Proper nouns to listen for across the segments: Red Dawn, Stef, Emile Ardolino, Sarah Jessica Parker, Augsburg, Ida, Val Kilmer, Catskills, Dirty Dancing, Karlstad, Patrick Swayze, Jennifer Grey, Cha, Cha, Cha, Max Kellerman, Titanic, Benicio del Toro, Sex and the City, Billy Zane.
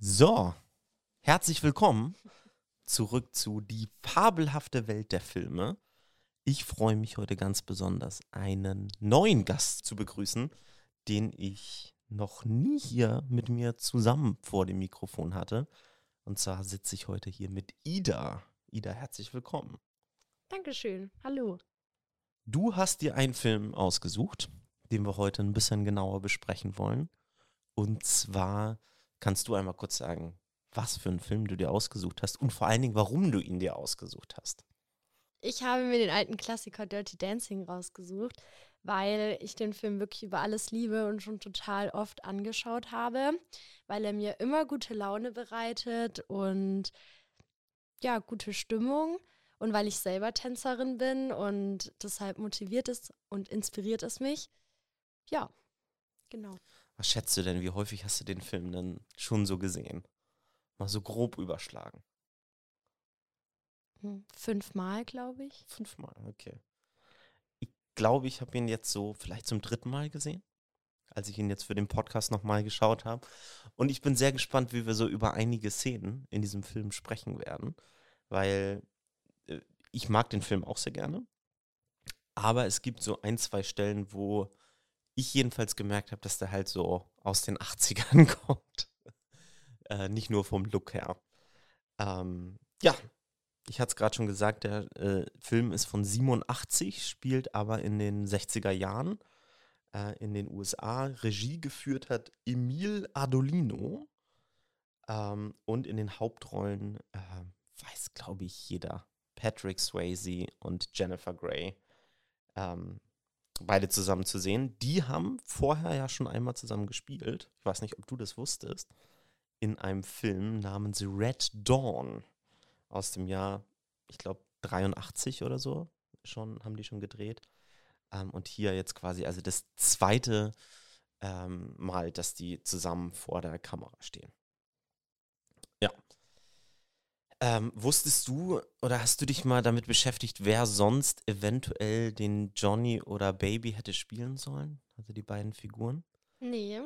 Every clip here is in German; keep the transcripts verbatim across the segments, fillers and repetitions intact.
So, herzlich willkommen zurück zu Die fabelhafte Welt der Filme. Ich freue mich heute ganz besonders, einen neuen Gast zu begrüßen, den ich noch nie hier mit mir zusammen vor dem Mikrofon hatte. Und zwar sitze ich heute hier mit Ida. Ida, herzlich willkommen. Dankeschön, hallo. Du hast dir einen Film ausgesucht, den wir heute ein bisschen genauer besprechen wollen. Und zwar kannst du einmal kurz sagen, was für einen Film du dir ausgesucht hast und vor allen Dingen, warum du ihn dir ausgesucht hast. Ich habe mir den alten Klassiker Dirty Dancing rausgesucht, weil ich den Film wirklich über alles liebe und schon total oft angeschaut habe, weil er mir immer gute Laune bereitet und ja, gute Stimmung und weil ich selber Tänzerin bin und deshalb motiviert es und inspiriert es mich. Ja, genau. Was schätzt du denn, wie häufig hast du den Film denn schon so gesehen? Mal so grob überschlagen. Fünfmal, glaube ich. Fünfmal, okay. Ich glaube, ich habe ihn jetzt so vielleicht zum dritten Mal gesehen, als ich ihn jetzt für den Podcast nochmal geschaut habe. Und ich bin sehr gespannt, wie wir so über einige Szenen in diesem Film sprechen werden, weil äh, ich mag den Film auch sehr gerne. Aber es gibt so ein, zwei Stellen, wo ich jedenfalls gemerkt habe, dass der halt so aus den achtzigern kommt. äh, nicht nur vom Look her. Ähm, ja, ich hatte es gerade schon gesagt, der äh, Film ist von siebenundachtzig, spielt aber in den sechziger Jahren äh, in den U S A. Regie geführt hat Emile Ardolino ähm, und in den Hauptrollen äh, weiß, glaube ich, jeder. Patrick Swayze und Jennifer Grey. Ähm, Beide zusammen zu sehen. Die haben vorher ja schon einmal zusammen gespielt. Ich weiß nicht, ob du das wusstest. In einem Film namens Red Dawn aus dem Jahr, ich glaube, dreiundachtzig oder so. Schon, haben die schon gedreht. Ähm, und hier jetzt quasi, also das zweite ähm, Mal, dass die zusammen vor der Kamera stehen. Ja. Ähm, wusstest du oder hast du dich mal damit beschäftigt, wer sonst eventuell den Johnny oder Baby hätte spielen sollen? Also die beiden Figuren? Nee,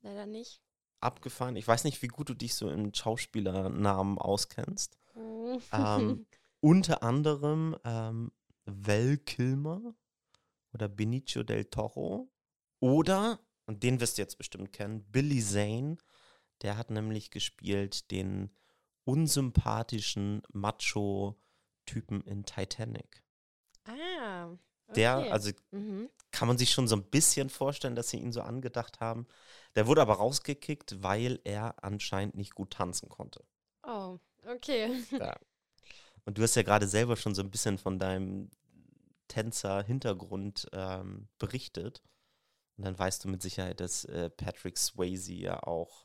leider nicht. Abgefahren. Ich weiß nicht, wie gut du dich so im Schauspielernamen auskennst. Oh. Ähm, unter anderem ähm, Val Kilmer oder Benicio del Toro oder, und den wirst du jetzt bestimmt kennen, Billy Zane. Der hat nämlich gespielt den unsympathischen Macho-Typen in Titanic. Ah, okay. Der, also mhm. kann man sich schon so ein bisschen vorstellen, dass sie ihn so angedacht haben. Der wurde aber rausgekickt, weil er anscheinend nicht gut tanzen konnte. Oh, okay. Ja. Und du hast ja gerade selber schon so ein bisschen von deinem Tänzer-Hintergrund ähm, berichtet. Und dann weißt du mit Sicherheit, dass äh, Patrick Swayze ja auch,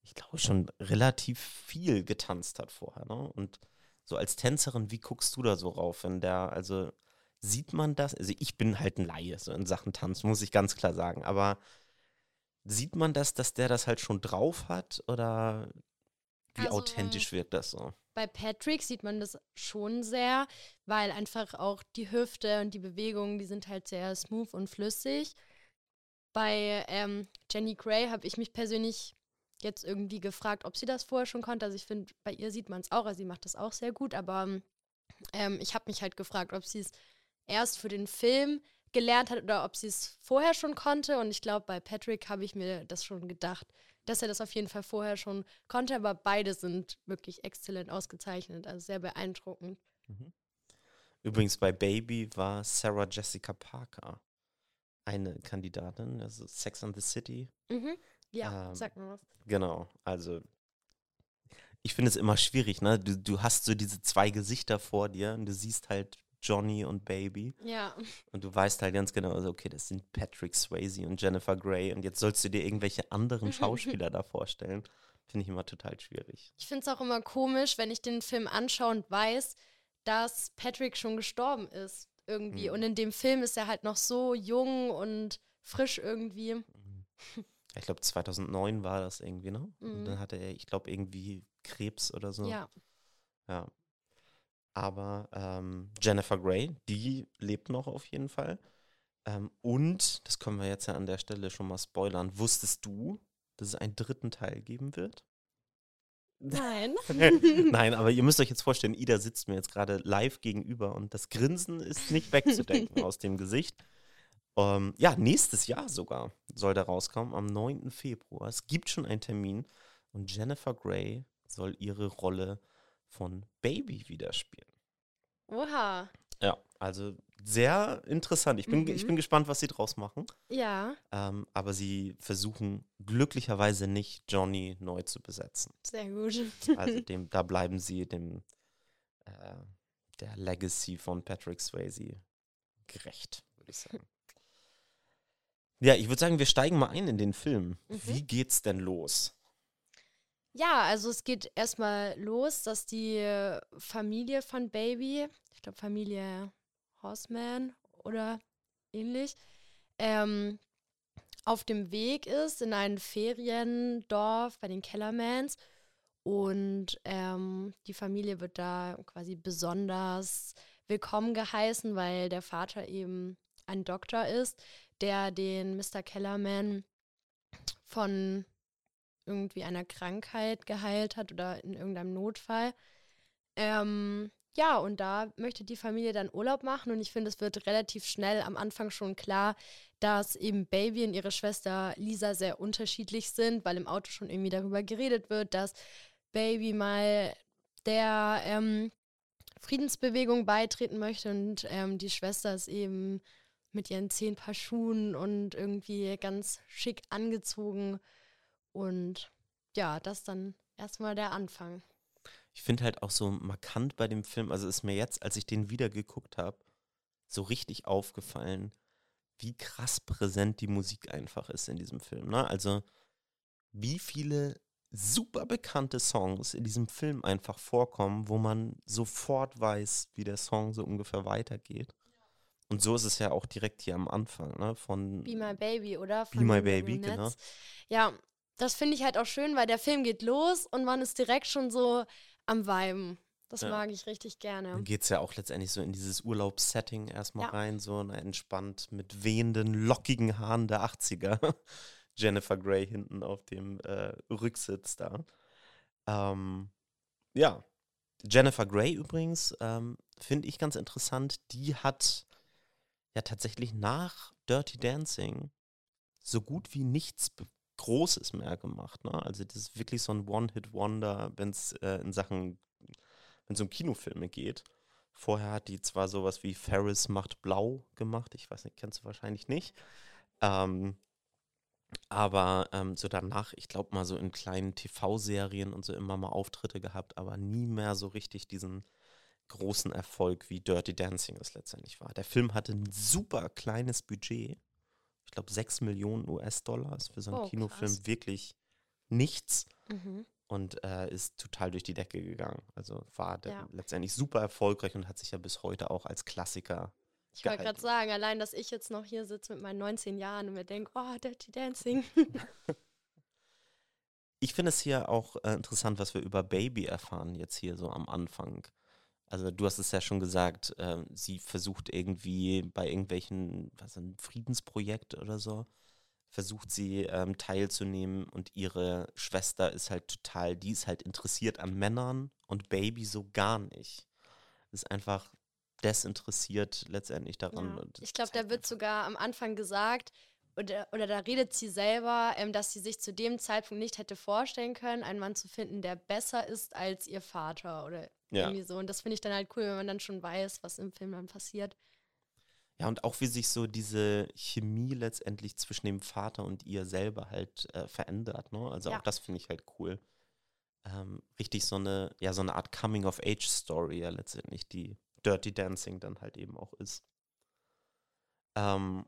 ich glaube, schon relativ viel getanzt hat vorher, ne? Und so als Tänzerin, wie guckst du da so rauf? Wenn der, also sieht man das? Also ich bin halt ein Laie, so in Sachen Tanz, muss ich ganz klar sagen. Aber sieht man das, dass der das halt schon drauf hat? Oder wie also, authentisch wirkt das so? Bei Patrick sieht man das schon sehr, weil einfach auch die Hüfte und die Bewegungen, die sind halt sehr smooth und flüssig. Bei ähm, Jenny Grey habe ich mich persönlich jetzt irgendwie gefragt, ob sie das vorher schon konnte. Also ich finde, bei ihr sieht man es auch, also sie macht das auch sehr gut, aber ähm, ich habe mich halt gefragt, ob sie es erst für den Film gelernt hat oder ob sie es vorher schon konnte. Und ich glaube, bei Patrick habe ich mir das schon gedacht, dass er das auf jeden Fall vorher schon konnte, aber beide sind wirklich exzellent ausgezeichnet, also sehr beeindruckend. Übrigens bei Baby war Sarah Jessica Parker eine Kandidatin, also Sex and the City. Mhm. Ja, ähm, sag mal was. Genau, also ich finde es immer schwierig, ne? Du, du hast so diese zwei Gesichter vor dir und du siehst halt Johnny und Baby. Ja. Und du weißt halt ganz genau, also okay, das sind Patrick Swayze und Jennifer Grey und jetzt sollst du dir irgendwelche anderen Schauspieler da vorstellen. Finde ich immer total schwierig. Ich finde es auch immer komisch, wenn ich den Film anschaue und weiß, dass Patrick schon gestorben ist irgendwie. Mhm. Und in dem Film ist er halt noch so jung und frisch irgendwie. Mhm. Ich glaube, zweitausendneun war das irgendwie, ne? Mhm. Und dann hatte er, ich glaube, irgendwie Krebs oder so. Ja. Ja. Aber ähm, Jennifer Grey, die lebt noch auf jeden Fall. Ähm, und, das können wir jetzt ja an der Stelle schon mal spoilern, wusstest du, dass es einen dritten Teil geben wird? Nein. Nein, aber ihr müsst euch jetzt vorstellen, Ida sitzt mir jetzt gerade live gegenüber und das Grinsen ist nicht wegzudenken aus dem Gesicht. Ähm, ja, nächstes Jahr sogar soll der rauskommen, am neunten Februar. Es gibt schon einen Termin und Jennifer Grey soll ihre Rolle von Baby wieder spielen. Oha. Ja, also sehr interessant. Ich bin, mhm. ich bin gespannt, was sie draus machen. Ja. Ähm, aber sie versuchen glücklicherweise nicht, Johnny neu zu besetzen. Sehr gut. Also dem, da bleiben sie dem äh, der Legacy von Patrick Swayze gerecht, würde ich sagen. Ja, ich würde sagen, wir steigen mal ein in den Film. Mhm. Wie geht's denn los? Ja, also es geht erstmal los, dass die Familie von Baby, ich glaube Familie Horseman oder ähnlich, ähm, auf dem Weg ist in ein Feriendorf bei den Kellermans und ähm, die Familie wird da quasi besonders willkommen geheißen, weil der Vater eben ein Doktor ist, der den Mister Kellerman von irgendwie einer Krankheit geheilt hat oder in irgendeinem Notfall. Ähm, ja, und da möchte die Familie dann Urlaub machen und ich finde, es wird relativ schnell am Anfang schon klar, dass eben Baby und ihre Schwester Lisa sehr unterschiedlich sind, weil im Auto schon irgendwie darüber geredet wird, dass Baby mal der ähm, Friedensbewegung beitreten möchte und ähm, die Schwester ist eben mit ihren zehn Paar Schuhen und irgendwie ganz schick angezogen. Und ja, das ist dann erstmal der Anfang. Ich finde halt auch so markant bei dem Film, also ist mir jetzt, als ich den wieder geguckt habe, so richtig aufgefallen, wie krass präsent die Musik einfach ist in diesem Film. Ne? Also wie viele super bekannte Songs in diesem Film einfach vorkommen, wo man sofort weiß, wie der Song so ungefähr weitergeht. Und so ist es ja auch direkt hier am Anfang, ne? Von Be My Baby, oder? Von Be My Baby, genau. Ja, das finde ich halt auch schön, weil der Film geht los und man ist direkt schon so am Viben. Das ja. mag ich richtig gerne. Dann geht es ja auch letztendlich so in dieses Urlaubssetting erstmal ja. rein, so eine entspannt mit wehenden, lockigen Haaren der achtziger. Jennifer Grey hinten auf dem äh, Rücksitz da. Ähm, ja, Jennifer Grey übrigens, ähm, finde ich ganz interessant, die hat ja tatsächlich nach Dirty Dancing so gut wie nichts be- Großes mehr gemacht. Ne? Also das ist wirklich so ein One-Hit-Wonder, wenn es äh, in Sachen, wenn es um Kinofilme geht. Vorher hat die zwar sowas wie Ferris macht blau gemacht, ich weiß nicht, kennst du wahrscheinlich nicht. Ähm, aber ähm, so danach, ich glaube mal so in kleinen T V-Serien und so immer mal Auftritte gehabt, aber nie mehr so richtig diesen großen Erfolg, wie Dirty Dancing es letztendlich war. Der Film hatte ein super kleines Budget. Ich glaube, sechs Millionen US-Dollar ist für so einen oh, Kinofilm krass. wirklich nichts mhm. und äh, ist total durch die Decke gegangen. Also war ja. letztendlich super erfolgreich und hat sich ja bis heute auch als Klassiker ich gehalten. Ich wollte gerade sagen, allein, dass ich jetzt noch hier sitze mit meinen neunzehn Jahren und mir denke, oh, Dirty Dancing. Ich finde es hier auch äh, interessant, was wir über Baby erfahren jetzt hier so am Anfang. Also du hast es ja schon gesagt, äh, sie versucht irgendwie bei irgendwelchen, was ein Friedensprojekt oder so, versucht sie ähm, teilzunehmen und ihre Schwester ist halt total, die ist halt interessiert an Männern und Baby so gar nicht. Ist einfach desinteressiert letztendlich daran. Ja. Ich glaube, da wird sogar am Anfang gesagt, oder, oder da redet sie selber, ähm, dass sie sich zu dem Zeitpunkt nicht hätte vorstellen können, einen Mann zu finden, der besser ist als ihr Vater oder ja. irgendwie so. Und das finde ich dann halt cool, wenn man dann schon weiß, was im Film dann passiert. Ja, und auch wie sich so diese Chemie letztendlich zwischen dem Vater und ihr selber halt äh, verändert, ne? Also ja. auch das finde ich halt cool. Ähm, richtig so eine, ja, so eine Art Coming-of-Age-Story ja letztendlich, die Dirty Dancing dann halt eben auch ist. Ähm,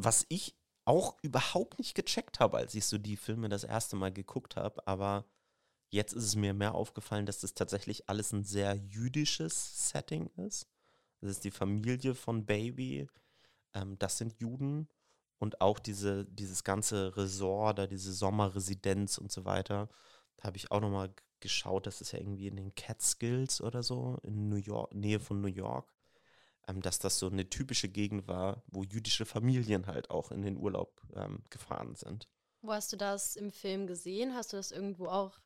was ich auch überhaupt nicht gecheckt habe, als ich so die Filme das erste Mal geguckt habe, aber jetzt ist es mir mehr aufgefallen, dass das tatsächlich alles ein sehr jüdisches Setting ist. Das ist die Familie von Baby, ähm, das sind Juden und auch diese, dieses ganze Resort, da diese Sommerresidenz und so weiter, da habe ich auch nochmal geschaut, das ist ja irgendwie in den Catskills oder so, in New York, Nähe von New York, ähm, dass das so eine typische Gegend war, wo jüdische Familien halt auch in den Urlaub ähm, gefahren sind. Wo hast du das im Film gesehen? Hast du das irgendwo auch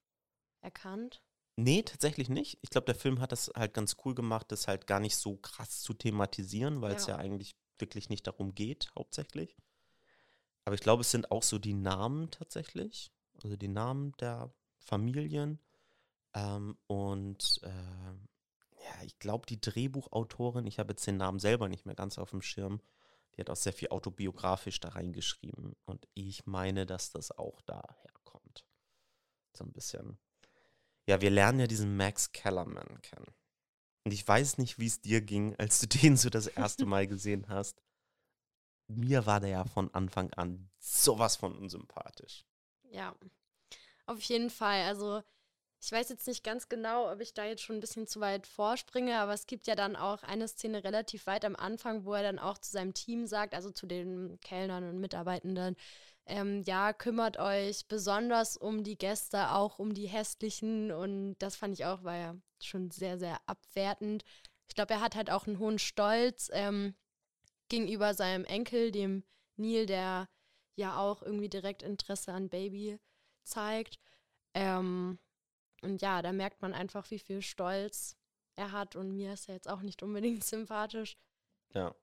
erkannt? Nee, tatsächlich nicht. Ich glaube, der Film hat das halt ganz cool gemacht, das halt gar nicht so krass zu thematisieren, weil es ja. ja eigentlich wirklich nicht darum geht, hauptsächlich. Aber ich glaube, es sind auch so die Namen tatsächlich, also die Namen der Familien. Ähm, und äh, ja, ich glaube, die Drehbuchautorin, ich habe jetzt den Namen selber nicht mehr ganz auf dem Schirm, die hat auch sehr viel autobiografisch da reingeschrieben. Und ich meine, dass das auch daher kommt. So ein bisschen. Ja, wir lernen ja diesen Max Kellerman kennen. Und ich weiß nicht, wie es dir ging, als du den so das erste Mal gesehen hast. Mir war der ja von Anfang an sowas von unsympathisch. Ja, auf jeden Fall. Also ich weiß jetzt nicht ganz genau, ob ich da jetzt schon ein bisschen zu weit vorspringe, aber es gibt ja dann auch eine Szene relativ weit am Anfang, wo er dann auch zu seinem Team sagt, also zu den Kellnern und Mitarbeitenden, ähm, ja, kümmert euch besonders um die Gäste, auch um die Hässlichen. Und das fand ich auch, war ja schon sehr, sehr abwertend. Ich glaube, er hat halt auch einen hohen Stolz ähm, gegenüber seinem Enkel, dem Neil, der ja auch irgendwie direkt Interesse an Baby zeigt. Ähm, Und ja, da merkt man einfach, wie viel Stolz er hat. Und mir ist er jetzt auch nicht unbedingt sympathisch. Ja,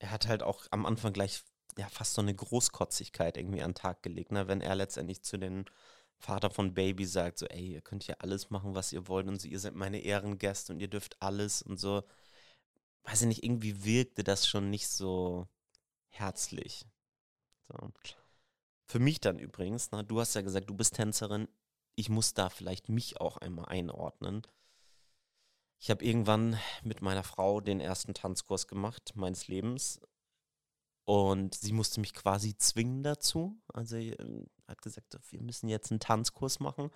er hat halt auch am Anfang gleich ja fast so eine Großkotzigkeit irgendwie an den Tag gelegt. Ne? Wenn er letztendlich zu dem Vater von Baby sagt, so ey, ihr könnt hier alles machen, was ihr wollt. Und so, ihr seid meine Ehrengäste und ihr dürft alles und so. Weiß ich nicht, irgendwie wirkte das schon nicht so herzlich. So. Für mich dann übrigens, ne? Du hast ja gesagt, du bist Tänzerin. Ich muss da vielleicht mich auch einmal einordnen. Ich habe irgendwann mit meiner Frau den ersten Tanzkurs gemacht, meines Lebens. Und sie musste mich quasi zwingen dazu. Also sie hat gesagt, wir müssen jetzt einen Tanzkurs machen.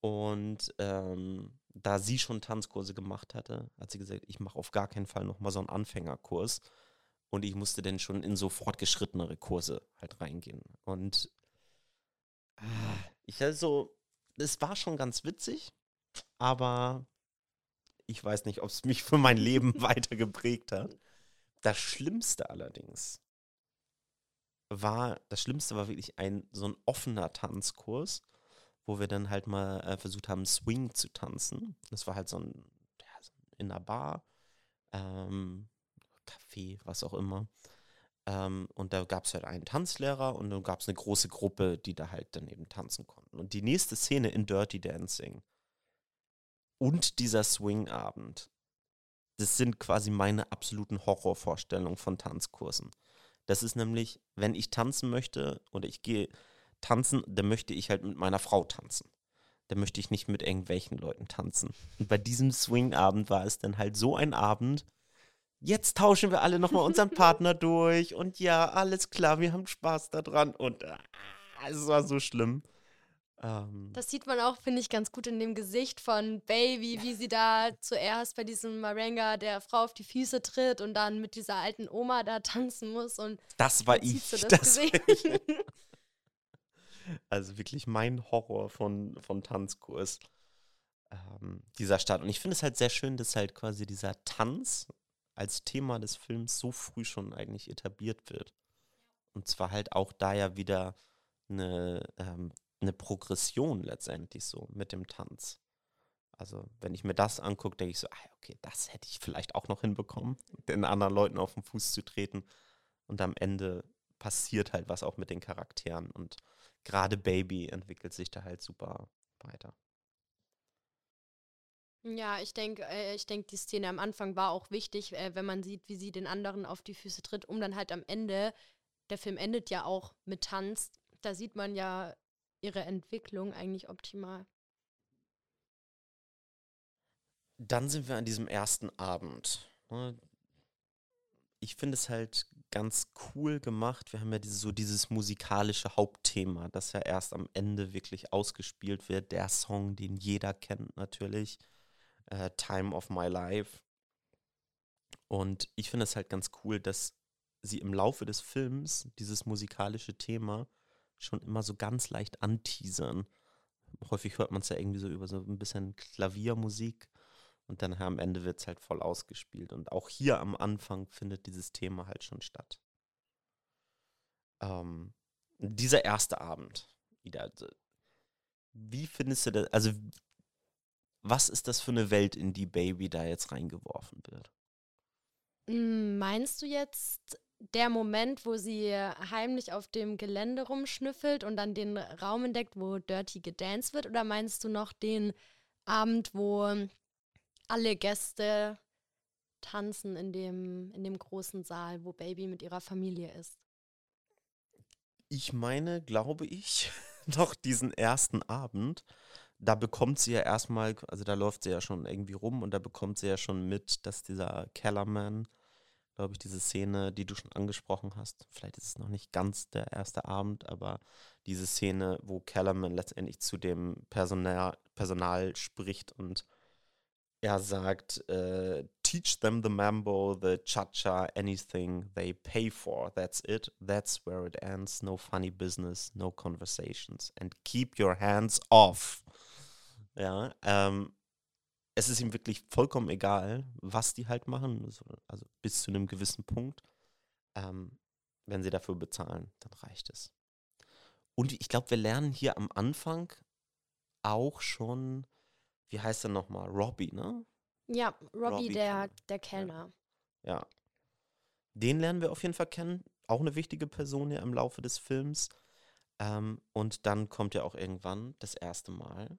Und ähm, da sie schon Tanzkurse gemacht hatte, hat sie gesagt, ich mache auf gar keinen Fall nochmal so einen Anfängerkurs. Und ich musste dann schon in so fortgeschrittenere Kurse halt reingehen. Und äh, ich hatte so... Es war schon ganz witzig, aber ich weiß nicht, ob es mich für mein Leben weiter geprägt hat. Das Schlimmste allerdings war, das Schlimmste war wirklich ein so ein offener Tanzkurs, wo wir dann halt mal äh, versucht haben, Swing zu tanzen. Das war halt so ein, ja, so in einer Bar, ähm, Café, was auch immer. Um, und da gab es halt einen Tanzlehrer und dann gab es eine große Gruppe, die da halt dann eben tanzen konnten. Und die nächste Szene in Dirty Dancing und dieser Swing-Abend, das sind quasi meine absoluten Horrorvorstellungen von Tanzkursen. Das ist nämlich, wenn ich tanzen möchte oder ich gehe tanzen, dann möchte ich halt mit meiner Frau tanzen. Dann möchte ich nicht mit irgendwelchen Leuten tanzen. Und bei diesem Swing-Abend war es dann halt so ein Abend, jetzt tauschen wir alle nochmal unseren Partner durch und ja, alles klar, wir haben Spaß daran und ah, es war so schlimm. Ähm. Das sieht man auch, finde ich, ganz gut in dem Gesicht von Baby, wie sie da zuerst bei diesem Marenga der Frau auf die Füße tritt und dann mit dieser alten Oma da tanzen muss. Und das war ich. Das das war ich. Also wirklich mein Horror von, von Tanzkurs ähm, dieser Stadt. Und ich finde es halt sehr schön, dass halt quasi dieser Tanz als Thema des Films so früh schon eigentlich etabliert wird. Und zwar halt auch da ja wieder eine, ähm, eine Progression letztendlich so mit dem Tanz. Also wenn ich mir das angucke, denke ich so, ah, okay, das hätte ich vielleicht auch noch hinbekommen, den anderen Leuten auf den Fuß zu treten. Und am Ende passiert halt was auch mit den Charakteren. Und gerade Baby entwickelt sich da halt super weiter. Ja, ich denke, äh, ich denke, die Szene am Anfang war auch wichtig, äh, wenn man sieht, wie sie den anderen auf die Füße tritt, um dann halt am Ende, der Film endet ja auch mit Tanz, da sieht man ja ihre Entwicklung eigentlich optimal. Dann sind wir an diesem ersten Abend. Ich finde es halt ganz cool gemacht. Wir haben ja diese, so dieses musikalische Hauptthema, das ja erst am Ende wirklich ausgespielt wird. Der Song, den jeder kennt natürlich. Uh, Time of My Life. Und ich finde es halt ganz cool, dass sie im Laufe des Films dieses musikalische Thema schon immer so ganz leicht anteasern. Häufig hört man es ja irgendwie so über so ein bisschen Klaviermusik und dann am Ende wird es halt voll ausgespielt. Und auch hier am Anfang findet dieses Thema halt schon statt. Ähm, dieser erste Abend, Ida, wie findest du das, also was ist das für eine Welt, in die Baby da jetzt reingeworfen wird? Meinst du jetzt der Moment, wo sie heimlich auf dem Gelände rumschnüffelt und dann den Raum entdeckt, wo Dirty gedanced wird? Oder meinst du noch den Abend, wo alle Gäste tanzen in dem, in dem großen Saal, wo Baby mit ihrer Familie ist? Ich meine, glaube ich, noch diesen ersten Abend. Da bekommt sie ja erstmal, also da läuft sie ja schon irgendwie rum und da bekommt sie ja schon mit, dass dieser Kellerman, glaube ich, diese Szene, die du schon angesprochen hast, vielleicht ist es noch nicht ganz der erste Abend, aber diese Szene, wo Kellerman letztendlich zu dem Personal, Personal spricht und er sagt, äh, teach them the mambo, the cha-cha, anything they pay for, that's it, that's where it ends, no funny business, no conversations and keep your hands off. Ja, ähm, es ist ihm wirklich vollkommen egal, was die halt machen, also, also bis zu einem gewissen Punkt. Ähm, wenn sie dafür bezahlen, dann reicht es. Und ich glaube, wir lernen hier am Anfang auch schon, wie heißt er nochmal, Robbie, ne? Ja, Robbie, Robbie der, der Kellner. Ja. ja, den lernen wir auf jeden Fall kennen, auch eine wichtige Person hier im Laufe des Films. Ähm, und dann kommt ja auch irgendwann das erste Mal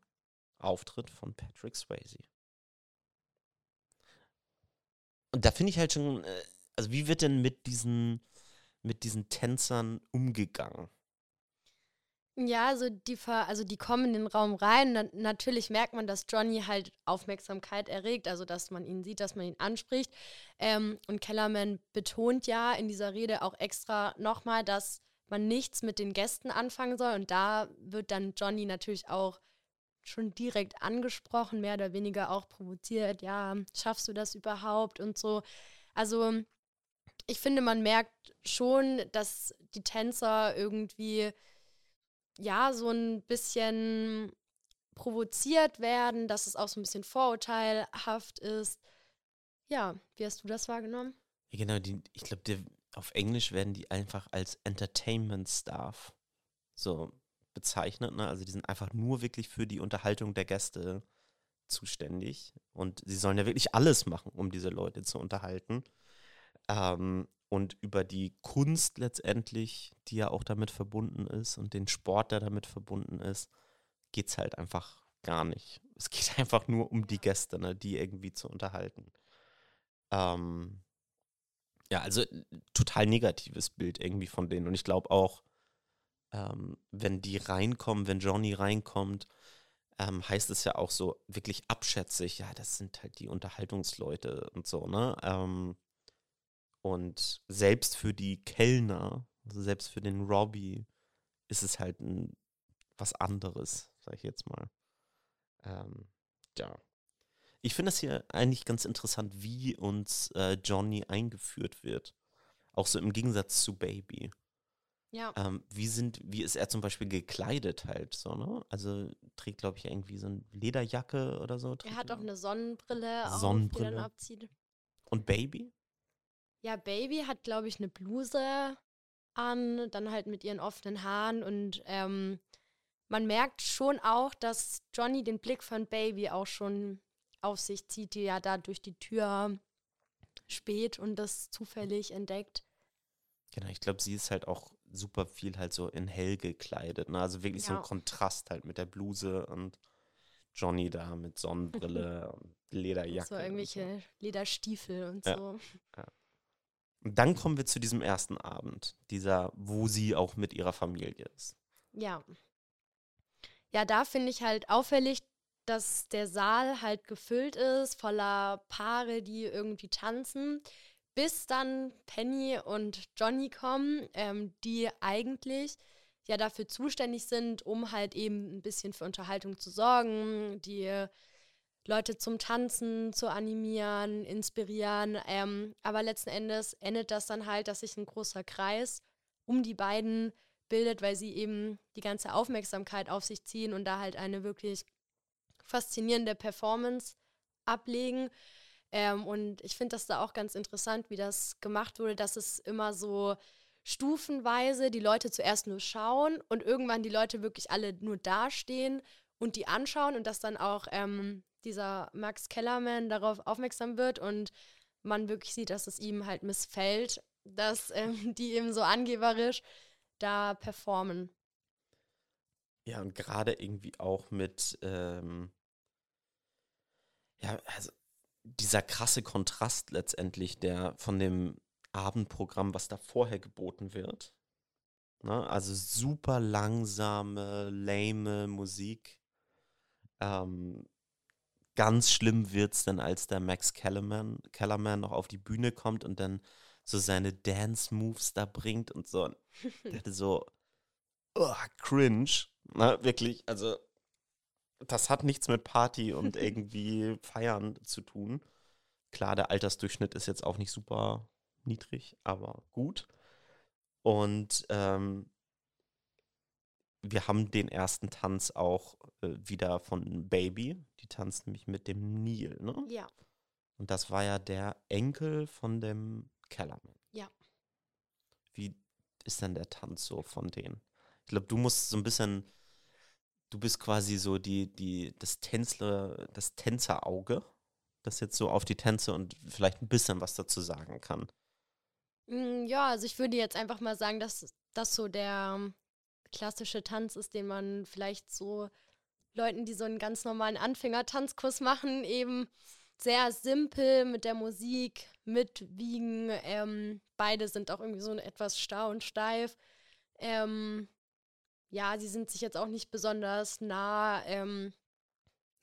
Auftritt von Patrick Swayze. Und da finde ich halt schon, also wie wird denn mit diesen, mit diesen Tänzern umgegangen? Ja, also die, ver, also die kommen in den Raum rein. Na, natürlich merkt man, dass Johnny halt Aufmerksamkeit erregt, also dass man ihn sieht, dass man ihn anspricht. Ähm, und Kellerman betont ja in dieser Rede auch extra nochmal, dass man nichts mit den Gästen anfangen soll. Und da wird dann Johnny natürlich auch schon direkt angesprochen, mehr oder weniger auch provoziert, ja, schaffst du das überhaupt und so. Also ich finde, man merkt schon, dass die Tänzer irgendwie, ja, so ein bisschen provoziert werden, dass es auch so ein bisschen vorurteilhaft ist. Ja, wie hast du das wahrgenommen? Ja, genau, die, ich glaube, auf Englisch werden die einfach als Entertainment Staff so bezeichnet, ne? Also die sind einfach nur wirklich für die Unterhaltung der Gäste zuständig und sie sollen ja wirklich alles machen, um diese Leute zu unterhalten, ähm, und über die Kunst letztendlich, die ja auch damit verbunden ist und den Sport, der damit verbunden ist, geht es halt einfach gar nicht. Es geht einfach nur um die Gäste, ne? Die irgendwie zu unterhalten. Ähm, ja, also total negatives Bild irgendwie von denen und ich glaube auch, Ähm, wenn die reinkommen, wenn Johnny reinkommt, ähm, heißt es ja auch so wirklich abschätzig, ja, das sind halt die Unterhaltungsleute und so, ne? Ähm, und selbst für die Kellner, also selbst für den Robbie, ist es halt ein, was anderes, sag ich jetzt mal. Ähm, ja. Ich finde das hier eigentlich ganz interessant, wie uns äh, Johnny eingeführt wird. Auch so im Gegensatz zu Baby. Ja. Ähm, wie, sind, wie ist er zum Beispiel gekleidet halt so, ne? Also trägt, glaube ich, irgendwie so eine Lederjacke oder so. Er hat auch eine Sonnenbrille, auch, Sonnenbrille. Die er dann abzieht. Und Baby? Ja, Baby hat, glaube ich, eine Bluse an, dann halt mit ihren offenen Haaren und ähm, man merkt schon auch, dass Johnny den Blick von Baby auch schon auf sich zieht, die ja da durch die Tür spät und das zufällig entdeckt. Genau, ich glaube, sie ist halt auch super viel halt so in hell gekleidet, ne? Also wirklich ja. So ein Kontrast halt mit der Bluse und Johnny da mit Sonnenbrille und Lederjacke. Und so irgendwelche und so. Lederstiefel und ja. so. Ja. Und dann kommen wir zu diesem ersten Abend, dieser, wo sie auch mit ihrer Familie ist. Ja. Ja, da finde ich halt auffällig, dass der Saal halt gefüllt ist, voller Paare, die irgendwie tanzen. Bis dann Penny und Johnny kommen, ähm, die eigentlich ja dafür zuständig sind, um halt eben ein bisschen für Unterhaltung zu sorgen, die Leute zum Tanzen zu animieren, inspirieren. Ähm, aber letzten Endes endet das dann halt, dass sich ein großer Kreis um die beiden bildet, weil sie eben die ganze Aufmerksamkeit auf sich ziehen und da halt eine wirklich faszinierende Performance ablegen. Ähm, und ich finde das da auch ganz interessant, wie das gemacht wurde, dass es immer so stufenweise die Leute zuerst nur schauen und irgendwann die Leute wirklich alle nur dastehen und die anschauen und dass dann auch ähm, dieser Max Kellerman darauf aufmerksam wird und man wirklich sieht, dass es ihm halt missfällt, dass ähm, die eben so angeberisch da performen. Ja, und gerade irgendwie auch mit, ähm, ja, also dieser krasse Kontrast letztendlich, der von dem Abendprogramm, was da vorher geboten wird. Ne? Also super langsame, lame Musik. Ähm, ganz schlimm wird's dann, als der Max Kellerman, Kellerman noch auf die Bühne kommt und dann so seine Dance-Moves da bringt und so. Der hatte so, oh, cringe. Ne? Wirklich, also das hat nichts mit Party und irgendwie Feiern zu tun. Klar, der Altersdurchschnitt ist jetzt auch nicht super niedrig, aber gut. Und ähm, wir haben den ersten Tanz auch äh, wieder von Baby. Die tanzt nämlich mit dem Neil, ne? Ja. Und das war ja der Enkel von dem Kellerman. Ja. Wie ist denn der Tanz so von denen? Ich glaube, du musst so ein bisschen, du bist quasi so die, die, das Tänzler, das Tänzerauge, das jetzt so auf die Tänze und vielleicht ein bisschen was dazu sagen kann. Ja, also ich würde jetzt einfach mal sagen, dass das so der klassische Tanz ist, den man vielleicht so Leuten, die so einen ganz normalen Anfänger-Tanzkurs machen, eben sehr simpel mit der Musik mitwiegen. Ähm, beide sind auch irgendwie so etwas starr und steif. Ähm, ja, sie sind sich jetzt auch nicht besonders nah. Ähm,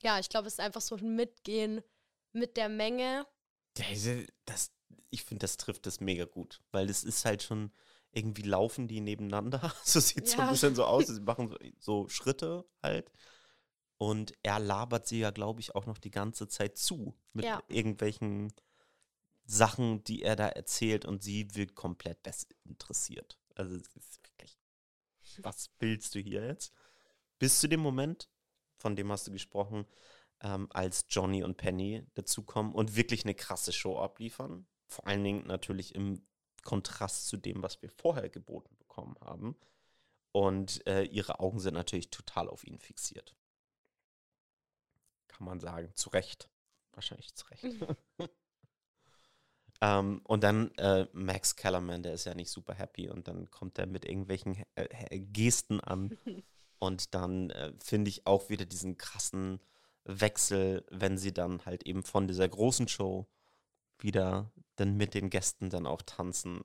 ja, ich glaube, es ist einfach so ein Mitgehen mit der Menge. Das, ich finde, das trifft das mega gut, weil das ist halt schon, irgendwie laufen die nebeneinander. So sieht es ja so ein bisschen so aus. Sie machen so, so Schritte halt. Und er labert sie ja, glaube ich, auch noch die ganze Zeit zu mit ja. irgendwelchen Sachen, die er da erzählt, und sie wirkt komplett desinteressiert. Also es ist wirklich, was willst du hier jetzt? Bis zu dem Moment, von dem hast du gesprochen, ähm, als Johnny und Penny dazukommen und wirklich eine krasse Show abliefern. Vor allen Dingen natürlich im Kontrast zu dem, was wir vorher geboten bekommen haben. Und äh, ihre Augen sind natürlich total auf ihn fixiert. Kann man sagen, zu Recht. Wahrscheinlich zu Recht. ähm, und dann äh, Max Kellerman, der ist ja nicht super happy, und dann kommt er mit irgendwelchen äh, Gesten an. Und dann äh, finde ich auch wieder diesen krassen Wechsel, wenn sie dann halt eben von dieser großen Show wieder dann mit den Gästen dann auch tanzen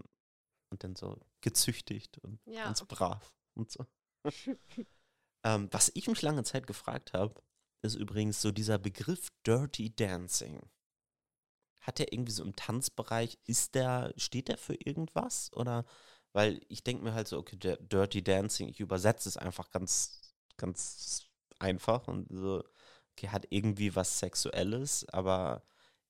und dann so gezüchtigt und ja. ganz brav und so. ähm, was ich mich lange Zeit gefragt habe, ist übrigens so dieser Begriff Dirty Dancing. Hat der irgendwie so im Tanzbereich, ist der, steht der für irgendwas? Oder, weil ich denke mir halt so, okay, Dirty Dancing, ich übersetze es einfach ganz, ganz einfach und so, okay, hat irgendwie was Sexuelles, aber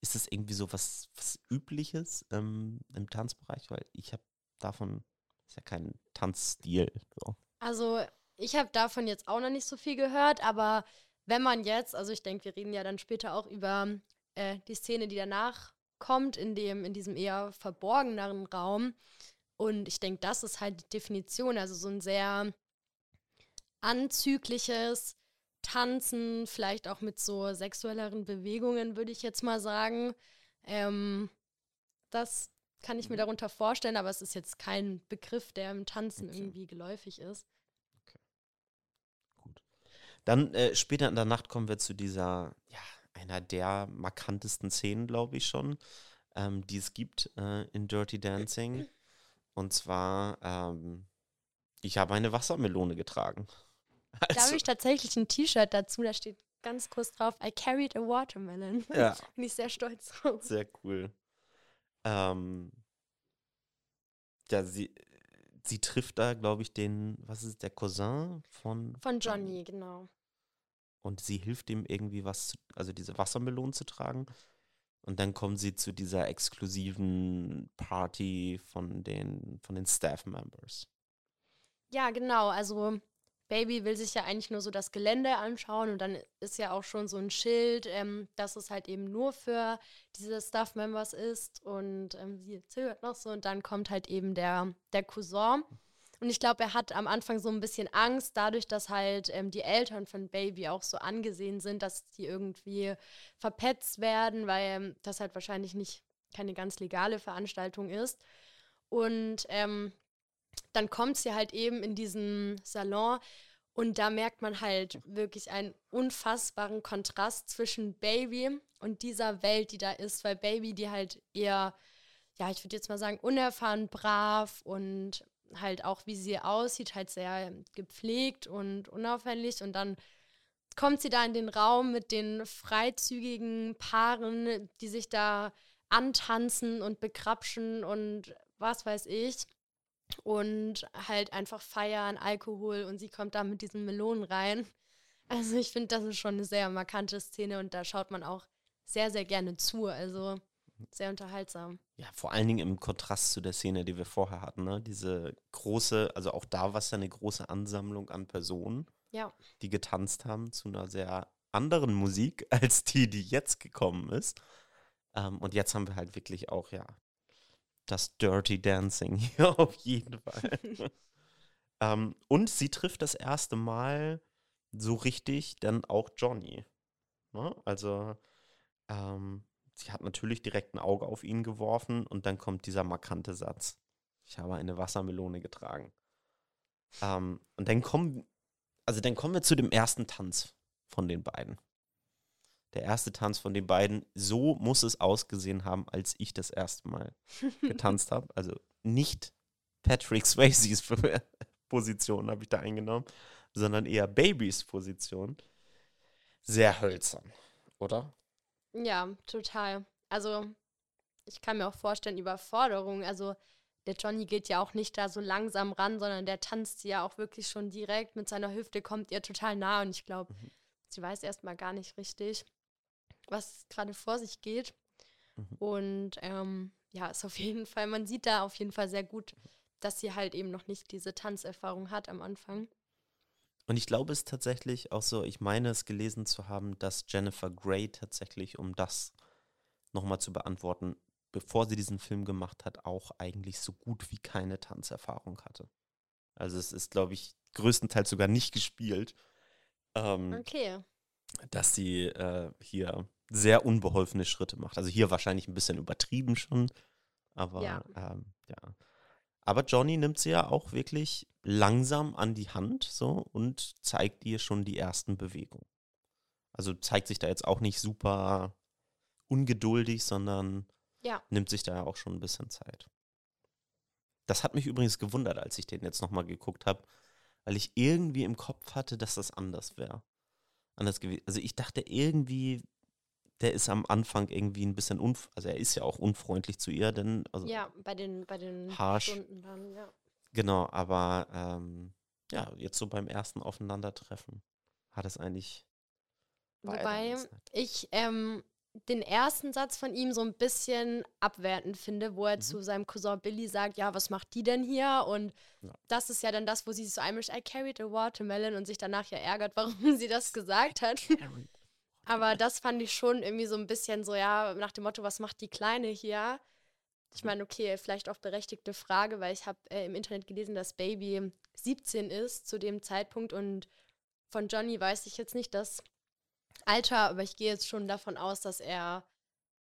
ist das irgendwie so was, was Übliches ähm, im Tanzbereich? Weil ich habe davon, ist ja kein Tanzstil. So. Also ich habe davon jetzt auch noch nicht so viel gehört, aber wenn man jetzt, also ich denke, wir reden ja dann später auch über äh, die Szene, die danach kommt, in dem, in diesem eher verborgeneren Raum. Und ich denke, das ist halt die Definition, also so ein sehr anzügliches Tanzen, vielleicht auch mit so sexuelleren Bewegungen, würde ich jetzt mal sagen. Ähm, das kann ich mir darunter vorstellen, aber es ist jetzt kein Begriff, der im Tanzen okay. irgendwie geläufig ist. Okay. Gut. Dann äh, später in der Nacht kommen wir zu dieser, ja, einer der markantesten Szenen, glaube ich schon, ähm, die es gibt äh, in Dirty Dancing. Und zwar, ähm, ich habe eine Wassermelone getragen. Also, da habe ich tatsächlich ein T-Shirt dazu, da steht ganz kurz drauf, I carried a watermelon. Ja. Bin ich sehr stolz drauf. Sehr cool. Ähm, ja, sie, sie trifft da, glaube ich, den, was ist der Cousin von? Von Johnny, genau. Und sie hilft ihm irgendwie was, zu, also diese Wassermelonen zu tragen. Und dann kommen sie zu dieser exklusiven Party von den, von den Staff-Members. Ja, genau, also Baby will sich ja eigentlich nur so das Gelände anschauen, und dann ist ja auch schon so ein Schild, ähm, dass es halt eben nur für diese Staff-Members ist, und ähm, sie zögert noch so, und dann kommt halt eben der, der Cousin Und ich glaube, er hat am Anfang so ein bisschen Angst, dadurch, dass halt ähm, die Eltern von Baby auch so angesehen sind, dass die irgendwie verpetzt werden, weil ähm, das halt wahrscheinlich nicht keine ganz legale Veranstaltung ist. Und ähm, dann kommt sie halt eben in diesen Salon und da merkt man halt wirklich einen unfassbaren Kontrast zwischen Baby und dieser Welt, die da ist, weil Baby, die halt eher, ja, ich würde jetzt mal sagen, unerfahren, brav und halt auch, wie sie aussieht, halt sehr gepflegt und unauffällig. Und dann kommt sie da in den Raum mit den freizügigen Paaren, die sich da antanzen und bekrapschen und was weiß ich. Und halt einfach feiern, Alkohol, und sie kommt da mit diesen Melonen rein. Also ich finde, das ist schon eine sehr markante Szene und da schaut man auch sehr, sehr gerne zu. Also sehr unterhaltsam. Ja, vor allen Dingen im Kontrast zu der Szene, die wir vorher hatten, ne? Diese große, also auch da war es ja eine große Ansammlung an Personen, ja, die getanzt haben zu einer sehr anderen Musik als die, die jetzt gekommen ist. Ähm, und jetzt haben wir halt wirklich auch, ja, das Dirty Dancing hier auf jeden Fall. ähm, und sie trifft das erste Mal so richtig dann auch Johnny. Ne? Also, ähm, sie hat natürlich direkt ein Auge auf ihn geworfen und dann kommt dieser markante Satz. Ich habe eine Wassermelone getragen. Ähm, und dann kommen, also dann kommen wir zu dem ersten Tanz von den beiden. Der erste Tanz von den beiden, so muss es ausgesehen haben, als ich das erste Mal getanzt habe. Also nicht Patrick Swayzes Position habe ich da eingenommen, sondern eher Babys Position. Sehr hölzern, oder? Ja, total. Also ich kann mir auch vorstellen, Überforderung. Also der Johnny geht ja auch nicht da so langsam ran, sondern der tanzt ja auch wirklich schon direkt mit seiner Hüfte, kommt ihr total nah. Und ich glaube, mhm. sie weiß erstmal gar nicht richtig, was gerade vor sich geht. Mhm. Und ähm, ja, ist auf jeden Fall, man sieht da auf jeden Fall sehr gut, dass sie halt eben noch nicht diese Tanzerfahrung hat am Anfang. Und ich glaube, es ist tatsächlich auch so, ich meine es gelesen zu haben, dass Jennifer Grey tatsächlich, um das nochmal zu beantworten, bevor sie diesen Film gemacht hat, auch eigentlich so gut wie keine Tanzerfahrung hatte. Also es ist, glaube ich, größtenteils sogar nicht gespielt. Ähm, okay. Dass sie äh, hier sehr unbeholfene Schritte macht. Also hier wahrscheinlich ein bisschen übertrieben schon, aber ja. Ähm, ja. Aber Johnny nimmt sie ja auch wirklich langsam an die Hand so und zeigt ihr schon die ersten Bewegungen. Also zeigt sich da jetzt auch nicht super ungeduldig, sondern ja. nimmt sich da ja auch schon ein bisschen Zeit. Das hat mich übrigens gewundert, als ich den jetzt nochmal geguckt habe, weil ich irgendwie im Kopf hatte, dass das anders wäre. Anders gewesen. Also ich dachte irgendwie, der ist am Anfang irgendwie ein bisschen unf- also er ist ja auch unfreundlich zu ihr, denn also ja, bei den bei den harsch. Stunden dann, ja. Genau, aber ähm, ja, jetzt so beim ersten Aufeinandertreffen hat es eigentlich wobei ich ähm, den ersten Satz von ihm so ein bisschen abwertend finde, wo er mhm. zu seinem Cousin Billy sagt, ja, was macht die denn hier? Und ja. das ist ja dann das, wo sie so einmischt, I carried a watermelon und sich danach ja ärgert, warum sie das gesagt hat. Aber das fand ich schon irgendwie so ein bisschen so, ja, nach dem Motto, was macht die Kleine hier? Ich meine, okay, vielleicht auch berechtigte Frage, weil ich habe äh, im Internet gelesen, dass Baby siebzehn ist zu dem Zeitpunkt und von Johnny weiß ich jetzt nicht das Alter, aber ich gehe jetzt schon davon aus, dass er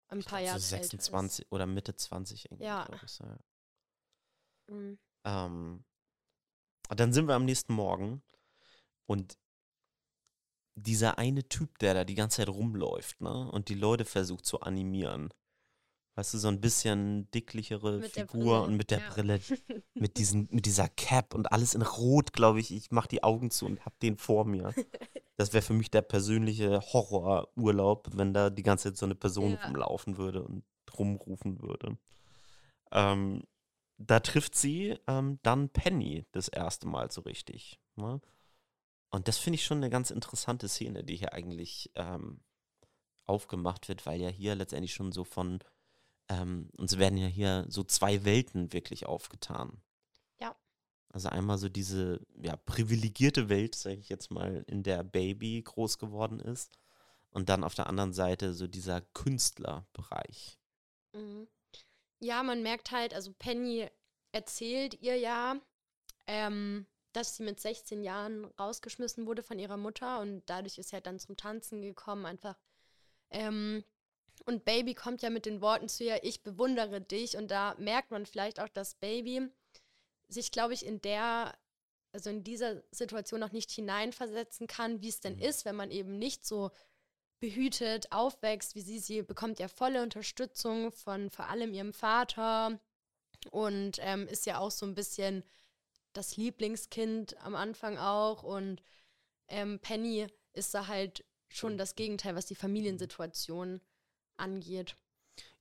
ein ich paar Jahre so älter sechsundzwanzig ist. Oder Mitte zwanzig irgendwie, ja. glaube ich. Ja. Mhm. Ähm, dann sind wir am nächsten Morgen und dieser eine Typ, der da die ganze Zeit rumläuft, ne, und die Leute versucht zu animieren. Weißt du, so ein bisschen dicklichere mit Figur Brille, und mit der ja. Brille, mit diesen, mit dieser Cap und alles in Rot, glaube ich. Ich mache die Augen zu und hab den vor mir. Das wäre für mich der persönliche Horrorurlaub, wenn da die ganze Zeit so eine Person ja. rumlaufen würde und rumrufen würde. Ähm, da trifft sie ähm, dann Penny das erste Mal so richtig, ne? Und das finde ich schon eine ganz interessante Szene, die hier eigentlich ähm, aufgemacht wird, weil ja hier letztendlich schon so von, ähm, uns werden ja hier so zwei Welten wirklich aufgetan. Ja. Also einmal so diese ja, privilegierte Welt, sage ich jetzt mal, in der Baby groß geworden ist und dann auf der anderen Seite so dieser Künstlerbereich. Mhm. Ja, man merkt halt, also Penny erzählt ihr ja, ähm, dass sie mit sechzehn Jahren rausgeschmissen wurde von ihrer Mutter und dadurch ist sie halt dann zum Tanzen gekommen, einfach. Ähm, und Baby kommt ja mit den Worten zu ihr, ich bewundere dich, und da merkt man vielleicht auch, dass Baby sich, glaube ich, in der, also in dieser Situation noch nicht hineinversetzen kann, wie es denn mhm. ist, wenn man eben nicht so behütet aufwächst, wie sie, sie bekommt ja volle Unterstützung von vor allem ihrem Vater und ähm, ist ja auch so ein bisschen das Lieblingskind am Anfang auch, und ähm, Penny ist da halt schon das Gegenteil, was die Familiensituation angeht.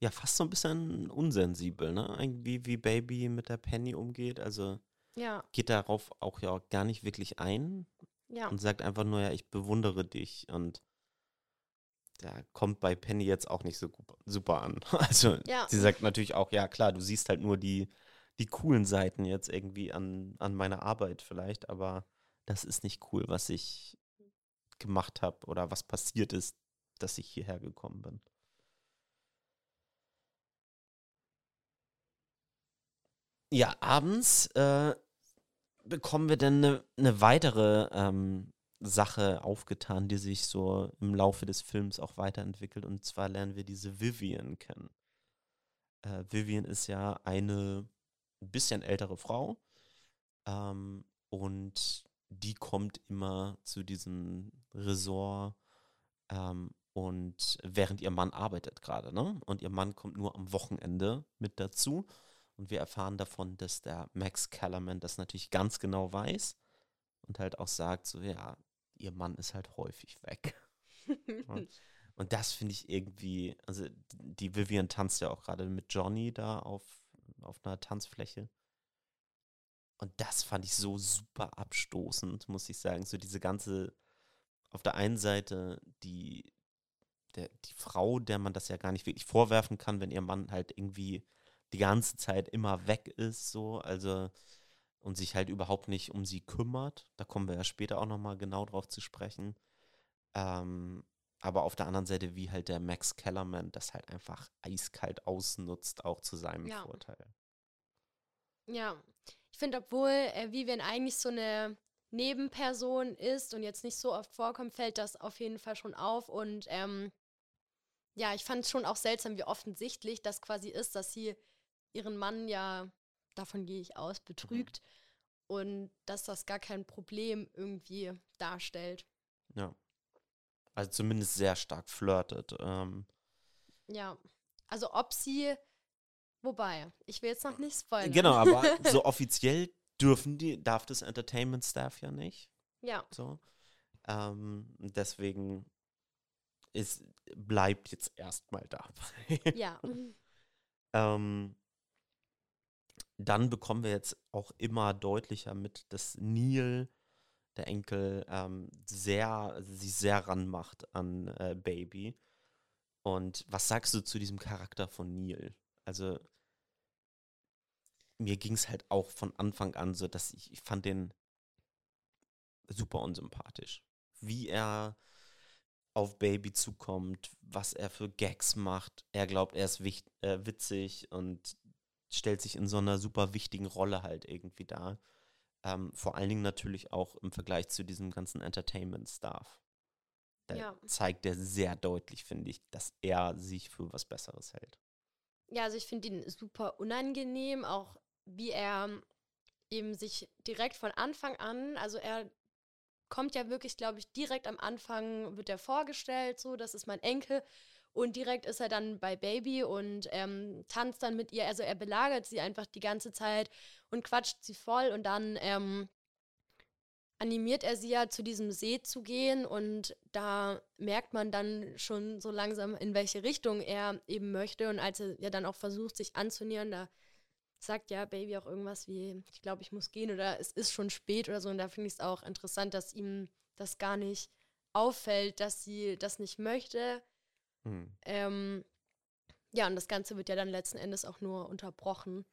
Ja, fast so ein bisschen unsensibel, ne? Irgendwie wie Baby mit der Penny umgeht, also ja. geht darauf auch ja gar nicht wirklich ein ja. und sagt einfach nur, ja, ich bewundere dich, und da kommt bei Penny jetzt auch nicht so super an. Also ja. sie sagt natürlich auch, ja klar, du siehst halt nur die, die coolen Seiten jetzt irgendwie an, an meiner Arbeit vielleicht, aber das ist nicht cool, was ich gemacht habe oder was passiert ist, dass ich hierher gekommen bin. Ja, abends äh, bekommen wir dann eine ne weitere ähm, Sache aufgetan, die sich so im Laufe des Films auch weiterentwickelt. Und zwar lernen wir diese Vivian kennen. Äh, Vivian ist ja eine ein bisschen ältere Frau. Ähm, und die kommt immer zu diesem Resort. Ähm, und während ihr Mann arbeitet gerade, ne? Und ihr Mann kommt nur am Wochenende mit dazu. Und wir erfahren davon, dass der Max Kellerman das natürlich ganz genau weiß und halt auch sagt, so, ja, ihr Mann ist halt häufig weg. und, und das finde ich irgendwie, also die Vivian tanzt ja auch gerade mit Johnny da auf, auf einer Tanzfläche. Und das fand ich so super abstoßend, muss ich sagen. So diese ganze, auf der einen Seite die, der, die Frau, der man das ja gar nicht wirklich vorwerfen kann, wenn ihr Mann halt irgendwie die ganze Zeit immer weg ist, so, also, und sich halt überhaupt nicht um sie kümmert. Da kommen wir ja später auch nochmal genau drauf zu sprechen. Ähm, aber auf der anderen Seite, wie halt der Max Kellerman das halt einfach eiskalt ausnutzt, auch zu seinem ja. Vorteil. Ja, ich finde, obwohl äh, Vivian eigentlich so eine Nebenperson ist und jetzt nicht so oft vorkommt, fällt das auf jeden Fall schon auf, und ähm, ja, ich fand es schon auch seltsam, wie offensichtlich das quasi ist, dass sie ihren Mann ja, davon gehe ich aus, betrügt mhm. und dass das gar kein Problem irgendwie darstellt. Ja, also zumindest sehr stark flirtet. Ähm. Ja, also ob sie, wobei, ich will jetzt noch nicht spoilern. Genau, aber so offiziell dürfen die, darf das Entertainment Staff ja nicht. Ja. So, ähm, deswegen es bleibt jetzt erstmal dabei. Ja. ähm, dann bekommen wir jetzt auch immer deutlicher mit, dass Neil, der Enkel, ähm, sehr, also sich sehr ranmacht an äh, Baby. Und was sagst du zu diesem Charakter von Neil? Also mir ging es halt auch von Anfang an so, dass ich, ich fand den super unsympathisch. Wie er auf Baby zukommt, was er für Gags macht. Er glaubt, er ist wich- äh, witzig und stellt sich in so einer super wichtigen Rolle halt irgendwie dar. Ähm, vor allen Dingen natürlich auch im Vergleich zu diesem ganzen Entertainment-Staff. Da ja. zeigt er sehr deutlich, finde ich, dass er sich für was Besseres hält. Ja, also ich finde ihn super unangenehm, auch wie er eben sich direkt von Anfang an, also er kommt ja wirklich, glaube ich, direkt am Anfang wird er vorgestellt, so, das ist mein Enkel, und direkt ist er dann bei Baby und ähm, tanzt dann mit ihr, also er belagert sie einfach die ganze Zeit und quatscht sie voll, und dann ähm, animiert er sie ja, zu diesem See zu gehen, und da merkt man dann schon so langsam, in welche Richtung er eben möchte, und als er ja dann auch versucht, sich anzunähern, da sagt ja Baby auch irgendwas wie, ich glaube, ich muss gehen, oder es ist schon spät oder so. Und da finde ich es auch interessant, dass ihm das gar nicht auffällt, dass sie das nicht möchte. Hm. Ähm, ja, und das Ganze wird ja dann letzten Endes auch nur unterbrochen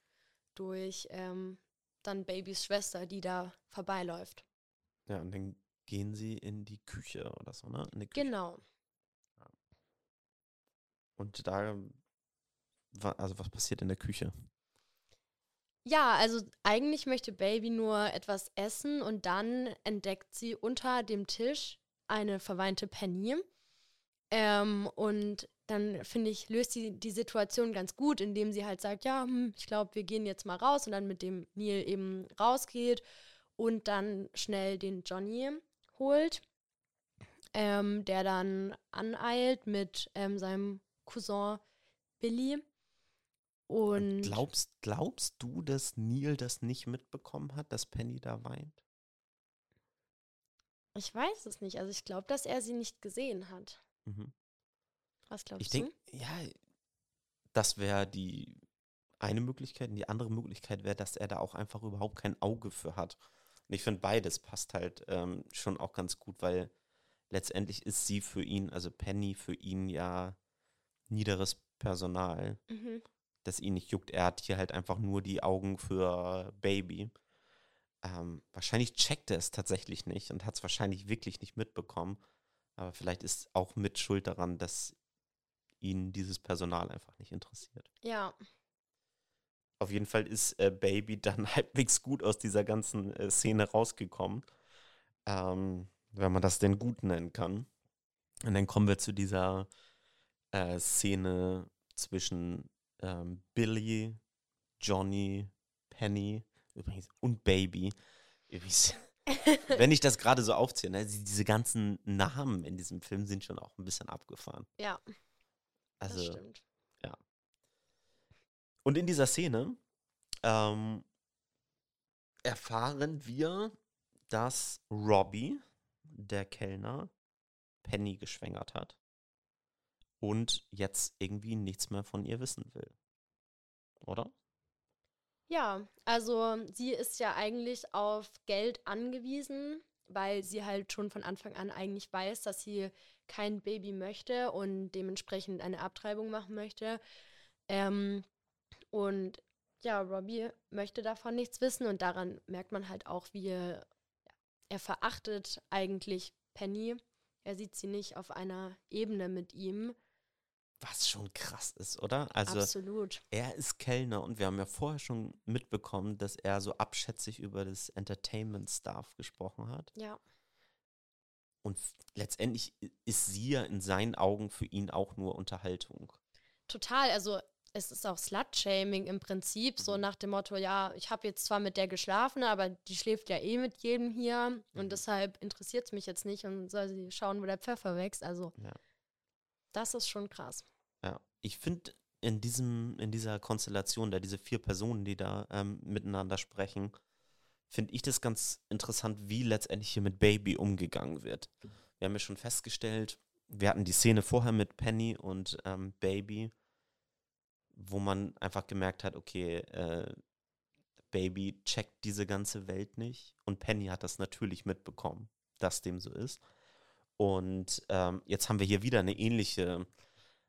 durch ähm, dann Babys Schwester, die da vorbeiläuft. Ja, und dann gehen sie in die Küche oder so, ne? In die Küche. Genau. Ja. Und da, also was passiert in der Küche? Ja, also eigentlich möchte Baby nur etwas essen und dann entdeckt sie unter dem Tisch eine verweinte Penny. Ähm, und dann, finde ich, löst sie die Situation ganz gut, indem sie halt sagt, ja, hm, ich glaube, wir gehen jetzt mal raus und dann mit dem Neil eben rausgeht und dann schnell den Johnny holt, ähm, der dann aneilt mit ähm, seinem Cousin Billy. Und glaubst, glaubst du, dass Neil das nicht mitbekommen hat, dass Penny da weint? Ich weiß es nicht. Also ich glaube, dass er sie nicht gesehen hat. Mhm. Was glaubst ich du? Ich denke, ja, das wäre die eine Möglichkeit. Und die andere Möglichkeit wäre, dass er da auch einfach überhaupt kein Auge für hat. Und ich finde, beides passt halt ähm, schon auch ganz gut, weil letztendlich ist sie für ihn, also Penny für ihn ja niederes Personal. Mhm. Dass ihn nicht juckt. Er hat hier halt einfach nur die Augen für Baby. Ähm, wahrscheinlich checkt er es tatsächlich nicht und hat es wahrscheinlich wirklich nicht mitbekommen. Aber vielleicht ist auch mit Schuld daran, dass ihn dieses Personal einfach nicht interessiert. Ja. Auf jeden Fall ist äh, Baby dann halbwegs gut aus dieser ganzen äh, Szene rausgekommen. Ähm, wenn man das denn gut nennen kann. Und dann kommen wir zu dieser äh, Szene zwischen Billy, Johnny, Penny übrigens und Baby. Übrigens, wenn ich das gerade so aufzähle, ne, diese ganzen Namen in diesem Film sind schon auch ein bisschen abgefahren. Ja, also, das stimmt. Ja. Und in dieser Szene ähm, erfahren wir, dass Robbie, der Kellner, Penny geschwängert hat. Und jetzt irgendwie nichts mehr von ihr wissen will. Oder? Ja, also sie ist ja eigentlich auf Geld angewiesen, weil sie halt schon von Anfang an eigentlich weiß, dass sie kein Baby möchte und dementsprechend eine Abtreibung machen möchte. Ähm, und ja, Robbie möchte davon nichts wissen und daran merkt man halt auch, wie er, er verachtet eigentlich Penny. Er sieht sie nicht auf einer Ebene mit ihm. Was schon krass ist, oder? Also absolut. Er ist Kellner und wir haben ja vorher schon mitbekommen, dass er so abschätzig über das Entertainment-Staff gesprochen hat. Ja. Und letztendlich ist sie ja in seinen Augen für ihn auch nur Unterhaltung. Total, also es ist auch Slut-Shaming im Prinzip, mhm. so nach dem Motto, ja, ich habe jetzt zwar mit der geschlafen, aber die schläft ja eh mit jedem hier mhm. und deshalb interessiert es mich jetzt nicht und soll sie schauen, wo der Pfeffer wächst, also ja. Das ist schon krass. Ja, ich finde in diesem, in dieser Konstellation, da diese vier Personen, die da ähm, miteinander sprechen, finde ich das ganz interessant, wie letztendlich hier mit Baby umgegangen wird. Wir haben ja schon festgestellt, wir hatten die Szene vorher mit Penny und ähm, Baby, wo man einfach gemerkt hat, okay, äh, Baby checkt diese ganze Welt nicht und Penny hat das natürlich mitbekommen, dass dem so ist. Und ähm, jetzt haben wir hier wieder eine ähnliche,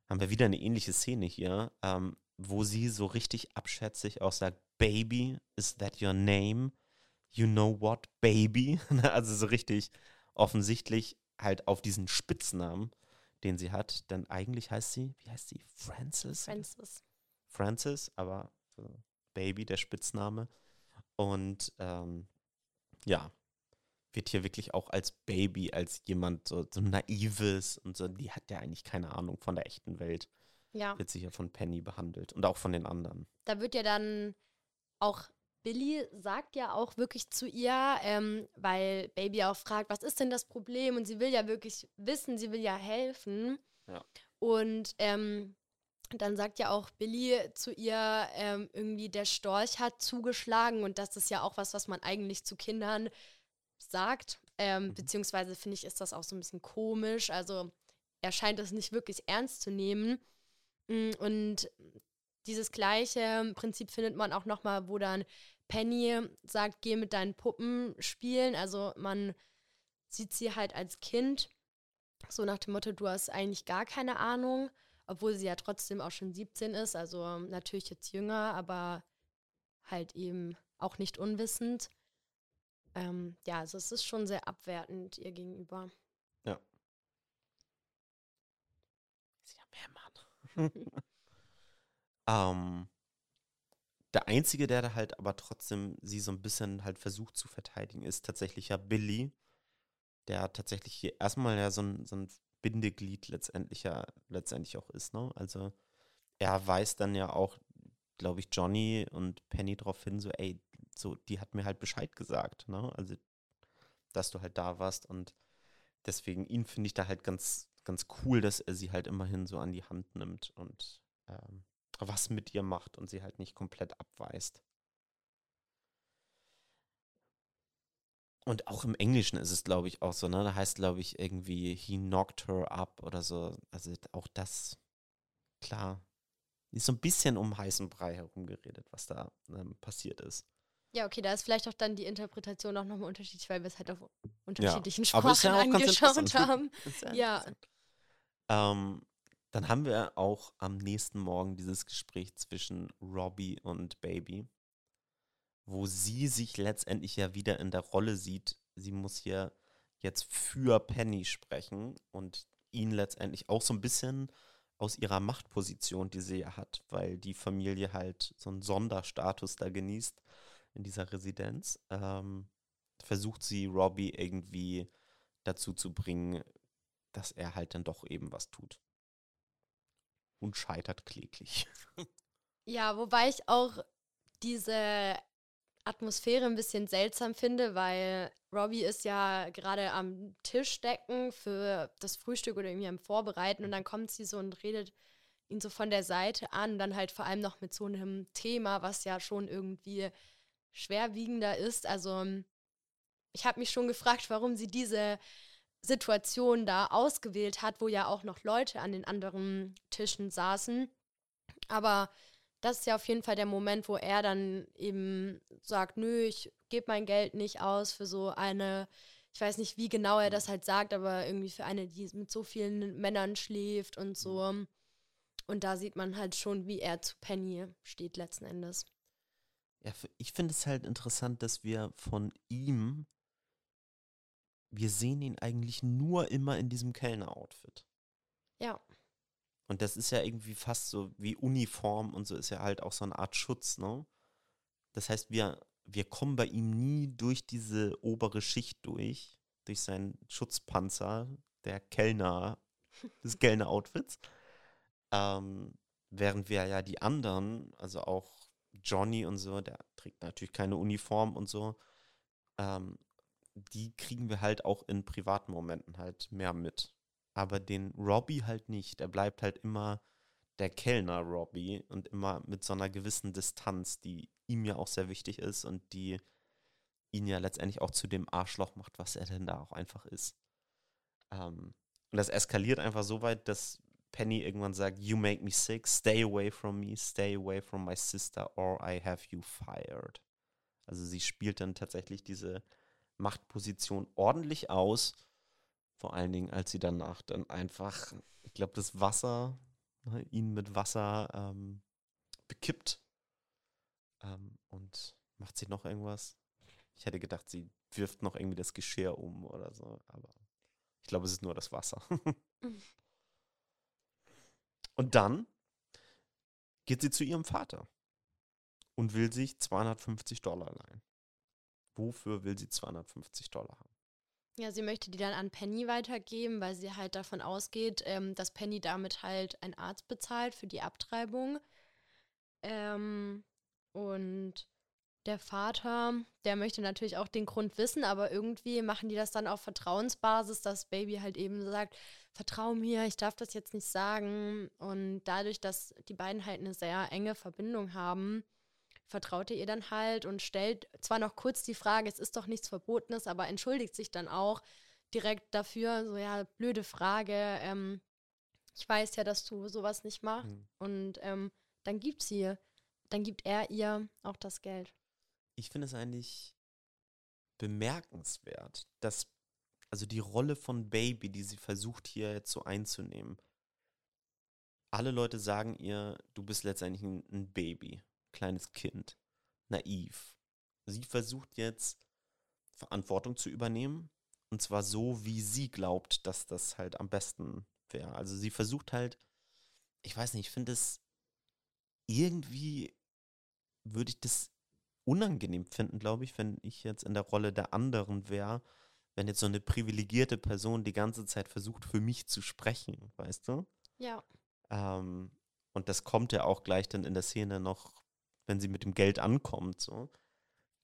haben wir wieder eine ähnliche Szene hier, ähm, wo sie so richtig abschätzig auch sagt, Baby, is that your name? You know what, Baby? Also so richtig offensichtlich halt auf diesen Spitznamen, den sie hat. Denn eigentlich heißt sie, wie heißt sie? Frances? Frances. Frances, aber Baby, der Spitzname. Und ähm, ja, wird hier wirklich auch als Baby, als jemand so, so naives und so, die hat ja eigentlich keine Ahnung von der echten Welt, ja. Wird sich ja von Penny behandelt und auch von den anderen. Da wird ja dann auch, Billy sagt ja auch wirklich zu ihr, ähm, weil Baby auch fragt, was ist denn das Problem? Und sie will ja wirklich wissen, sie will ja helfen. Ja. Und ähm, dann sagt ja auch Billy zu ihr, ähm, irgendwie der Storch hat zugeschlagen und das ist ja auch was, was man eigentlich zu Kindern sagt, ähm, mhm. beziehungsweise finde ich, ist das auch so ein bisschen komisch, also er scheint das nicht wirklich ernst zu nehmen und dieses gleiche Prinzip findet man auch nochmal, wo dann Penny sagt, geh mit deinen Puppen spielen, also man sieht sie halt als Kind, so nach dem Motto, du hast eigentlich gar keine Ahnung, obwohl sie ja trotzdem auch schon siebzehn ist, also natürlich jetzt jünger, aber halt eben auch nicht unwissend. Ähm, ja, also es ist schon sehr abwertend ihr gegenüber. Ja. Sie haben Hämmern. ähm, Der Einzige, der da halt aber trotzdem sie so ein bisschen halt versucht zu verteidigen, ist tatsächlich ja Billy, der tatsächlich hier erstmal ja so ein, so ein Bindeglied letztendlich ja letztendlich auch ist, ne? Also er weist dann ja auch, glaube ich, Johnny und Penny drauf hin, so ey, so die hat mir halt Bescheid gesagt, ne? Also dass du halt da warst, und deswegen ihn finde ich da halt ganz, ganz cool, dass er sie halt immerhin so an die Hand nimmt und ähm, was mit ihr macht und sie halt nicht komplett abweist. Und auch im Englischen ist es, glaube ich, auch so, ne? Da heißt, glaube ich, irgendwie he knocked her up oder so. Also auch das, klar, ist so ein bisschen um heißen Brei herumgeredet, was da ähm, passiert ist. Ja, okay, da ist vielleicht auch dann die Interpretation auch nochmal unterschiedlich, weil wir es halt auf unterschiedlichen ja, Sprachen ja angeschaut haben. Ja. Ähm, dann haben wir auch am nächsten Morgen dieses Gespräch zwischen Robbie und Baby, wo sie sich letztendlich ja wieder in der Rolle sieht. Sie muss hier jetzt für Penny sprechen und ihn letztendlich auch so ein bisschen aus ihrer Machtposition, die sie ja hat, weil die Familie halt so einen Sonderstatus da genießt in dieser Residenz, ähm, versucht sie Robbie irgendwie dazu zu bringen, dass er halt dann doch eben was tut. Und scheitert kläglich. Ja, wobei ich auch diese Atmosphäre ein bisschen seltsam finde, weil Robbie ist ja gerade am Tischdecken für das Frühstück oder irgendwie am Vorbereiten, und dann kommt sie so und redet ihn so von der Seite an, dann halt vor allem noch mit so einem Thema, was ja schon irgendwie schwerwiegender ist. Also ich habe mich schon gefragt, warum sie diese Situation da ausgewählt hat, wo ja auch noch Leute an den anderen Tischen saßen. Aber das ist ja auf jeden Fall der Moment, wo er dann eben sagt, nö, ich gebe mein Geld nicht aus für so eine, ich weiß nicht, wie genau er das halt sagt, aber irgendwie für eine, die mit so vielen Männern schläft und so. Und da sieht man halt schon, wie er zu Penny steht letzten Endes. Ja, ich finde es halt interessant, dass wir von ihm, wir sehen ihn eigentlich nur immer in diesem Kellner-Outfit. Ja. Und das ist ja irgendwie fast so wie Uniform, und so ist ja halt auch so eine Art Schutz, ne? Das heißt, wir, wir kommen bei ihm nie durch diese obere Schicht durch, durch seinen Schutzpanzer, der Kellner, des Kellner-Outfits. Ähm, während wir ja die anderen, also auch Johnny und so, der trägt natürlich keine Uniform und so, ähm, die kriegen wir halt auch in privaten Momenten halt mehr mit. Aber den Robbie halt nicht. Er bleibt halt immer der Kellner-Robbie und immer mit so einer gewissen Distanz, die ihm ja auch sehr wichtig ist und die ihn ja letztendlich auch zu dem Arschloch macht, was er denn da auch einfach ist. Ähm, und das eskaliert einfach so weit, dass Penny irgendwann sagt, you make me sick, stay away from me, stay away from my sister or I have you fired. Also sie spielt dann tatsächlich diese Machtposition ordentlich aus, vor allen Dingen, als sie danach dann einfach, ich glaube, das Wasser, ne, ihn mit Wasser ähm, bekippt ähm, und macht sie noch irgendwas? Ich hätte gedacht, sie wirft noch irgendwie das Geschirr um oder so, aber ich glaube, es ist nur das Wasser. Und dann geht sie zu ihrem Vater und will sich zweihundertfünfzig Dollar leihen. Wofür will sie zweihundertfünfzig Dollar haben? Ja, sie möchte die dann an Penny weitergeben, weil sie halt davon ausgeht, ähm, dass Penny damit halt einen Arzt bezahlt für die Abtreibung. Ähm, und der Vater, der möchte natürlich auch den Grund wissen, aber irgendwie machen die das dann auf Vertrauensbasis, dass Baby halt eben sagt, vertrau mir, ich darf das jetzt nicht sagen. Und dadurch, dass die beiden halt eine sehr enge Verbindung haben, vertraut er ihr dann halt und stellt zwar noch kurz die Frage, es ist doch nichts Verbotenes, aber entschuldigt sich dann auch direkt dafür, so ja, blöde Frage, ähm, ich weiß ja, dass du sowas nicht machst. Mhm. Und ähm, dann gibt sie, dann gibt er ihr auch das Geld. Ich finde es eigentlich bemerkenswert, dass also die Rolle von Baby, die sie versucht hier jetzt so einzunehmen, alle Leute sagen ihr, du bist letztendlich ein, ein Baby, kleines Kind, naiv. Sie versucht jetzt Verantwortung zu übernehmen, und zwar so, wie sie glaubt, dass das halt am besten wäre. Also sie versucht halt, ich weiß nicht, ich finde es irgendwie würde ich das unangenehm finden, glaube ich, wenn ich jetzt in der Rolle der anderen wäre, wenn jetzt so eine privilegierte Person die ganze Zeit versucht, für mich zu sprechen, weißt du? Ja. Ähm, und das kommt ja auch gleich dann in der Szene noch, wenn sie mit dem Geld ankommt, so.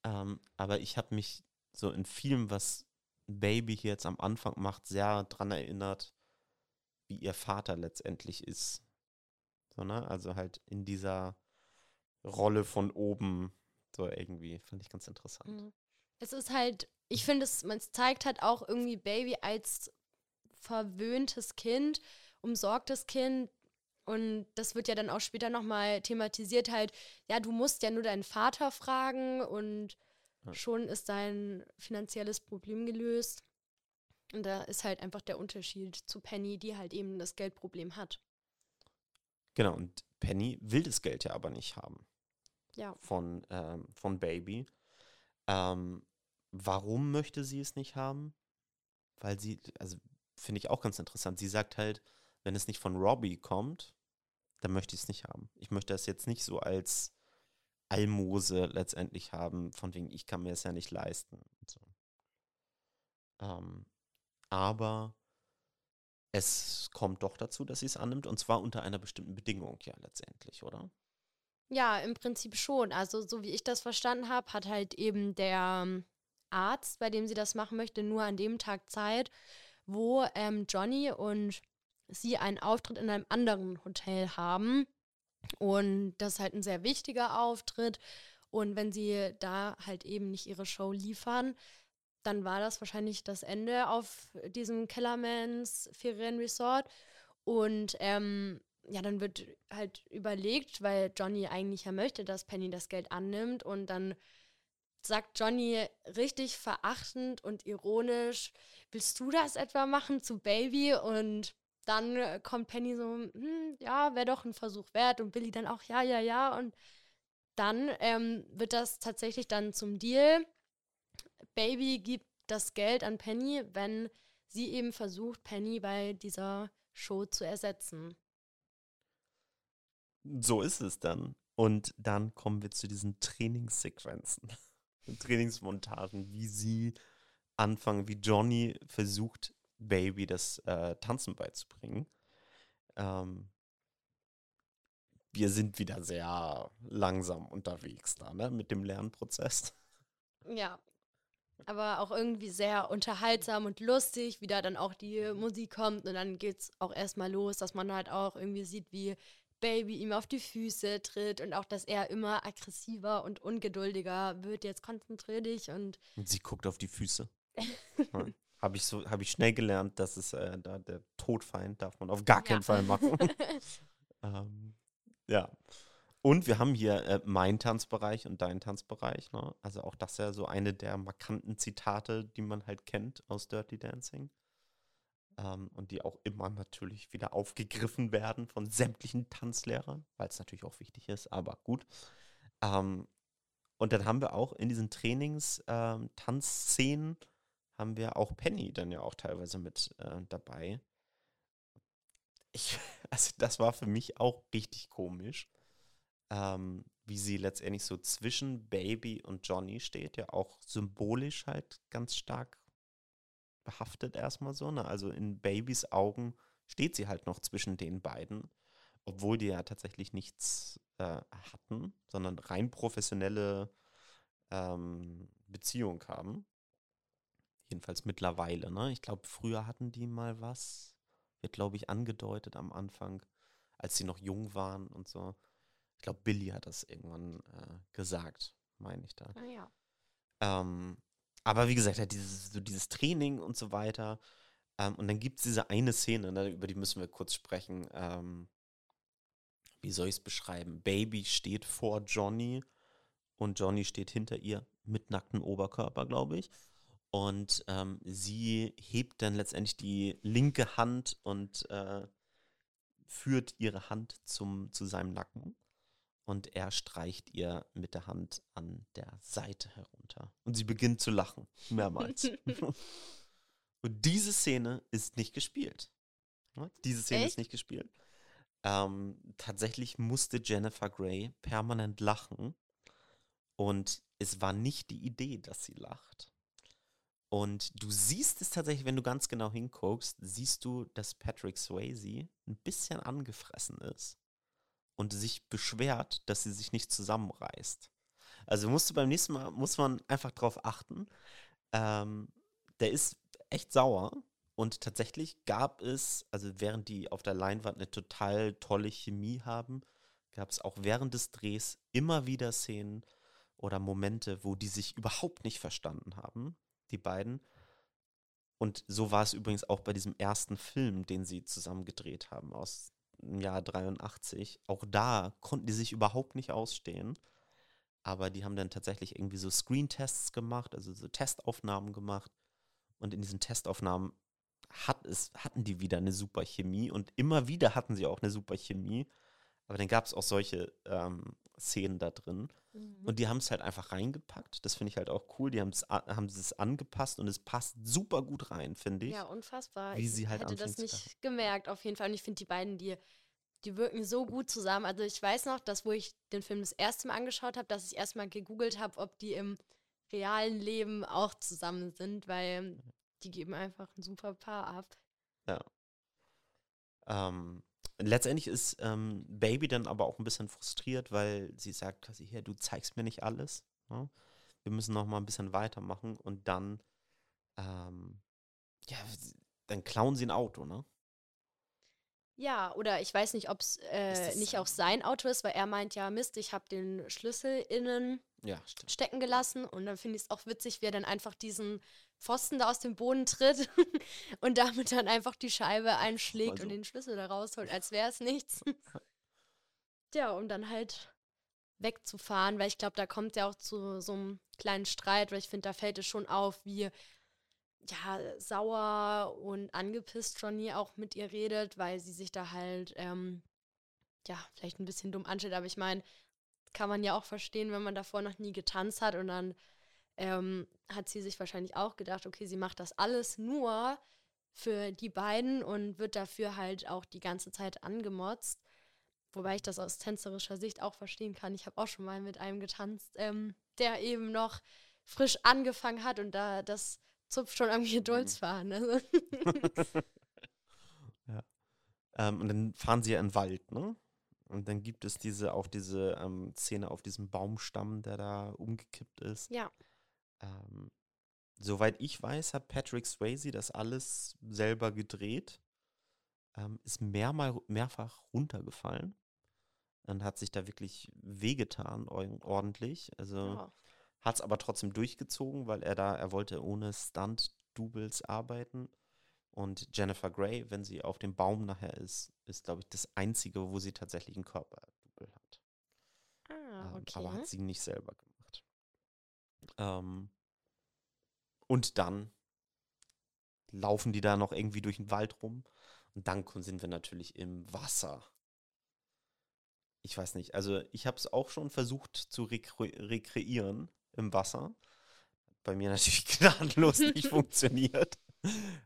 Ähm, aber ich habe mich so in vielem, was Baby hier jetzt am Anfang macht, sehr daran erinnert, wie ihr Vater letztendlich ist. So, ne? Also halt in dieser Rolle von oben, so irgendwie, fand ich ganz interessant. Es ist halt, ich finde, es, man zeigt halt auch irgendwie Baby als verwöhntes Kind, umsorgtes Kind. Und das wird ja dann auch später nochmal thematisiert, halt, ja, du musst ja nur deinen Vater fragen und ja. schon ist dein finanzielles Problem gelöst. Und da ist halt einfach der Unterschied zu Penny, die halt eben das Geldproblem hat. Genau, und Penny will das Geld ja aber nicht haben. Ja. Von, ähm, von Baby. Ähm, warum möchte sie es nicht haben? Weil sie, also finde ich auch ganz interessant, sie sagt halt, wenn es nicht von Robbie kommt, dann möchte ich es nicht haben. Ich möchte das jetzt nicht so als Almose letztendlich haben, von wegen, ich kann mir es ja nicht leisten. Und so. Ähm, aber es kommt doch dazu, dass sie es annimmt, und zwar unter einer bestimmten Bedingung ja letztendlich, oder? Ja, im Prinzip schon. Also so wie ich das verstanden habe, hat halt eben der Arzt, bei dem sie das machen möchte, nur an dem Tag Zeit, wo ähm, Johnny und sie einen Auftritt in einem anderen Hotel haben. Und das ist halt ein sehr wichtiger Auftritt. Und wenn sie da halt eben nicht ihre Show liefern, dann war das wahrscheinlich das Ende auf diesem Kellermans Ferienresort. Und ähm, ja, dann wird halt überlegt, weil Johnny eigentlich ja möchte, dass Penny das Geld annimmt. Und dann sagt Johnny richtig verachtend und ironisch, willst du das etwa machen zu Baby? Und dann kommt Penny so, hm, ja, wäre doch ein Versuch wert. Und Billy dann auch, ja, ja, ja. Und dann ähm, wird das tatsächlich dann zum Deal. Baby gibt das Geld an Penny, wenn sie eben versucht, Penny bei dieser Show zu ersetzen. So ist es dann. Und dann kommen wir zu diesen Trainingssequenzen, Trainingsmontagen, wie sie anfangen, wie Johnny versucht, Baby das äh, Tanzen beizubringen. Ähm, wir sind wieder sehr langsam unterwegs da, ne, mit dem Lernprozess. Ja, aber auch irgendwie sehr unterhaltsam und lustig, wie da dann auch die Musik kommt und dann geht's auch erstmal los, dass man halt auch irgendwie sieht, wie Baby ihm auf die Füße tritt und auch, dass er immer aggressiver und ungeduldiger wird. Jetzt konzentrier dich und... Und sie guckt auf die Füße. Ja. Habe ich, so, hab ich schnell gelernt, dass es äh, da der Todfeind darf man auf gar keinen ja. Fall machen. ähm, ja. Und wir haben hier äh, mein Tanzbereich und dein Tanzbereich. Ne? Also auch das ist ja so eine der markanten Zitate, die man halt kennt aus Dirty Dancing. Ähm, und die auch immer natürlich wieder aufgegriffen werden von sämtlichen Tanzlehrern, weil es natürlich auch wichtig ist, aber gut. Ähm, und dann haben wir auch in diesen Trainings-Tanzszenen ähm, haben wir auch Penny dann ja auch teilweise mit äh, dabei. Ich, also das war für mich auch richtig komisch, ähm, wie sie letztendlich so zwischen Baby und Johnny steht, ja auch symbolisch halt ganz stark behaftet erstmal so. Ne? Also in Babys Augen steht sie halt noch zwischen den beiden, obwohl die ja tatsächlich nichts äh, hatten, sondern rein professionelle ähm, Beziehung haben. Jedenfalls mittlerweile, ne? Ich glaube, früher hatten die mal was, wird, glaube ich, angedeutet am Anfang, als sie noch jung waren und so. Ich glaube, Billy hat das irgendwann äh, gesagt, meine ich da. Ah, ja. Ähm, aber wie gesagt, halt dieses, so dieses Training und so weiter. Ähm, und dann gibt es diese eine Szene, ne, über die müssen wir kurz sprechen. Ähm, wie soll ich es beschreiben? Baby steht vor Johnny und Johnny steht hinter ihr mit nacktem Oberkörper, glaube ich. Und ähm, sie hebt dann letztendlich die linke Hand und äh, führt ihre Hand zum, zu seinem Nacken. Und er streicht ihr mit der Hand an der Seite herunter. Und sie beginnt zu lachen, mehrmals. Und diese Szene ist nicht gespielt. Diese Szene Echt? Ist nicht gespielt. Ähm, tatsächlich musste Jennifer Grey permanent lachen. Und es war nicht die Idee, dass sie lacht. Und du siehst es tatsächlich, wenn du ganz genau hinguckst, siehst du, dass Patrick Swayze ein bisschen angefressen ist und sich beschwert, dass sie sich nicht zusammenreißt. Also musst du beim nächsten Mal, muss man einfach drauf achten. Ähm, der ist echt sauer. Und tatsächlich gab es, also während die auf der Leinwand eine total tolle Chemie haben, gab es auch während des Drehs immer wieder Szenen oder Momente, wo die sich überhaupt nicht verstanden haben, die beiden. Und so war es übrigens auch bei diesem ersten Film, den sie zusammen gedreht haben, aus dem Jahr dreiundachtzig. Auch da konnten die sich überhaupt nicht ausstehen. Aber die haben dann tatsächlich irgendwie so Screentests gemacht, also so Testaufnahmen gemacht. Und in diesen Testaufnahmen hat es, hatten die wieder eine super Chemie. Und immer wieder hatten sie auch eine super Chemie. Aber dann gab es auch solche ähm, Szenen da drin. Mhm. Und die haben es halt einfach reingepackt. Das finde ich halt auch cool. Die haben es haben es angepasst und es passt super gut rein, finde ich. Ja, unfassbar. Wie ich sie halt hätte das nicht gemerkt, auf jeden Fall. Und ich finde die beiden, die... Die wirken so gut zusammen. Also ich weiß noch, dass wo ich den Film das erste Mal angeschaut habe, dass ich erstmal gegoogelt habe, ob die im realen Leben auch zusammen sind, weil die geben einfach ein super Paar ab. Ja. Ähm, letztendlich ist ähm, Baby dann aber auch ein bisschen frustriert, weil sie sagt, dass sie hier, du zeigst mir nicht alles. Ne? Wir müssen noch mal ein bisschen weitermachen und dann, ähm, ja, dann klauen sie ein Auto, ne? Ja, oder ich weiß nicht, ob es äh, nicht auch sein Auto ist, weil er meint ja, Mist, ich habe den Schlüssel innen ja, stecken gelassen. Und dann finde ich es auch witzig, wie er dann einfach diesen Pfosten da aus dem Boden tritt und damit dann einfach die Scheibe einschlägt also. Und den Schlüssel da rausholt, als wäre es nichts. Ja, um dann halt wegzufahren, weil ich glaube, da kommt ja auch zu so einem kleinen Streit, weil ich finde, da fällt es schon auf, wie... ja, sauer und angepisst Johnny auch mit ihr redet, weil sie sich da halt, ähm, ja, vielleicht ein bisschen dumm anstellt. Aber ich meine, kann man ja auch verstehen, wenn man davor noch nie getanzt hat. Und dann ähm, hat sie sich wahrscheinlich auch gedacht, okay, sie macht das alles nur für die beiden und wird dafür halt auch die ganze Zeit angemotzt. Wobei ich das aus tänzerischer Sicht auch verstehen kann. Ich habe auch schon mal mit einem getanzt, ähm, der eben noch frisch angefangen hat und da das zupft schon am Geduldsfahren. Also. Ja. Ähm, und dann fahren sie ja in den Wald, ne? Und dann gibt es diese auch diese ähm, Szene auf diesem Baumstamm, der da umgekippt ist. Ja. Ähm, soweit ich weiß, hat Patrick Swayze das alles selber gedreht, ähm, ist mehrmal, mehrfach runtergefallen und hat sich da wirklich wehgetan, ordentlich. Also. Ja. Hat es aber trotzdem durchgezogen, weil er da, er wollte ohne Stunt-Doubles arbeiten. Und Jennifer Grey, wenn sie auf dem Baum nachher ist, ist, glaube ich, das Einzige, wo sie tatsächlich einen Körper-Double hat. Ah, okay. Ähm, aber hat sie nicht selber gemacht. Ähm, und dann laufen die da noch irgendwie durch den Wald rum. Und dann sind wir natürlich im Wasser. Ich weiß nicht, also ich habe es auch schon versucht zu rekre- rekreieren. Im Wasser. Bei mir natürlich gnadenlos nicht funktioniert.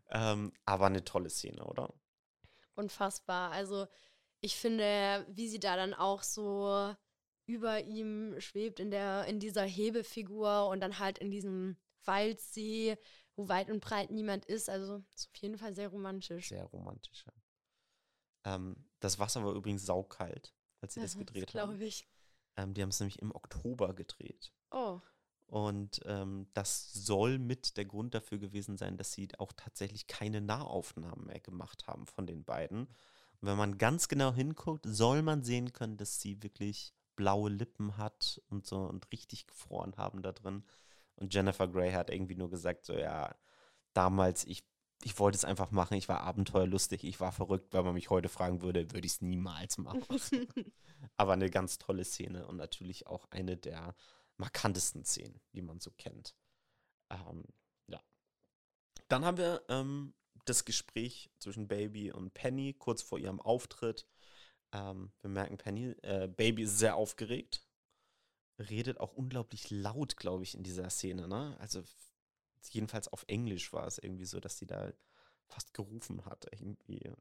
Ähm, aber eine tolle Szene, oder? Unfassbar. Also ich finde, wie sie da dann auch so über ihm schwebt in der in dieser Hebefigur und dann halt in diesem Waldsee, wo weit und breit niemand ist. Also ist auf jeden Fall sehr romantisch. Sehr romantisch, ja. Ähm, das Wasser war übrigens saukalt, als sie das gedreht das glaub haben. Glaube ich. Ähm, die haben es nämlich im Oktober gedreht. Oh. Und ähm, das soll mit der Grund dafür gewesen sein, dass sie auch tatsächlich keine Nahaufnahmen mehr gemacht haben von den beiden. Und wenn man ganz genau hinguckt, soll man sehen können, dass sie wirklich blaue Lippen hat und so und richtig gefroren haben da drin. Und Jennifer Grey hat irgendwie nur gesagt, so ja, damals, ich, ich wollte es einfach machen, ich war abenteuerlustig, ich war verrückt, wenn man mich heute fragen würde, würde ich es niemals machen. Aber eine ganz tolle Szene und natürlich auch eine der markantesten Szenen, die man so kennt. Ähm, ja. Dann haben wir ähm, das Gespräch zwischen Baby und Penny kurz vor ihrem Auftritt. Ähm, wir merken, Penny, äh, Baby ist sehr aufgeregt, redet auch unglaublich laut, glaube ich, in dieser Szene. Ne? Also f- jedenfalls auf Englisch war es irgendwie so, dass sie da fast gerufen hat irgendwie.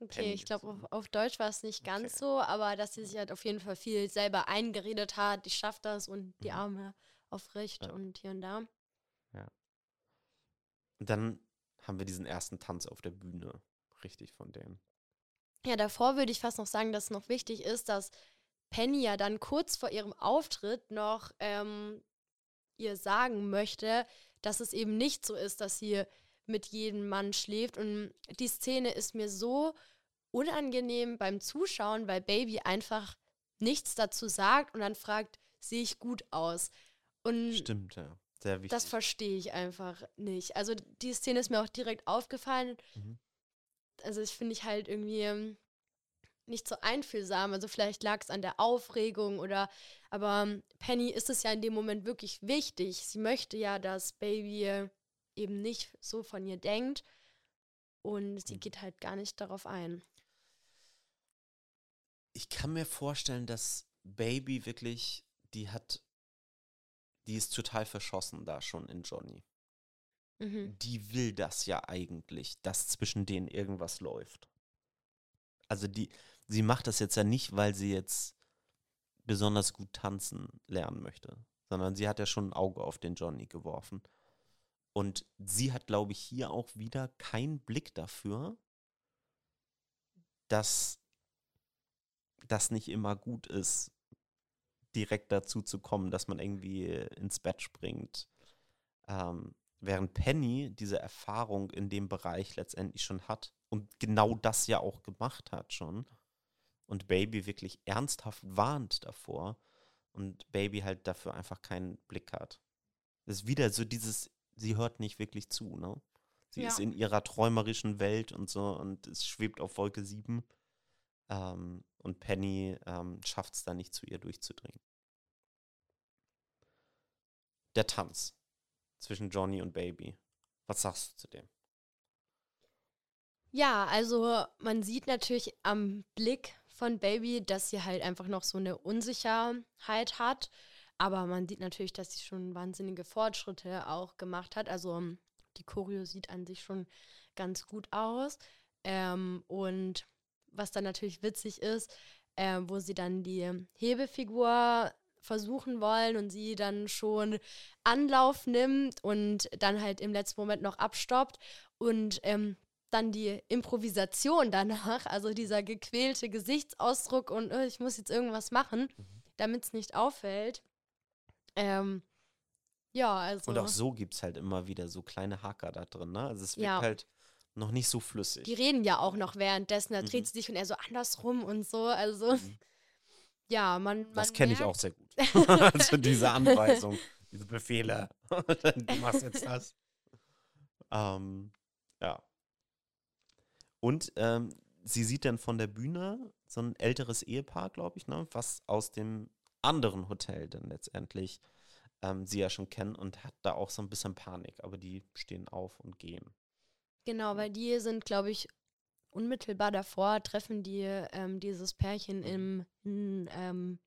Okay, ich glaube, auf, auf Deutsch war es nicht ganz okay. so, aber dass sie sich halt auf jeden Fall viel selber eingeredet hat, ich schaff das und die Arme aufrecht ja. und hier und da. Ja. Und dann haben wir diesen ersten Tanz auf der Bühne, richtig von denen. Ja, davor würde ich fast noch sagen, dass es noch wichtig ist, dass Penny ja dann kurz vor ihrem Auftritt noch ähm, ihr sagen möchte, dass es eben nicht so ist, dass sie mit jedem Mann schläft. Und die Szene ist mir so unangenehm beim Zuschauen, weil Baby einfach nichts dazu sagt und dann fragt, sehe ich gut aus? Und stimmt, ja. Sehr wichtig. Das verstehe ich einfach nicht. Also die Szene ist mir auch direkt aufgefallen. Mhm. Also ich finde ich halt irgendwie nicht so einfühlsam. Also vielleicht lag es an der Aufregung oder, aber Penny ist es ja in dem Moment wirklich wichtig. Sie möchte ja, dass Baby eben nicht so von ihr denkt und sie geht halt gar nicht darauf ein. Ich kann mir vorstellen, dass Baby wirklich, die hat, die ist total verschossen da schon in Johnny. Mhm. Die will das ja eigentlich, dass zwischen denen irgendwas läuft. Also die, sie macht das jetzt ja nicht, weil sie jetzt besonders gut tanzen lernen möchte, sondern sie hat ja schon ein Auge auf den Johnny geworfen. Und sie hat, glaube ich, hier auch wieder keinen Blick dafür, dass das nicht immer gut ist, direkt dazu zu kommen, dass man irgendwie ins Bett springt. Ähm, während Penny diese Erfahrung in dem Bereich letztendlich schon hat und genau das ja auch gemacht hat schon und Baby wirklich ernsthaft warnt davor und Baby halt dafür einfach keinen Blick hat. Das ist wieder so dieses, sie hört nicht wirklich zu, ne? Sie ja. ist in ihrer träumerischen Welt und so und es schwebt auf Wolke sieben. Ähm, und Penny ähm, schafft es da nicht, zu ihr durchzudringen. Der Tanz zwischen Johnny und Baby. Was sagst du zu dem? Ja, also man sieht natürlich am Blick von Baby, dass sie halt einfach noch so eine Unsicherheit hat. Aber man sieht natürlich, dass sie schon wahnsinnige Fortschritte auch gemacht hat. Also die Choreo sieht an sich schon ganz gut aus. Ähm, und was dann natürlich witzig ist, äh, wo sie dann die Hebefigur versuchen wollen und sie dann schon Anlauf nimmt und dann halt im letzten Moment noch abstoppt. Und ähm, dann die Improvisation danach, also dieser gequälte Gesichtsausdruck und äh, ich muss jetzt irgendwas machen, damit es nicht auffällt. Ähm, ja, also. Und auch so gibt es halt immer wieder so kleine Hacker da drin, ne? Also es wirkt ja. halt noch nicht so flüssig. Die reden ja auch noch währenddessen, da mhm. dreht sie sich und er so andersrum und so, also mhm. ja, man, man das kenne ich auch sehr gut. Also diese Anweisung, diese Befehle. Du machst jetzt das. ähm, ja. Und ähm, sie sieht dann von der Bühne so ein älteres Ehepaar, glaube ich, ne? Was aus dem anderen Hotel dann letztendlich ähm, sie ja schon kennen und hat da auch so ein bisschen Panik, aber die stehen auf und gehen. Genau, weil die sind, glaube ich, unmittelbar davor, treffen die ähm, dieses Pärchen im ähm,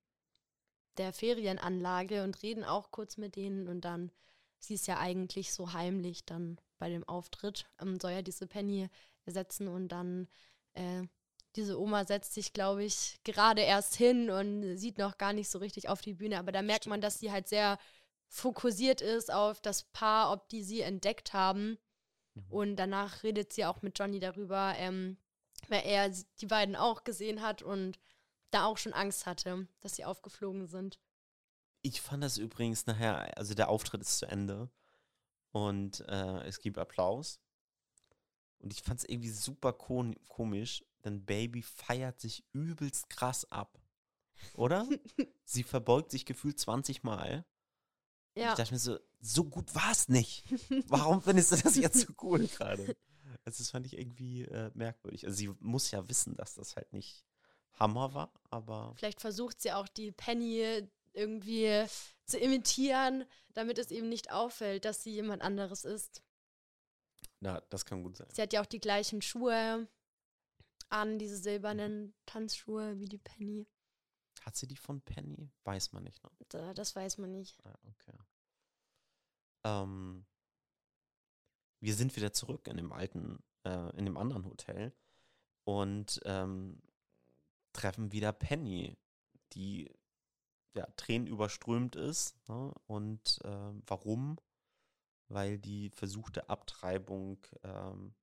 der Ferienanlage und reden auch kurz mit denen und dann, sie ist ja eigentlich so heimlich dann bei dem Auftritt, ähm, soll ja diese Penny ersetzen und dann äh, diese Oma setzt sich, glaube ich, gerade erst hin und sieht noch gar nicht so richtig auf die Bühne. Aber da merkt man, dass sie halt sehr fokussiert ist auf das Paar, ob die sie entdeckt haben. Mhm. Und danach redet sie auch mit Johnny darüber, ähm, weil er die beiden auch gesehen hat und da auch schon Angst hatte, dass sie aufgeflogen sind. Ich fand das übrigens nachher, also der Auftritt ist zu Ende und äh, es gibt Applaus. Und ich fand es irgendwie super kon- komisch, denn Baby feiert sich übelst krass ab, oder? Sie verbeugt sich gefühlt zwanzig Mal. Ja. Ich dachte mir so, so gut war es nicht. Warum findest du das jetzt so cool gerade? Also das fand ich irgendwie äh, merkwürdig. Also sie muss ja wissen, dass das halt nicht Hammer war, aber... Vielleicht versucht sie auch die Penny irgendwie zu imitieren, damit es eben nicht auffällt, dass sie jemand anderes ist. Na, ja, das kann gut sein. Sie hat ja auch die gleichen Schuhe an, diese silbernen Tanzschuhe wie die Penny. Hat sie die von Penny? Weiß man nicht, ne? Da, das weiß man nicht. Ah, okay. Ähm, wir sind wieder zurück in dem alten, äh, in dem anderen Hotel. und ähm, treffen wieder Penny, die ja tränenüberströmt ist, ne? Und äh, warum? Weil die versuchte Abtreibung ähm,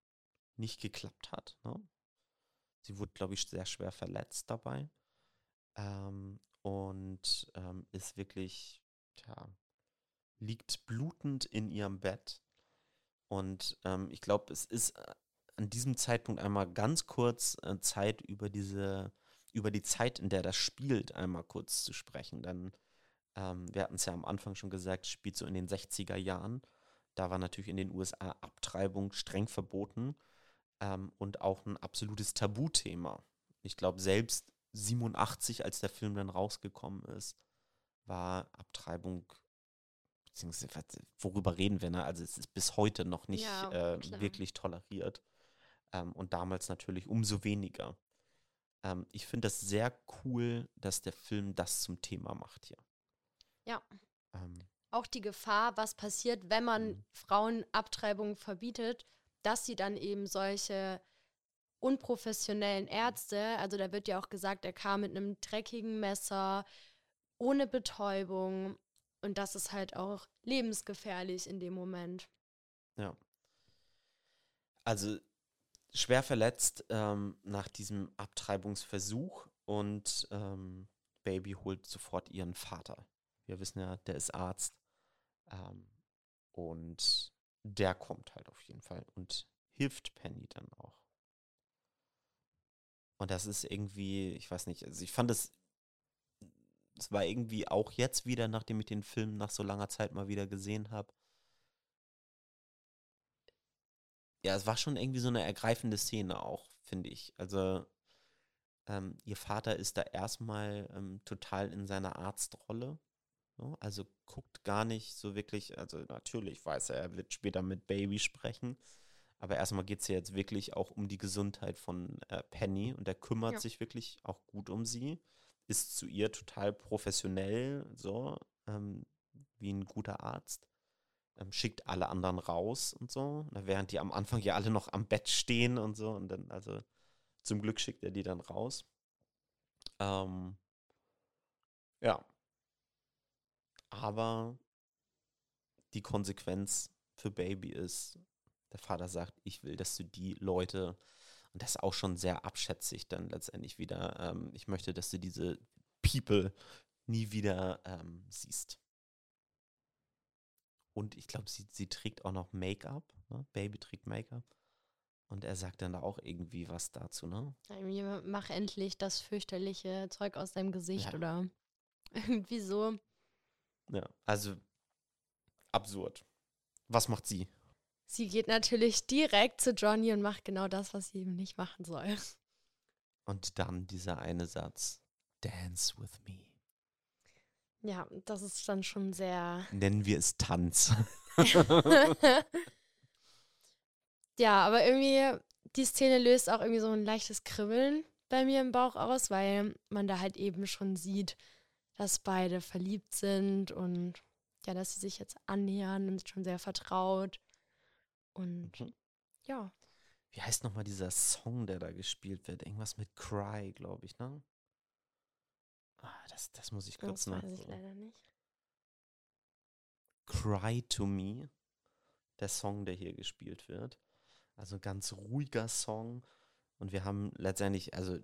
nicht geklappt hat. Ne? Sie wurde, glaube ich, sehr schwer verletzt dabei ähm, und ähm, ist wirklich, tja, liegt blutend in ihrem Bett. Und ähm, ich glaube, es ist an diesem Zeitpunkt einmal ganz kurz äh, Zeit, über diese, über die Zeit, in der das spielt, einmal kurz zu sprechen. Denn ähm, wir hatten es ja am Anfang schon gesagt, es spielt so in den sechziger Jahren. Da war natürlich in den U S A Abtreibung streng verboten ähm, und auch ein absolutes Tabuthema. Ich glaube, selbst siebenundachtzig, als der Film dann rausgekommen ist, war Abtreibung, beziehungsweise worüber reden wir, ne? Also es ist bis heute noch nicht ja, äh, wirklich toleriert. Ähm, und damals natürlich umso weniger. Ähm, ich finde das sehr cool, dass der Film das zum Thema macht hier. Ja. Ähm, Auch die Gefahr, was passiert, wenn man mhm. Frauen Abtreibungen verbietet, dass sie dann eben solche unprofessionellen Ärzte, also da wird ja auch gesagt, er kam mit einem dreckigen Messer, ohne Betäubung, und das ist halt auch lebensgefährlich in dem Moment. Ja. Also schwer verletzt ähm, nach diesem Abtreibungsversuch, und ähm, Baby holt sofort ihren Vater. Wir wissen ja, der ist Arzt. Ähm, und der kommt halt auf jeden Fall und hilft Penny dann auch. Und das ist irgendwie, ich weiß nicht, also ich fand es, es war irgendwie auch jetzt wieder, nachdem ich den Film nach so langer Zeit mal wieder gesehen habe. Ja, es war schon irgendwie so eine ergreifende Szene auch, finde ich. Also ähm, ihr Vater ist da erstmal ähm, total in seiner Arztrolle. Also guckt gar nicht so wirklich, also natürlich weiß er, er wird später mit Baby sprechen, aber erstmal geht es ja jetzt wirklich auch um die Gesundheit von äh, Penny, und er kümmert ja. sich wirklich auch gut um sie, ist zu ihr total professionell, so ähm, wie ein guter Arzt, ähm, schickt alle anderen raus und so, während die am Anfang ja alle noch am Bett stehen und so, und dann, also zum Glück schickt er die dann raus. Ähm, ja. Aber die Konsequenz für Baby ist, der Vater sagt, ich will, dass du die Leute, und das auch schon sehr abschätzig dann letztendlich wieder, ähm, ich möchte, dass du diese People nie wieder ähm, siehst. Und ich glaube, sie, sie trägt auch noch Make-up, ne? Baby trägt Make-up. Und er sagt dann da auch irgendwie was dazu, ne? Mach endlich das fürchterliche Zeug aus deinem Gesicht, ja. Oder irgendwie so. Ja, also absurd. Was macht sie? Sie geht natürlich direkt zu Johnny und macht genau das, was sie eben nicht machen soll. Und dann dieser eine Satz: Dance with me. Ja, das ist dann schon sehr... Nennen wir es Tanz. Ja, aber irgendwie, die Szene löst auch irgendwie so ein leichtes Kribbeln bei mir im Bauch aus, weil man da halt eben schon sieht, dass beide verliebt sind und ja, dass sie sich jetzt annähern und schon sehr vertraut. Und mhm. ja. Wie heißt nochmal dieser Song, der da gespielt wird? Irgendwas mit Cry, glaube ich, ne? Ah, das, das muss ich kurz nachdenken. Das weiß ich leider nicht. Cry to Me, der Song, der hier gespielt wird. Also ganz ruhiger Song. Und wir haben letztendlich, also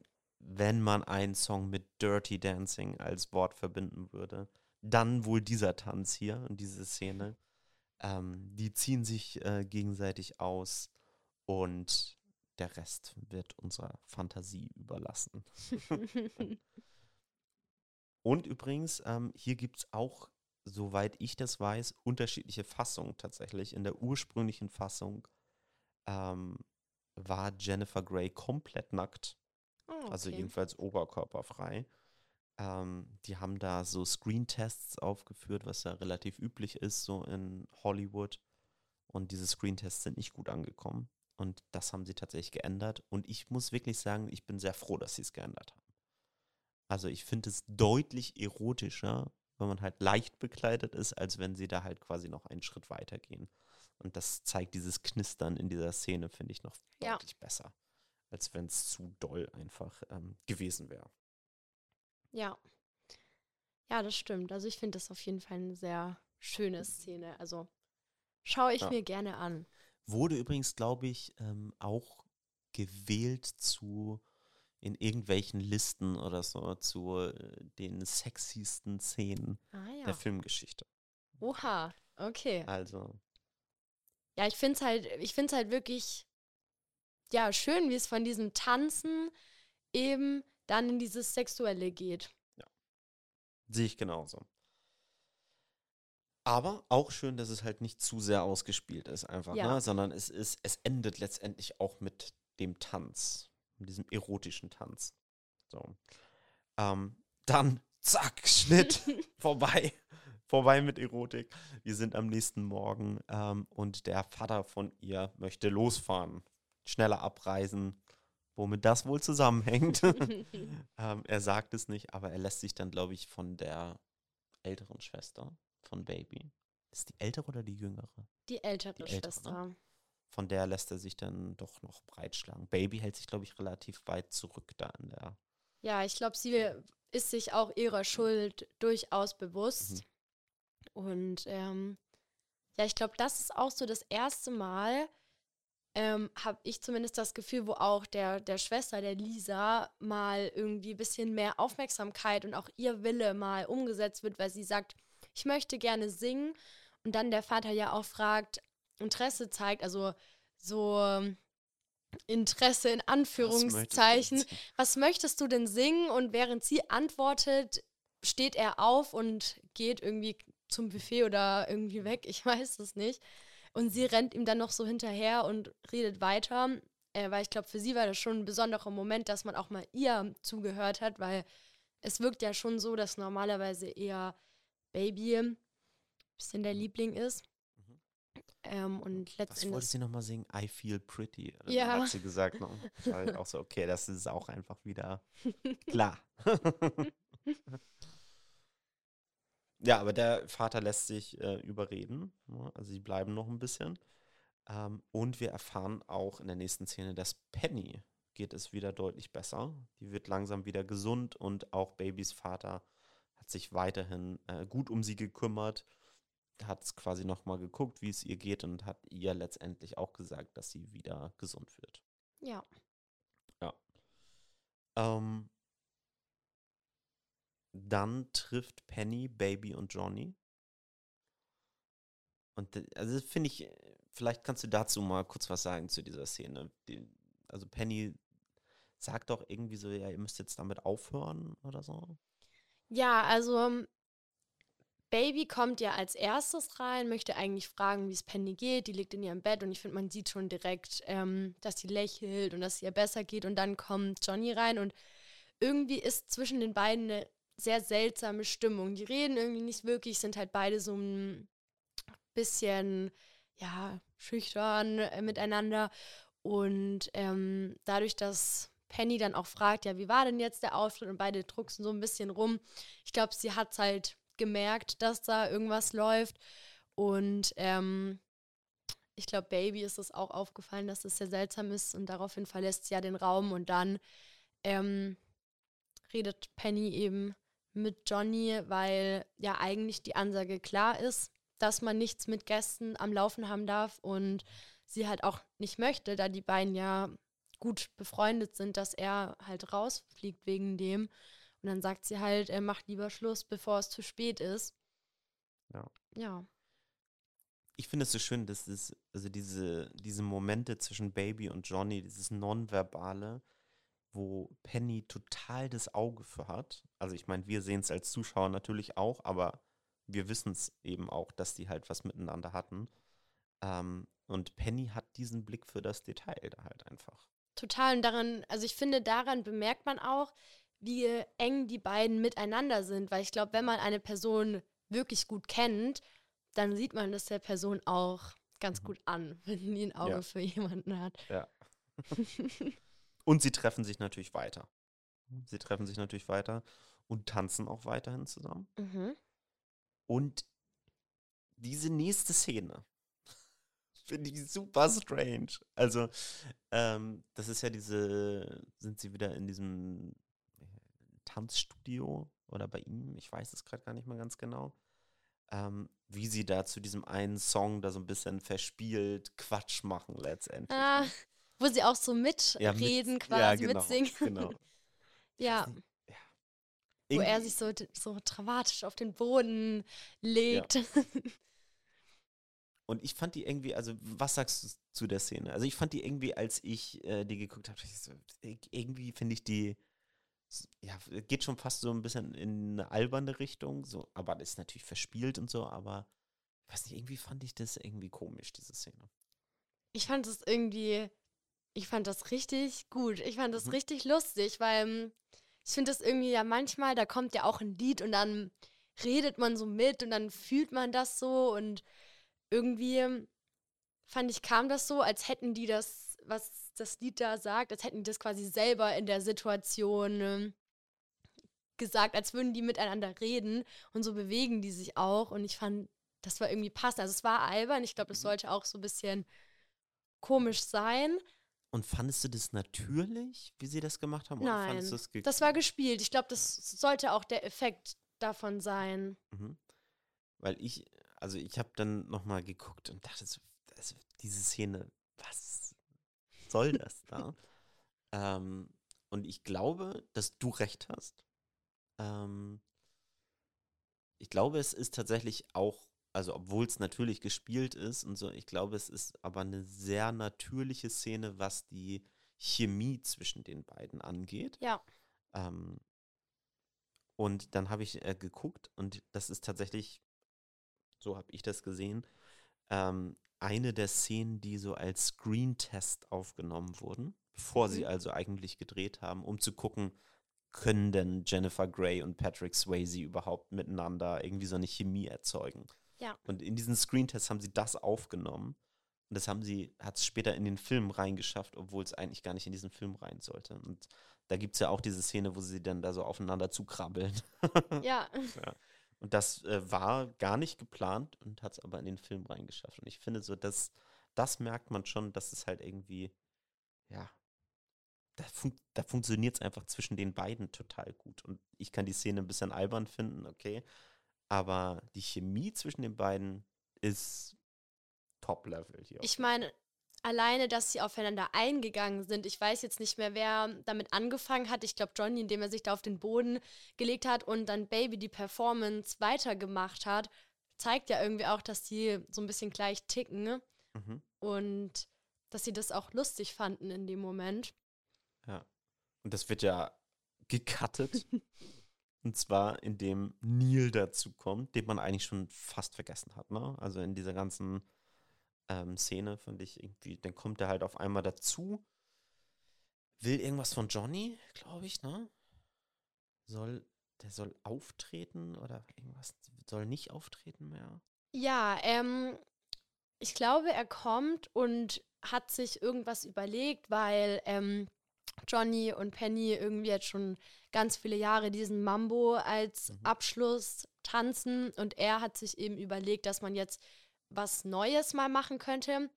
wenn man einen Song mit Dirty Dancing als Wort verbinden würde, dann wohl dieser Tanz hier und diese Szene. Ähm, die ziehen sich äh, gegenseitig aus, und der Rest wird unserer Fantasie überlassen. Und übrigens, ähm, hier gibt es auch, soweit ich das weiß, unterschiedliche Fassungen tatsächlich. In der ursprünglichen Fassung ähm, war Jennifer Grey komplett nackt. Oh, okay. Also jedenfalls oberkörperfrei. Ähm, die haben da so Screentests aufgeführt, was ja relativ üblich ist, so in Hollywood. Und diese Screentests sind nicht gut angekommen. Und das haben sie tatsächlich geändert. Und ich muss wirklich sagen, ich bin sehr froh, dass sie es geändert haben. Also ich finde es deutlich erotischer, wenn man halt leicht bekleidet ist, als wenn sie da halt quasi noch einen Schritt weiter gehen. Und das zeigt dieses Knistern in dieser Szene, finde ich, noch ja. deutlich besser. als wenn es zu doll einfach ähm, gewesen wäre. Ja. Ja, das stimmt. Also ich finde das auf jeden Fall eine sehr schöne Szene. Also schaue ich ja. mir gerne an. Wurde übrigens, glaube ich, ähm, auch gewählt zu in irgendwelchen Listen oder so zu äh, den sexiesten Szenen ah, ja. der Filmgeschichte. Oha, okay. Also. Ja, ich finde es halt, ich finde es halt wirklich ja, schön, wie es von diesem Tanzen eben dann in dieses Sexuelle geht. Ja, sehe ich genauso. Aber auch schön, dass es halt nicht zu sehr ausgespielt ist einfach, ja. ne? Sondern es ist, es endet letztendlich auch mit dem Tanz, mit diesem erotischen Tanz. So. Ähm, dann, zack, Schnitt, vorbei. Vorbei mit Erotik. Wir sind am nächsten Morgen ähm, und der Vater von ihr möchte losfahren. Schneller abreisen, womit das wohl zusammenhängt. ähm, er sagt es nicht, aber er lässt sich dann, glaube ich, von der älteren Schwester von Baby. Ist die ältere oder die jüngere? Die ältere, die ältere Schwester. Ne? Von der lässt er sich dann doch noch breitschlagen. Baby hält sich, glaube ich, relativ weit zurück da in der... Ja, ich glaube, sie ist sich auch ihrer Schuld durchaus bewusst. Mhm. Und ähm, ja, ich glaube, das ist auch so das erste Mal, ähm, habe ich zumindest das Gefühl, wo auch der, der Schwester, der Lisa, mal irgendwie ein bisschen mehr Aufmerksamkeit und auch ihr Wille mal umgesetzt wird, weil sie sagt, ich möchte gerne singen. Und dann der Vater ja auch fragt, Interesse zeigt, also so Interesse in Anführungszeichen. Was möchtest du, was möchtest du denn singen? Und während sie antwortet, steht er auf und geht irgendwie zum Buffet oder irgendwie weg, ich weiß es nicht. Und sie rennt ihm dann noch so hinterher und redet weiter, äh, weil ich glaube, für sie war das schon ein besonderer Moment, dass man auch mal ihr zugehört hat, weil es wirkt ja schon so, dass normalerweise eher Baby ein bisschen der Liebling ist. Mhm. Ähm, und letztendlich. Was wollte sie nochmal singen? I feel pretty. Ja. Hat sie gesagt. No. Ich war halt auch so, okay, das ist auch einfach wieder klar. Ja, aber der Vater lässt sich äh, überreden. Also sie bleiben noch ein bisschen. Ähm, und wir erfahren auch in der nächsten Szene, dass Penny geht es wieder deutlich besser. Die wird langsam wieder gesund und auch Babys Vater hat sich weiterhin äh, gut um sie gekümmert, hat quasi nochmal geguckt, wie es ihr geht und hat ihr letztendlich auch gesagt, dass sie wieder gesund wird. Ja. Ja. Ähm. Dann trifft Penny, Baby und Johnny. Und also finde ich, vielleicht kannst du dazu mal kurz was sagen zu dieser Szene. Die, also Penny sagt doch irgendwie so, ja, ihr müsst jetzt damit aufhören oder so. Ja, also Baby kommt ja als erstes rein, möchte eigentlich fragen, wie es Penny geht. Die liegt in ihrem Bett und ich finde, man sieht schon direkt, ähm, dass sie lächelt und dass es ihr besser geht. Und dann kommt Johnny rein und irgendwie ist zwischen den beiden eine sehr seltsame Stimmung. Die reden irgendwie nicht wirklich, sind halt beide so ein bisschen, ja, schüchtern äh, miteinander. Und ähm, dadurch, dass Penny dann auch fragt, ja, wie war denn jetzt der Auftritt? Und beide drucksen so ein bisschen rum. Ich glaube, sie hat es halt gemerkt, dass da irgendwas läuft. Und ähm, ich glaube, Baby ist es auch aufgefallen, dass es sehr seltsam ist. Und daraufhin verlässt sie ja den Raum. Und dann ähm, redet Penny eben mit Johnny, weil ja eigentlich die Ansage klar ist, dass man nichts mit Gästen am Laufen haben darf und sie halt auch nicht möchte, da die beiden ja gut befreundet sind, dass er halt rausfliegt wegen dem. Und dann sagt sie halt, er macht lieber Schluss, bevor es zu spät ist. Ja. Ja. Ich finde es so schön, dass es, also diese, diese Momente zwischen Baby und Johnny, dieses Nonverbale, wo Penny total das Auge für hat. Also ich meine, wir sehen es als Zuschauer natürlich auch, aber wir wissen es eben auch, dass die halt was miteinander hatten. Ähm, und Penny hat diesen Blick für das Detail da halt einfach. Total. Und daran, also ich finde, daran bemerkt man auch, wie eng die beiden miteinander sind. Weil ich glaube, wenn man eine Person wirklich gut kennt, dann sieht man das der Person auch ganz mhm. gut an, wenn die ein Auge ja. für jemanden hat. Ja. Und sie treffen sich natürlich weiter. Sie treffen sich natürlich weiter und tanzen auch weiterhin zusammen. Mhm. Und diese nächste Szene finde ich super strange. Also, ähm, das ist ja diese, sind sie wieder in diesem Tanzstudio oder bei ihm, ich weiß es gerade gar nicht mehr ganz genau, ähm, wie sie da zu diesem einen Song da so ein bisschen verspielt Quatsch machen letztendlich. Ah, wo sie auch so mitreden ja, mit, quasi, ja, genau, mitsingen. Genau. Ja. ja. Wo er sich so, so dramatisch auf den Boden legt. Ja. Und ich fand die irgendwie, also was sagst du zu der Szene? Also ich fand die irgendwie, als ich äh, die geguckt habe, so, irgendwie finde ich die, ja, geht schon fast so ein bisschen in eine alberne Richtung, so, aber das ist natürlich verspielt und so, aber ich weiß nicht, irgendwie fand ich das irgendwie komisch, diese Szene. Ich fand das irgendwie, ich fand das richtig gut, ich fand das mhm. richtig lustig, weil ich finde das irgendwie ja manchmal, da kommt ja auch ein Lied und dann redet man so mit und dann fühlt man das so und irgendwie fand ich, kam das so, als hätten die das, was das Lied da sagt, als hätten die das quasi selber in der Situation äh, gesagt, als würden die miteinander reden und so bewegen die sich auch und ich fand, das war irgendwie passend. Also es war albern, ich glaube, das sollte auch so ein bisschen komisch sein. Und fandest du das natürlich, wie sie das gemacht haben? Nein, oder fandest du das, ge- das war gespielt. Ich glaube, das sollte auch der Effekt davon sein. Mhm. Weil ich... Also ich habe dann nochmal geguckt und dachte so, also diese Szene, was soll das da? ähm, und ich glaube, dass du recht hast. Ähm, ich glaube, es ist tatsächlich auch, also obwohl es natürlich gespielt ist und so, ich glaube, es ist aber eine sehr natürliche Szene, was die Chemie zwischen den beiden angeht. Ja. Ähm, und dann habe ich äh, geguckt und das ist tatsächlich... so habe ich das gesehen, ähm, eine der Szenen, die so als Screen-Test aufgenommen wurden, bevor sie also eigentlich gedreht haben, um zu gucken, können denn Jennifer Grey und Patrick Swayze überhaupt miteinander irgendwie so eine Chemie erzeugen. Ja. Und in diesen Screen-Tests haben sie das aufgenommen und das haben sie, hat es später in den Film reingeschafft, obwohl es eigentlich gar nicht in diesen Film rein sollte. Und da gibt es ja auch diese Szene, wo sie dann da so aufeinander zukrabbeln. Ja. ja. Und das äh, war gar nicht geplant und hat es aber in den Film reingeschafft. Und ich finde so, dass das merkt man schon, dass es halt irgendwie, ja, da, fun- da funktioniert es einfach zwischen den beiden total gut. Und ich kann die Szene ein bisschen albern finden, okay. Aber die Chemie zwischen den beiden ist Top-Level hier. Ich meine, alleine, dass sie aufeinander eingegangen sind. Ich weiß jetzt nicht mehr, wer damit angefangen hat. Ich glaube, Johnny, indem er sich da auf den Boden gelegt hat und dann Baby die Performance weitergemacht hat, zeigt ja irgendwie auch, dass die so ein bisschen gleich ticken, ne? Mhm. Und dass sie das auch lustig fanden in dem Moment. Ja, und das wird ja gecuttet. Und zwar, indem Neil dazukommt, den man eigentlich schon fast vergessen hat, ne? Also in dieser ganzen Ähm, Szene, fand ich irgendwie, dann kommt er halt auf einmal dazu, will irgendwas von Johnny, glaube ich, ne? Soll, der soll auftreten oder irgendwas, soll nicht auftreten mehr? Ja, ähm, ich glaube, er kommt und hat sich irgendwas überlegt, weil ähm, Johnny und Penny irgendwie jetzt schon ganz viele Jahre diesen Mambo als mhm. Abschluss tanzen und er hat sich eben überlegt, dass man jetzt was Neues mal machen könnte.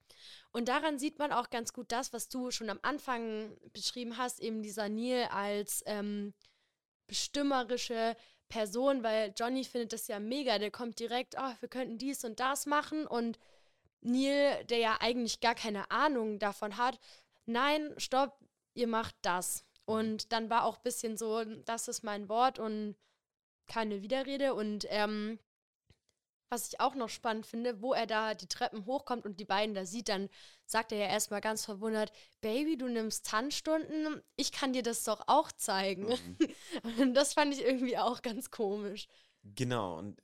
Und daran sieht man auch ganz gut das, was du schon am Anfang beschrieben hast, eben dieser Neil als ähm, bestimmerische Person, weil Johnny findet das ja mega, der kommt direkt, oh, wir könnten dies und das machen und Neil, der ja eigentlich gar keine Ahnung davon hat, nein, stopp, ihr macht das. Und dann war auch ein bisschen so, das ist mein Wort und keine Widerrede und ähm, was ich auch noch spannend finde, wo er da die Treppen hochkommt und die beiden da sieht, dann sagt er ja erstmal ganz verwundert, Baby, du nimmst Tanzstunden, ich kann dir das doch auch zeigen. Mhm. Und das fand ich irgendwie auch ganz komisch. Genau, und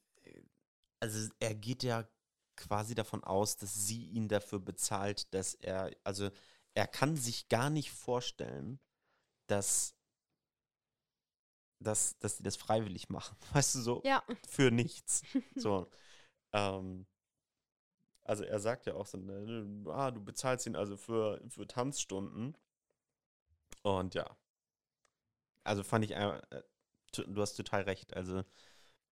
also er geht ja quasi davon aus, dass sie ihn dafür bezahlt, dass er, also er kann sich gar nicht vorstellen, dass dass, dass die das freiwillig machen, weißt du, so ja. Für nichts. So. ähm, also er sagt ja auch so, ne, ah, du bezahlst ihn also für, für Tanzstunden. Und ja, also fand ich, äh, du hast total recht, also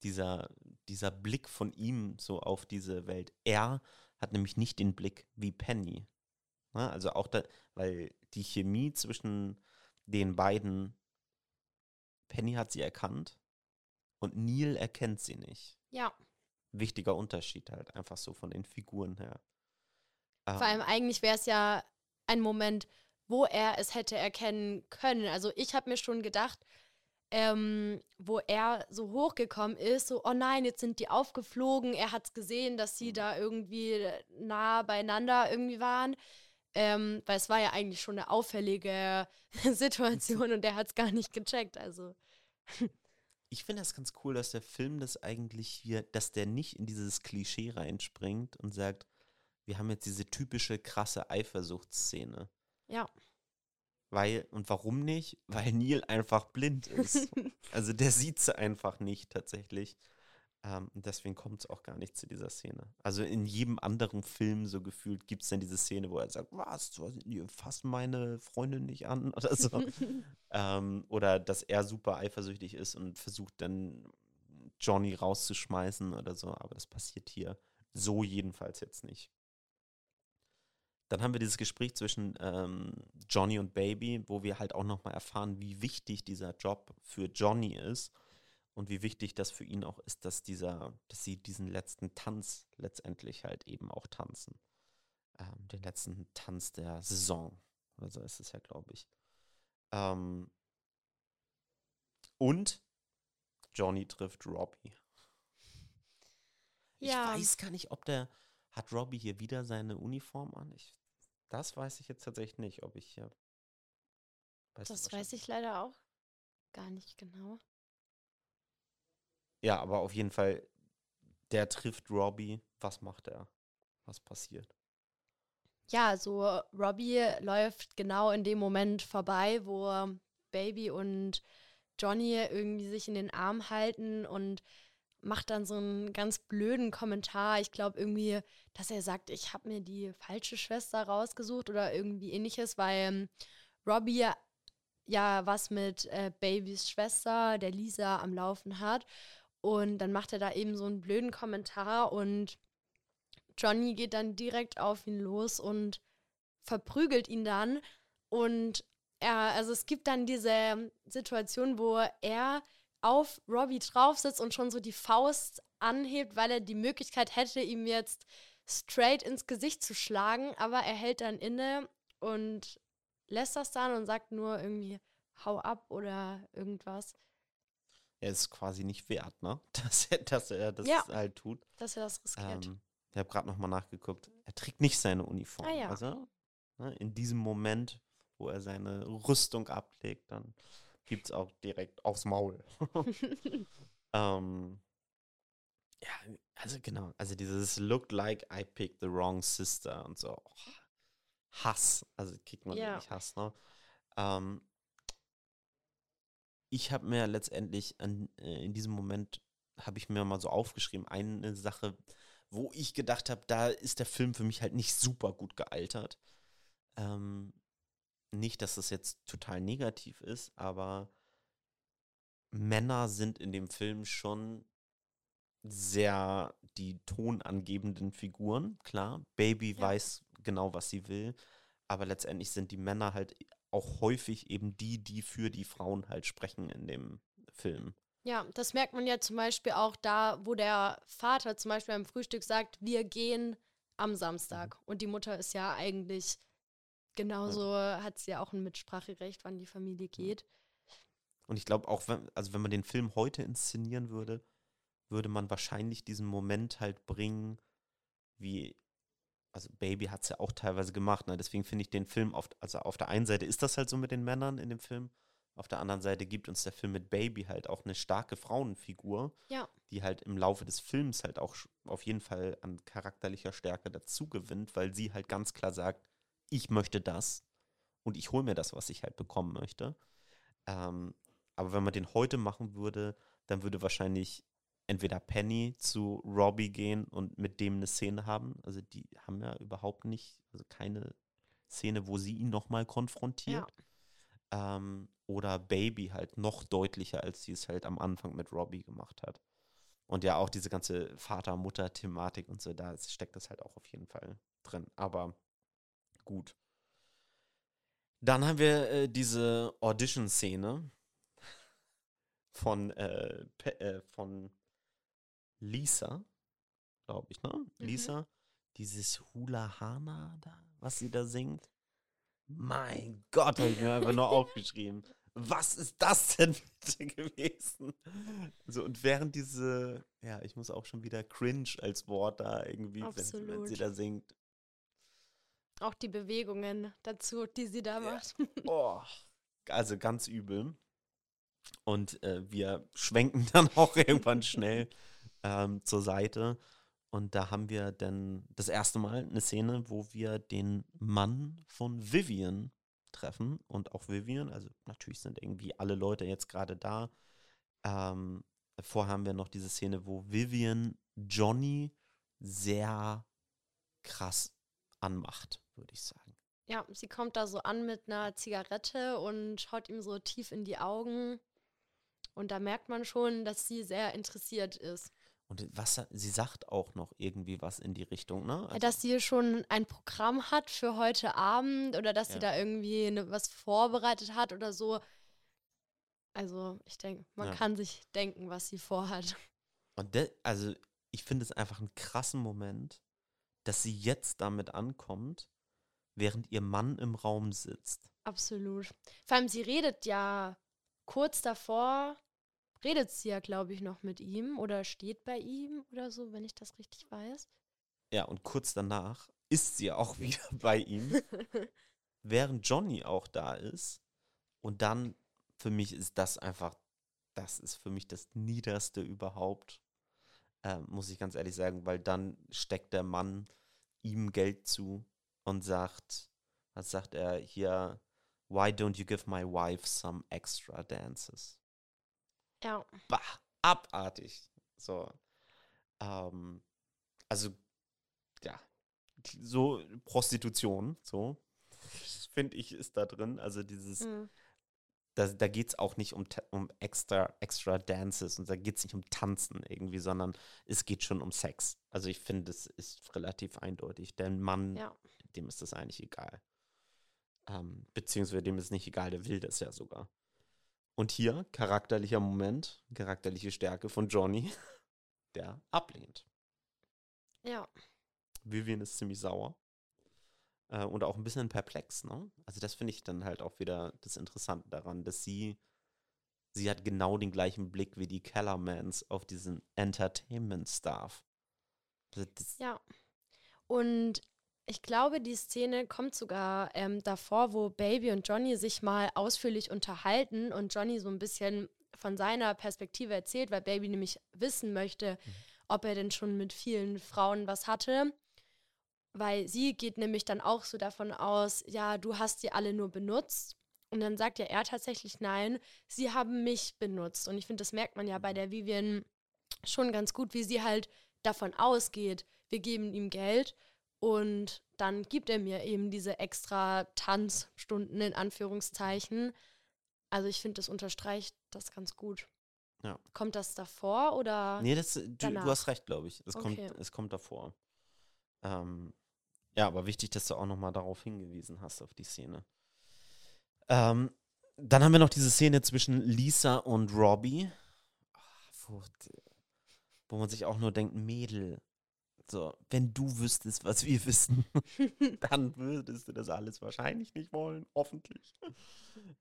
dieser, dieser Blick von ihm so auf diese Welt. Er hat nämlich nicht den Blick wie Penny. Na, also auch da, weil die Chemie zwischen den beiden, Penny hat sie erkannt und Neil erkennt sie nicht. Ja. Wichtiger Unterschied halt, einfach so von den Figuren her. Ähm, Vor allem eigentlich wäre es ja ein Moment, wo er es hätte erkennen können. Also ich habe mir schon gedacht, ähm, wo er so hochgekommen ist, so, oh nein, jetzt sind die aufgeflogen. Er hat es gesehen, dass sie mhm. da irgendwie nah beieinander irgendwie waren. Ähm, weil es war ja eigentlich schon eine auffällige Situation und er hat es gar nicht gecheckt. Also ich finde das ganz cool, dass der Film das eigentlich hier, dass der nicht in dieses Klischee reinspringt und sagt, wir haben jetzt diese typische krasse Eifersuchtsszene. Ja. Weil, und warum nicht? Weil Neil einfach blind ist. Also der sieht es einfach nicht tatsächlich. Ähm, deswegen kommt es auch gar nicht zu dieser Szene. Also in jedem anderen Film so gefühlt gibt es dann diese Szene, wo er sagt, was, ihr fasst meine Freundin nicht an oder so. ähm, oder dass er super eifersüchtig ist und versucht dann Johnny rauszuschmeißen oder so. Aber das passiert hier so jedenfalls jetzt nicht. Dann haben wir dieses Gespräch zwischen ähm, Johnny und Baby, wo wir halt auch nochmal erfahren, wie wichtig dieser Job für Johnny ist und wie wichtig das für ihn auch ist, dass dieser, dass sie diesen letzten Tanz letztendlich halt eben auch tanzen. Ähm, den letzten Tanz der Saison. Oder so ist es ja, glaube ich. Ähm, und Johnny trifft Robbie. Ja. Ich weiß gar nicht, ob der, hat Robbie hier wieder seine Uniform an? Ich Das weiß ich jetzt tatsächlich nicht, ob ich hier... Weiß das weiß ich leider auch gar nicht genau. Ja, aber auf jeden Fall, der trifft Robbie. Was macht er? Was passiert? Ja, so Robbie läuft genau in dem Moment vorbei, wo Baby und Johnny irgendwie sich in den Arm halten und macht dann so einen ganz blöden Kommentar. Ich glaube irgendwie, dass er sagt, ich habe mir die falsche Schwester rausgesucht oder irgendwie ähnliches, weil ähm, Robbie ja was mit äh, Babys Schwester, der Lisa, am Laufen hat. Und dann macht er da eben so einen blöden Kommentar und Johnny geht dann direkt auf ihn los und verprügelt ihn dann. Und er, also es gibt dann diese Situation, wo er auf Robbie drauf sitzt und schon so die Faust anhebt, weil er die Möglichkeit hätte, ihm jetzt straight ins Gesicht zu schlagen, aber er hält dann inne und lässt das dann und sagt nur irgendwie, hau ab oder irgendwas. Er ist quasi nicht wert, ne? Dass er, dass er das ja, halt tut. Dass er das riskiert. Ähm, ich habe gerade nochmal nachgeguckt. Er trägt nicht seine Uniform. Ah, ja. Also ne, in diesem Moment, wo er seine Rüstung ablegt, dann gibt es auch direkt aufs Maul. ähm, ja, also genau. Also dieses Look like I picked the wrong sister und so. Oh, Hass. Also kriegt man yeah. wirklich Hass, ne? Ähm, ich habe mir letztendlich an, äh, in diesem Moment, habe ich mir mal so aufgeschrieben, eine Sache, wo ich gedacht habe, da ist der Film für mich halt nicht super gut gealtert. Ähm, Nicht, dass das jetzt total negativ ist, aber Männer sind in dem Film schon sehr die tonangebenden Figuren. Klar, Baby ja. weiß genau, was sie will, aber letztendlich sind die Männer halt auch häufig eben die, die für die Frauen halt sprechen in dem Film. Ja, das merkt man ja zum Beispiel auch da, wo der Vater zum Beispiel beim Frühstück sagt, wir gehen am Samstag. Mhm. Und die Mutter ist ja eigentlich... Genauso ja. hat sie ja auch ein Mitspracherecht, wann die Familie geht. Und ich glaube auch, wenn, also wenn man den Film heute inszenieren würde, würde man wahrscheinlich diesen Moment halt bringen, wie, also Baby hat es ja auch teilweise gemacht, ne? Deswegen finde ich den Film, oft, also auf der einen Seite ist das halt so mit den Männern in dem Film, auf der anderen Seite gibt uns der Film mit Baby halt auch eine starke Frauenfigur, ja. die halt im Laufe des Films halt auch auf jeden Fall an charakterlicher Stärke dazu gewinnt, weil sie halt ganz klar sagt, ich möchte das und ich hole mir das, was ich halt bekommen möchte. Ähm, aber wenn man den heute machen würde, dann würde wahrscheinlich entweder Penny zu Robbie gehen und mit dem eine Szene haben. Also die haben ja überhaupt nicht, also keine Szene, wo sie ihn nochmal konfrontiert. Ja. Ähm, oder Baby halt noch deutlicher, als sie es halt am Anfang mit Robbie gemacht hat. Und ja, auch diese ganze Vater-Mutter-Thematik und so, da steckt das halt auch auf jeden Fall drin. Aber gut. Dann haben wir äh, diese Audition-Szene von, äh, Pe- äh, von Lisa, glaube ich, ne? Mhm. Lisa, dieses Hula Hana da, was sie da singt. Mein Gott, habe ich mir einfach nur aufgeschrieben. Was ist das denn bitte gewesen? So, und während diese, ja, ich muss auch schon wieder cringe als Wort da irgendwie, wenn, wenn sie da singt. Auch die Bewegungen dazu, die sie da macht. Ja. Oh, also ganz übel. Und äh, wir schwenken dann auch irgendwann schnell ähm, zur Seite. Und da haben wir dann das erste Mal eine Szene, wo wir den Mann von Vivian treffen. Und auch Vivian, also natürlich sind irgendwie alle Leute jetzt gerade da. Ähm, vorher haben wir noch diese Szene, wo Vivian Johnny sehr krass anmacht, würde ich sagen. Ja, sie kommt da so an mit einer Zigarette und schaut ihm so tief in die Augen. Und da merkt man schon, dass sie sehr interessiert ist. Und was, sie sagt auch noch irgendwie was in die Richtung, ne? Also, ja, dass sie schon ein Programm hat für heute Abend oder dass ja. sie da irgendwie ne, was vorbereitet hat oder so. Also ich denke, man ja. kann sich denken, was sie vorhat. Und de- also ich finde es einfach einen krassen Moment, dass sie jetzt damit ankommt, während ihr Mann im Raum sitzt. Absolut. Vor allem, sie redet ja kurz davor, redet sie ja, glaube ich, noch mit ihm oder steht bei ihm oder so, wenn ich das richtig weiß. Ja, und kurz danach ist sie auch wieder bei ihm, während Johnny auch da ist. Und dann, für mich ist das einfach, das ist für mich das Niederste überhaupt, äh, muss ich ganz ehrlich sagen, weil dann steckt der Mann ihm Geld zu und sagt, was sagt er hier, why don't you give my wife some extra dances? Ja. Bah, abartig. So. Ähm, also, ja. So Prostitution, so. Finde ich, ist da drin. Also dieses, mhm. da, da geht es auch nicht um, um extra, extra Dances und da geht es nicht um Tanzen irgendwie, sondern es geht schon um Sex. Also ich finde, es ist relativ eindeutig. Der Mann, ja. dem ist das eigentlich egal. Ähm, beziehungsweise dem ist nicht egal, der will das ja sogar. Und hier charakterlicher Moment, charakterliche Stärke von Johnny, der ablehnt. Ja. Vivian ist ziemlich sauer äh, und auch ein bisschen perplex, ne? Also das finde ich dann halt auch wieder das Interessante daran, dass sie, sie hat genau den gleichen Blick wie die Kellermans auf diesen Entertainment-Staff. Das, das ja. Und ich glaube, die Szene kommt sogar ähm, davor, wo Baby und Johnny sich mal ausführlich unterhalten und Johnny so ein bisschen von seiner Perspektive erzählt, weil Baby nämlich wissen möchte, mhm. ob er denn schon mit vielen Frauen was hatte. Weil sie geht nämlich dann auch so davon aus, ja, du hast die alle nur benutzt. Und dann sagt ja er tatsächlich, nein, sie haben mich benutzt. Und ich finde, das merkt man ja bei der Vivian schon ganz gut, wie sie halt davon ausgeht, wir geben ihm Geld. Und dann gibt er mir eben diese extra Tanzstunden in Anführungszeichen. Also ich finde, das unterstreicht das ganz gut. Ja. Kommt das davor oder Nee, das, du, du hast recht, glaube ich. Es, okay. kommt, es kommt davor. Ähm, ja, aber wichtig, dass du auch nochmal darauf hingewiesen hast, auf die Szene. Ähm, dann haben wir noch diese Szene zwischen Lisa und Robbie. Ach, wo, wo man sich auch nur denkt, Mädel, so, wenn du wüsstest, was wir wissen, dann würdest du das alles wahrscheinlich nicht wollen, hoffentlich.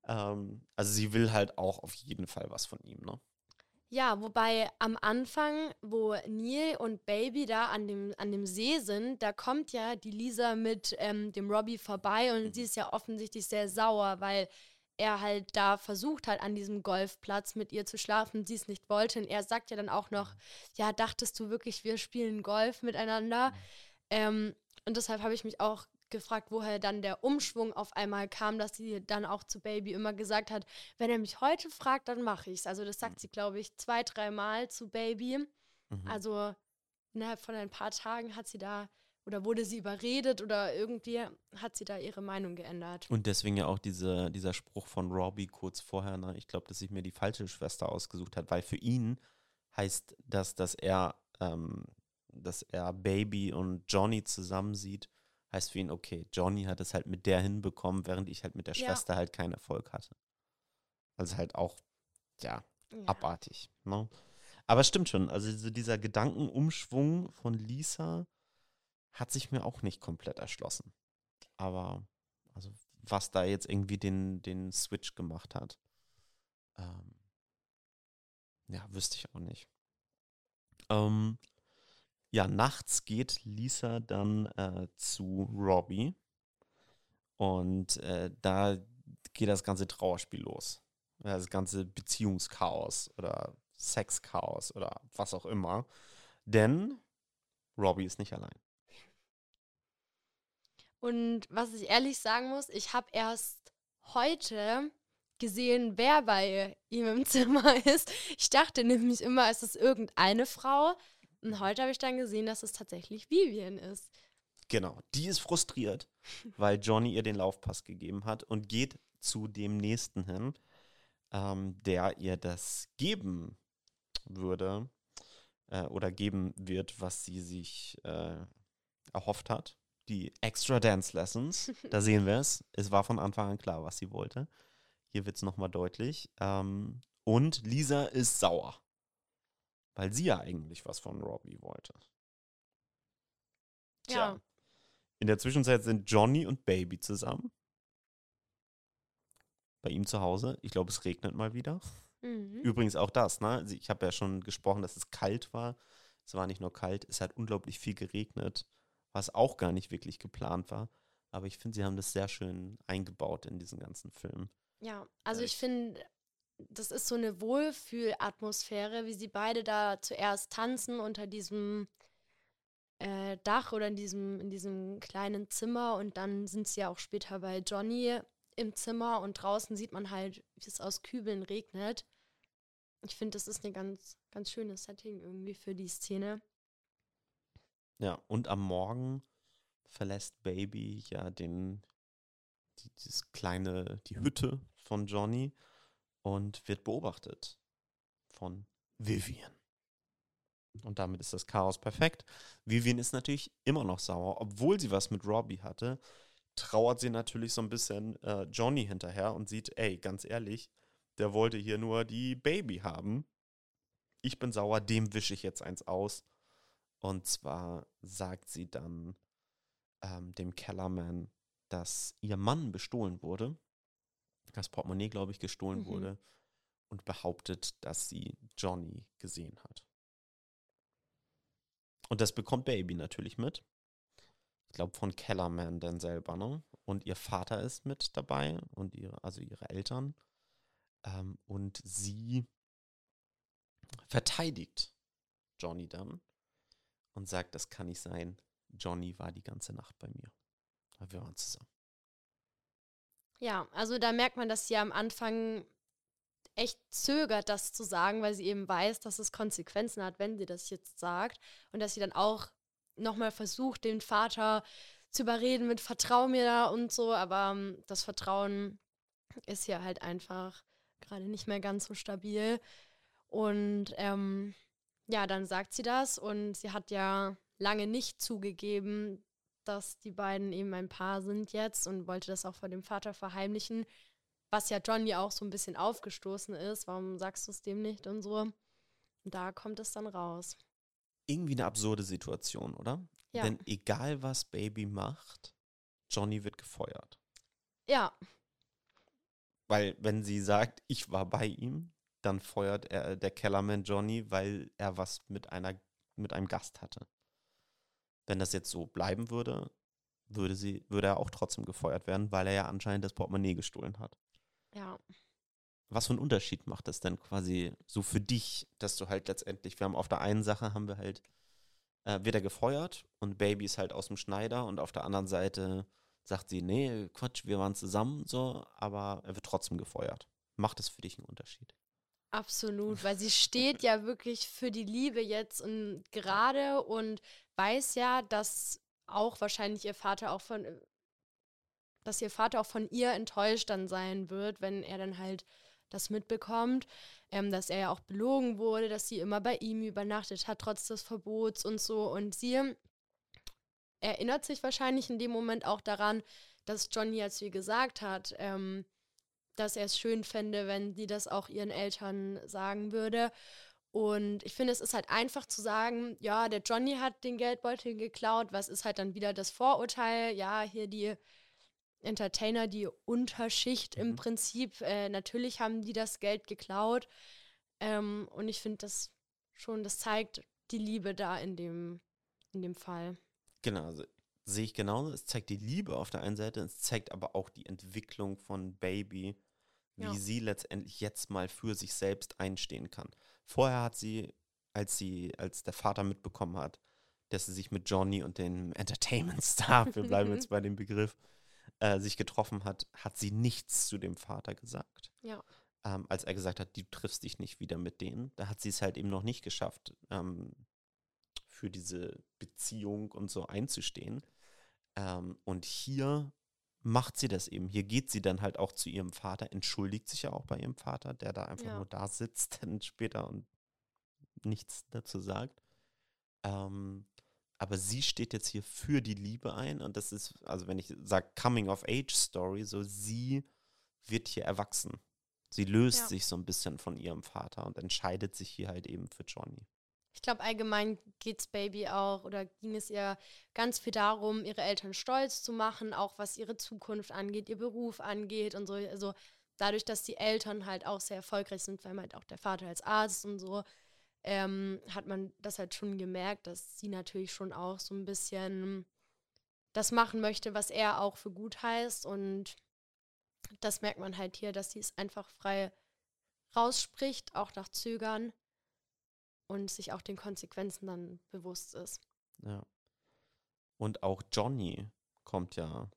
ähm, also sie will halt auch auf jeden Fall was von ihm, ne? Ja, wobei am Anfang, wo Neil und Baby da an dem, an dem See sind, da kommt ja die Lisa mit ähm, dem Robbie vorbei und mhm. sie ist ja offensichtlich sehr sauer, weil er halt da versucht hat, an diesem Golfplatz mit ihr zu schlafen, sie es nicht wollte. Und er sagt ja dann auch noch, ja, dachtest du wirklich, wir spielen Golf miteinander? Mhm. Ähm, und deshalb habe ich mich auch gefragt, woher dann der Umschwung auf einmal kam, dass sie dann auch zu Baby immer gesagt hat, wenn er mich heute fragt, dann mache ich es. Also das sagt mhm. sie, glaube ich, zwei, dreimal zu Baby. Mhm. Also innerhalb von ein paar Tagen hat sie da oder wurde sie überredet oder irgendwie hat sie da ihre Meinung geändert. Und deswegen ja auch diese, dieser Spruch von Robbie kurz vorher, ne? Ich glaube, dass ich mir die falsche Schwester ausgesucht hat, weil für ihn heißt das, dass er, ähm, dass er Baby und Johnny zusammen sieht, heißt für ihn, okay, Johnny hat es halt mit der hinbekommen, während ich halt mit der Schwester ja. halt keinen Erfolg hatte. Also halt auch, ja, ja. abartig. Ne? Aber stimmt schon, also so dieser Gedankenumschwung von Lisa hat sich mir auch nicht komplett erschlossen. Aber also was da jetzt irgendwie den, den Switch gemacht hat, ähm, ja, wüsste ich auch nicht. Ähm, ja, nachts geht Lisa dann äh, zu Robbie und äh, da geht das ganze Trauerspiel los. Das ganze Beziehungschaos oder Sexchaos oder was auch immer. Denn Robbie ist nicht allein. Und was ich ehrlich sagen muss, ich habe erst heute gesehen, wer bei ihm im Zimmer ist. Ich dachte nämlich immer, es ist irgendeine Frau. Und heute habe ich dann gesehen, dass es tatsächlich Vivian ist. Genau, die ist frustriert, weil Johnny ihr den Laufpass gegeben hat und geht zu dem Nächsten hin, ähm, der ihr das geben würde äh, oder geben wird, was sie sich äh, erhofft hat. Die Extra Dance Lessons, da sehen wir es. Es war von Anfang an klar, was sie wollte. Hier wird es nochmal deutlich. Ähm, und Lisa ist sauer, weil sie ja eigentlich was von Robbie wollte. Tja. Ja. In der Zwischenzeit sind Johnny und Baby zusammen. Bei ihm zu Hause. Ich glaube, es regnet mal wieder. Mhm. Übrigens auch das, ne? Ich habe ja schon gesprochen, dass es kalt war. Es war nicht nur kalt, es hat unglaublich viel geregnet, was auch gar nicht wirklich geplant war. Aber ich finde, sie haben das sehr schön eingebaut in diesen ganzen Film. Ja, also ich finde, das ist so eine Wohlfühlatmosphäre, wie sie beide da zuerst tanzen unter diesem äh, Dach oder in diesem, in diesem kleinen Zimmer. Und dann sind sie ja auch später bei Johnny im Zimmer und draußen sieht man halt, wie es aus Kübeln regnet. Ich finde, das ist ein ganz, ganz schönes Setting irgendwie für die Szene. Ja, und am Morgen verlässt Baby ja den, die, dieses kleine, die Hütte von Johnny und wird beobachtet von Vivian. Und damit ist das Chaos perfekt. Vivian ist natürlich immer noch sauer, obwohl sie was mit Robbie hatte, trauert sie natürlich so ein bisschen äh, Johnny hinterher und sieht, ey, ganz ehrlich, der wollte hier nur die Baby haben. Ich bin sauer, dem wische ich jetzt eins aus. Und zwar sagt sie dann ähm, dem Kellerman, dass ihr Mann bestohlen wurde, das Portemonnaie, glaube ich, gestohlen mhm. wurde und behauptet, dass sie Johnny gesehen hat. Und das bekommt Baby natürlich mit. Ich glaube, von Kellerman dann selber, ne? Und ihr Vater ist mit dabei, und ihre, also ihre Eltern. Ähm, und sie verteidigt Johnny dann. Und sagt, das kann nicht sein. Johnny war die ganze Nacht bei mir. Aber wir waren zusammen. Ja, also da merkt man, dass sie am Anfang echt zögert, das zu sagen, weil sie eben weiß, dass es Konsequenzen hat, wenn sie das jetzt sagt. Und dass sie dann auch nochmal versucht, den Vater zu überreden mit Vertrau mir da und so. Aber das Vertrauen ist hier halt einfach gerade nicht mehr ganz so stabil. Und ähm, ja, dann sagt sie das und sie hat ja lange nicht zugegeben, dass die beiden eben ein Paar sind jetzt und wollte das auch vor dem Vater verheimlichen, was ja Johnny auch so ein bisschen aufgestoßen ist. Warum sagst du es dem nicht und so? Und da kommt es dann raus. Irgendwie eine absurde Situation, oder? Ja. Denn egal, was Baby macht, Johnny wird gefeuert. Ja. Weil wenn sie sagt, ich war bei ihm, dann feuert er, der Kellerman Johnny, weil er was mit einer mit einem Gast hatte. Wenn das jetzt so bleiben würde, würde sie würde er auch trotzdem gefeuert werden, weil er ja anscheinend das Portemonnaie gestohlen hat. Ja. Was für einen Unterschied macht das denn quasi so für dich, dass du halt letztendlich, wir haben auf der einen Sache haben wir halt, äh, wird er gefeuert und Baby ist halt aus dem Schneider und auf der anderen Seite sagt sie, nee, Quatsch, wir waren zusammen so, aber er wird trotzdem gefeuert. Macht das für dich einen Unterschied? Absolut, weil sie steht ja wirklich für die Liebe jetzt und gerade und weiß ja, dass auch wahrscheinlich ihr Vater auch von, dass ihr Vater auch von ihr enttäuscht dann sein wird, wenn er dann halt das mitbekommt, ähm, dass er ja auch belogen wurde, dass sie immer bei ihm übernachtet hat, trotz des Verbots und so. Und sie erinnert sich wahrscheinlich in dem Moment auch daran, dass Johnny ja zu ihr gesagt hat, ähm, dass er es schön fände, wenn sie das auch ihren Eltern sagen würde. Und ich finde, es ist halt einfach zu sagen, ja, der Johnny hat den Geldbeutel geklaut, was ist halt dann wieder das Vorurteil, ja, hier die Entertainer, die Unterschicht mhm. im Prinzip, äh, natürlich haben die das Geld geklaut. Ähm, und ich finde das schon, das zeigt die Liebe da in dem, in dem Fall. Genau, also sehe ich genauso. Es zeigt die Liebe auf der einen Seite, es zeigt aber auch die Entwicklung von Baby, wie ja. sie letztendlich jetzt mal für sich selbst einstehen kann. Vorher hat sie, als sie, als der Vater mitbekommen hat, dass sie sich mit Johnny und dem Entertainment-Star, wir bleiben jetzt bei dem Begriff, äh, sich getroffen hat, hat sie nichts zu dem Vater gesagt. Ja. Ähm, als er gesagt hat, du triffst dich nicht wieder mit denen, da hat sie es halt eben noch nicht geschafft, ähm, für diese Beziehung und so einzustehen. Ähm, und hier macht sie das eben. Hier geht sie dann halt auch zu ihrem Vater, entschuldigt sich ja auch bei ihrem Vater, der da einfach ja. nur da sitzt dann später und nichts dazu sagt. Ähm, aber sie steht jetzt hier für die Liebe ein und das ist, also wenn ich sage Coming-of-Age-Story, so sie wird hier erwachsen. Sie löst ja. sich so ein bisschen von ihrem Vater und entscheidet sich hier halt eben für Johnny. Ich glaube, allgemein geht's Baby auch oder ging es ihr ganz viel darum, ihre Eltern stolz zu machen, auch was ihre Zukunft angeht, ihr Beruf angeht und so. Also dadurch, dass die Eltern halt auch sehr erfolgreich sind, weil man halt auch der Vater als Arzt und so, ähm, hat man das halt schon gemerkt, dass sie natürlich schon auch so ein bisschen das machen möchte, was er auch für gut heißt. Und das merkt man halt hier, dass sie es einfach frei rausspricht, auch nach Zögern. Und sich auch den Konsequenzen dann bewusst ist. Ja. Und auch Johnny kommt ja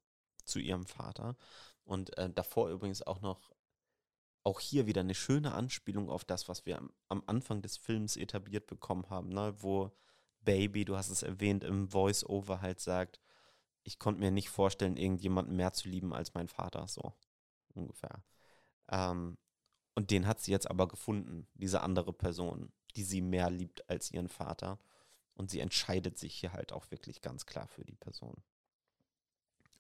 zu ihrem Vater. Und äh, davor übrigens auch noch, auch hier wieder eine schöne Anspielung auf das, was wir am, am Anfang des Films etabliert bekommen haben, ne? Wo Baby, du hast es erwähnt, im Voice-Over halt sagt, ich konnte mir nicht vorstellen, irgendjemanden mehr zu lieben als mein Vater, so ungefähr. Ähm, und den hat sie jetzt aber gefunden, diese andere Person, die sie mehr liebt als ihren Vater. Und sie entscheidet sich hier halt auch wirklich ganz klar für die Person.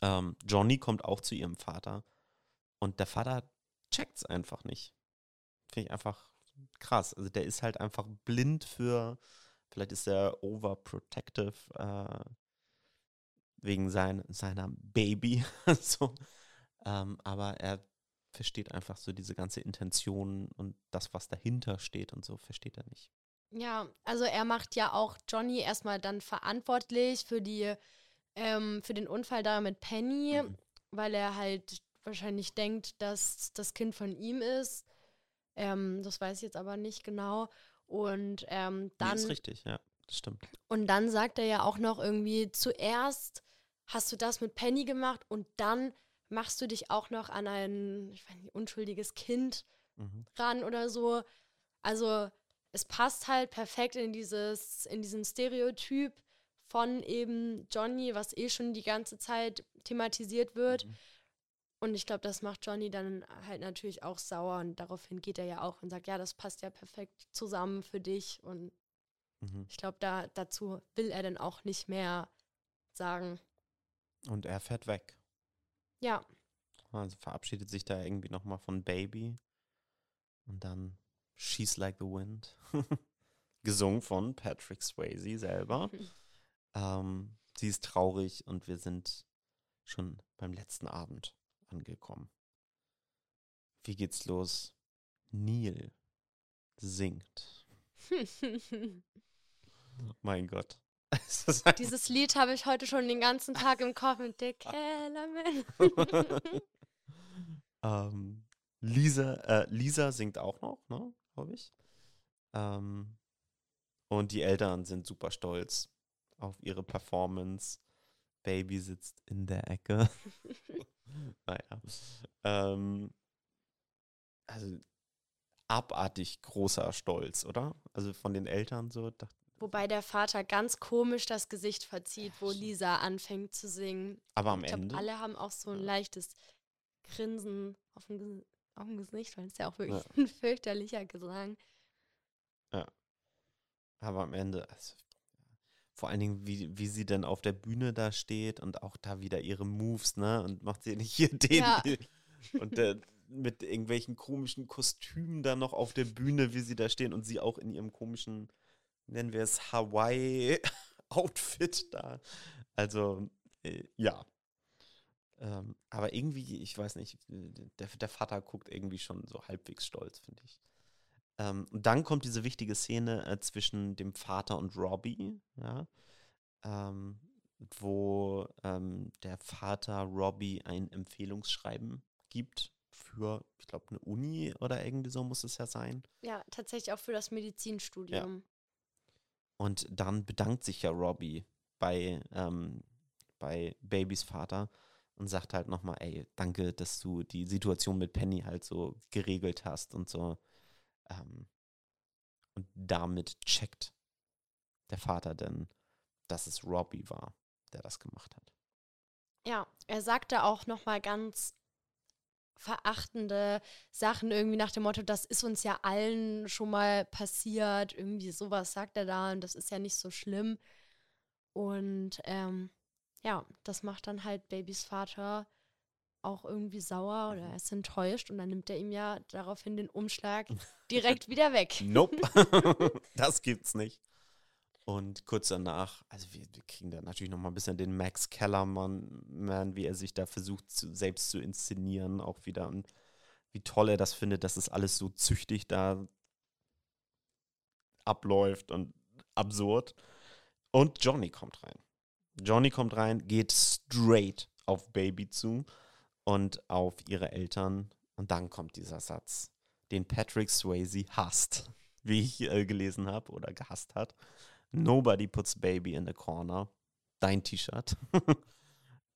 Ähm, Johnny kommt auch zu ihrem Vater und der Vater checkt es einfach nicht. Finde ich einfach krass. Also der ist halt einfach blind für, vielleicht ist er overprotective äh, wegen sein, seiner Baby. so. ähm, aber er versteht einfach so diese ganze Intention und das, was dahinter steht und so, versteht er nicht. Ja, also er macht ja auch Johnny erstmal dann verantwortlich für die, ähm, für den Unfall da mit Penny, mhm. weil er halt wahrscheinlich denkt, dass das Kind von ihm ist. Ähm, das weiß ich jetzt aber nicht genau. Und ähm, dann... Nee, ist richtig, ja, das stimmt. Und dann sagt er ja auch noch irgendwie, zuerst hast du das mit Penny gemacht und dann machst du dich auch noch an ein, ich weiß nicht, unschuldiges Kind mhm. ran oder so. Also es passt halt perfekt in dieses, in diesen Stereotyp von eben Johnny, was eh schon die ganze Zeit thematisiert wird. Mhm. Und ich glaube, das macht Johnny dann halt natürlich auch sauer und daraufhin geht er ja auch und sagt, ja, das passt ja perfekt zusammen für dich. Und mhm. ich glaube, da dazu will er dann auch nicht mehr sagen. Und er fährt weg. Ja. Also verabschiedet sich da irgendwie nochmal von Baby und dann She's Like the Wind, gesungen von Patrick Swayze selber. Mhm. Ähm, sie ist traurig und wir sind schon beim letzten Abend angekommen. Wie geht's los? Neil singt. Mein Gott. Dieses Lied habe ich heute schon den ganzen Tag im Kopf mit der Kellerman. ähm, Lisa, äh, Lisa singt auch noch, ne, glaube ich. Ähm, und die Eltern sind super stolz auf ihre Performance. Baby sitzt in der Ecke. naja. Ähm, also abartig großer Stolz, oder? Also von den Eltern so, dachte Wobei der Vater ganz komisch das Gesicht verzieht, wo Lisa anfängt zu singen. Aber am ich glaub, Ende? Alle haben auch so ein leichtes Grinsen auf dem, auch ein Gesicht, weil es ja auch wirklich ja. ein fürchterlicher Gesang. Ja. Aber am Ende, also, vor allen Dingen, wie, wie sie dann auf der Bühne da steht und auch da wieder ihre Moves, ne? Und macht sie nicht hier den. Ja. Und der, mit irgendwelchen komischen Kostümen da noch auf der Bühne, wie sie da stehen und sie auch in ihrem komischen, nennen wir es Hawaii-Outfit da. Also, äh, ja. Ähm, aber irgendwie, ich weiß nicht, der, der Vater guckt irgendwie schon so halbwegs stolz, finde ich. Ähm, und dann kommt diese wichtige Szene äh, zwischen dem Vater und Robbie, ja, ähm, wo ähm, der Vater Robbie ein Empfehlungsschreiben gibt für, ich glaube, eine Uni oder irgendwie so muss es ja sein. Ja, tatsächlich auch für das Medizinstudium. Ja. Und dann bedankt sich ja Robbie bei, ähm, bei Babys Vater und sagt halt nochmal, ey, danke, dass du die Situation mit Penny halt so geregelt hast und so. Ähm, und damit checkt der Vater denn, dass es Robbie war, der das gemacht hat. Ja, er sagte auch nochmal ganz verachtende Sachen irgendwie nach dem Motto, das ist uns ja allen schon mal passiert, irgendwie sowas sagt er da und das ist ja nicht so schlimm. Und ähm, ja, das macht dann halt Babys Vater auch irgendwie sauer oder er ist enttäuscht und dann nimmt er ihm ja daraufhin den Umschlag direkt wieder weg. Nope, das gibt's nicht. Und kurz danach, also wir, wir kriegen da natürlich nochmal ein bisschen den Max Kellerman, wie er sich da versucht, zu, selbst zu inszenieren, auch wieder. Und wie toll er das findet, dass es alles so züchtig da abläuft und absurd. Und Johnny kommt rein. Johnny kommt rein, geht straight auf Baby zu und auf ihre Eltern. Und dann kommt dieser Satz, den Patrick Swayze hasst, wie ich äh, gelesen habe oder gehasst hat. Nobody puts baby in the corner. Dein T-Shirt.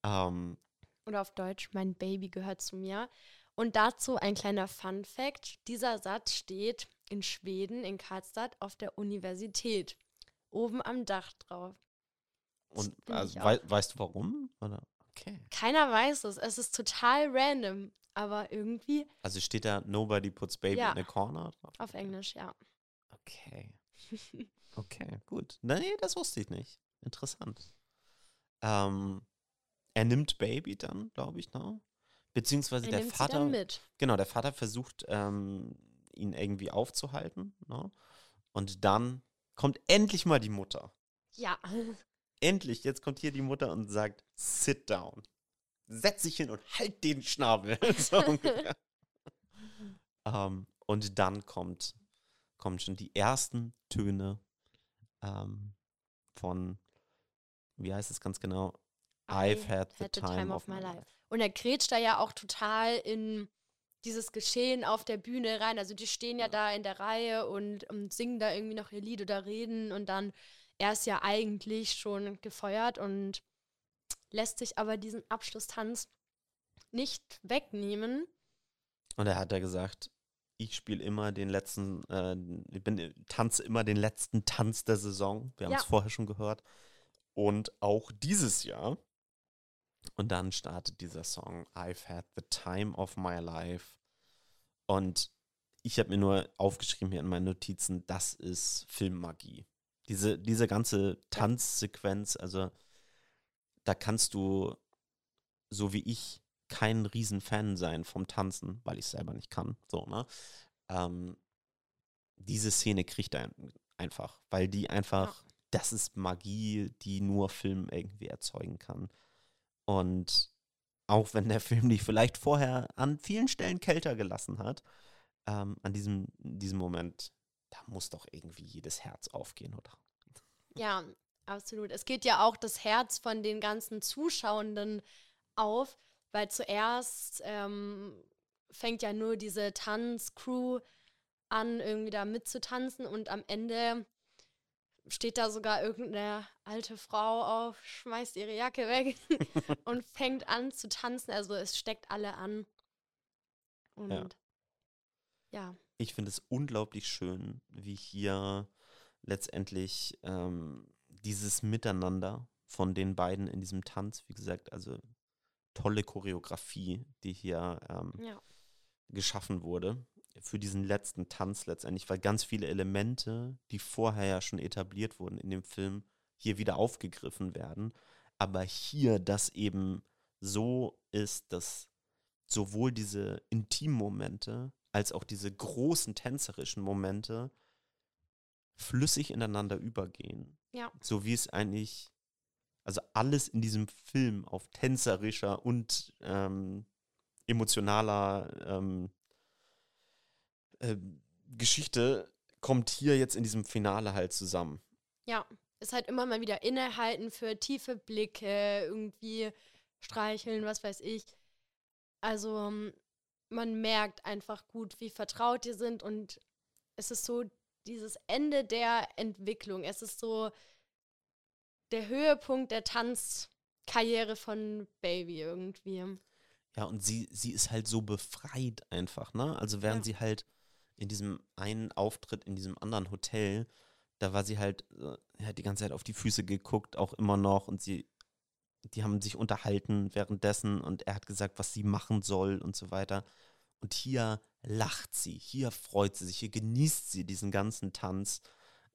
ähm. Oder auf Deutsch, mein Baby gehört zu mir. Und dazu ein kleiner Fun-Fact. Dieser Satz steht in Schweden, in Karlstad, auf der Universität. Oben am Dach drauf. Und also, wei- weißt du warum? Oder? Okay. Keiner weiß es. Es ist total random. Aber irgendwie... Also steht da Nobody puts baby ja. in the corner drauf? Auf Englisch, ja. Okay. Okay, gut. Nee, das wusste ich nicht. Interessant. Ähm, er nimmt Baby dann, glaube ich, ne? Beziehungsweise er der nimmt Vater. Sie dann mit. Genau, der Vater versucht, ähm, ihn irgendwie aufzuhalten, ne? Und dann kommt endlich mal die Mutter. Ja. Endlich, jetzt kommt hier die Mutter und sagt: Sit down. Setz dich hin und halt den Schnabel. So ungefähr. ähm, und dann kommt. kommen schon die ersten Töne ähm, von, wie heißt es ganz genau? I've had the, had the time, time of my life. life. Und er grätscht da ja auch total in dieses Geschehen auf der Bühne rein. Also die stehen ja, ja. da in der Reihe und, und singen da irgendwie noch ihr Lied oder reden und dann, er ist ja eigentlich schon gefeuert und lässt sich aber diesen Abschlusstanz nicht wegnehmen. Und er hat ja gesagt, ich spiele immer den letzten, äh, ich bin, tanze immer den letzten Tanz der Saison. Wir haben es ja. vorher schon gehört. Und auch dieses Jahr. Und dann startet dieser Song I've had the time of my life. Und ich habe mir nur aufgeschrieben hier in meinen Notizen, das ist Filmmagie. Diese, diese ganze Tanzsequenz, also da kannst du, so wie ich, kein Riesenfan sein vom Tanzen, weil ich es selber nicht kann. So, ne? Ähm, diese Szene kriegt er einfach, weil die einfach, ja. das ist Magie, die nur Film irgendwie erzeugen kann. Und auch wenn der Film dich vielleicht vorher an vielen Stellen kälter gelassen hat, ähm, an diesem, diesem Moment, da muss doch irgendwie jedes Herz aufgehen, oder? Ja, absolut. Es geht ja auch das Herz von den ganzen Zuschauenden auf, weil zuerst ähm, fängt ja nur diese Tanzcrew an, irgendwie da mitzutanzen und am Ende steht da sogar irgendeine alte Frau auf, schmeißt ihre Jacke weg und fängt an zu tanzen. Also es steckt alle an. Und ja. ja. Ich finde es unglaublich schön, wie hier letztendlich ähm, dieses Miteinander von den beiden in diesem Tanz, wie gesagt, also tolle Choreografie, die hier ähm, ja. geschaffen wurde für diesen letzten Tanz letztendlich, weil ganz viele Elemente, die vorher ja schon etabliert wurden in dem Film, hier wieder aufgegriffen werden. Aber hier das eben so ist, dass sowohl diese intimen Momente als auch diese großen tänzerischen Momente flüssig ineinander übergehen. Ja. So wie es eigentlich, also alles in diesem Film auf tänzerischer und ähm, emotionaler ähm, äh, Geschichte kommt hier jetzt in diesem Finale halt zusammen. Ja, ist halt immer mal wieder innehalten für tiefe Blicke, irgendwie streicheln, was weiß ich. Also man merkt einfach gut, wie vertraut die sind, und es ist so dieses Ende der Entwicklung. Es ist so der Höhepunkt der Tanzkarriere von Baby irgendwie. Ja, und sie, sie ist halt so befreit einfach, ne? Also während ja. sie halt in diesem einen Auftritt in diesem anderen Hotel, da war sie halt, hat die ganze Zeit auf die Füße geguckt, auch immer noch, und sie die haben sich unterhalten währenddessen und er hat gesagt, was sie machen soll und so weiter. Und hier lacht sie, hier freut sie sich, hier genießt sie diesen ganzen Tanz.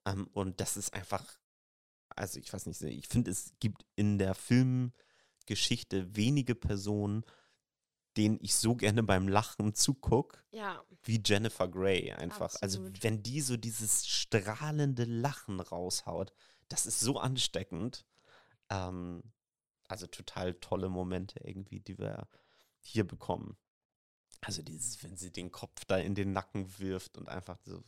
Ähm, und das ist einfach, also ich weiß nicht, ich finde, es gibt in der Filmgeschichte wenige Personen, denen ich so gerne beim Lachen zugucke, ja. wie Jennifer Grey einfach. Absolut. Also wenn die so dieses strahlende Lachen raushaut, das ist so ansteckend. Ähm, Also total tolle Momente irgendwie, die wir hier bekommen. Also dieses, wenn sie den Kopf da in den Nacken wirft und einfach so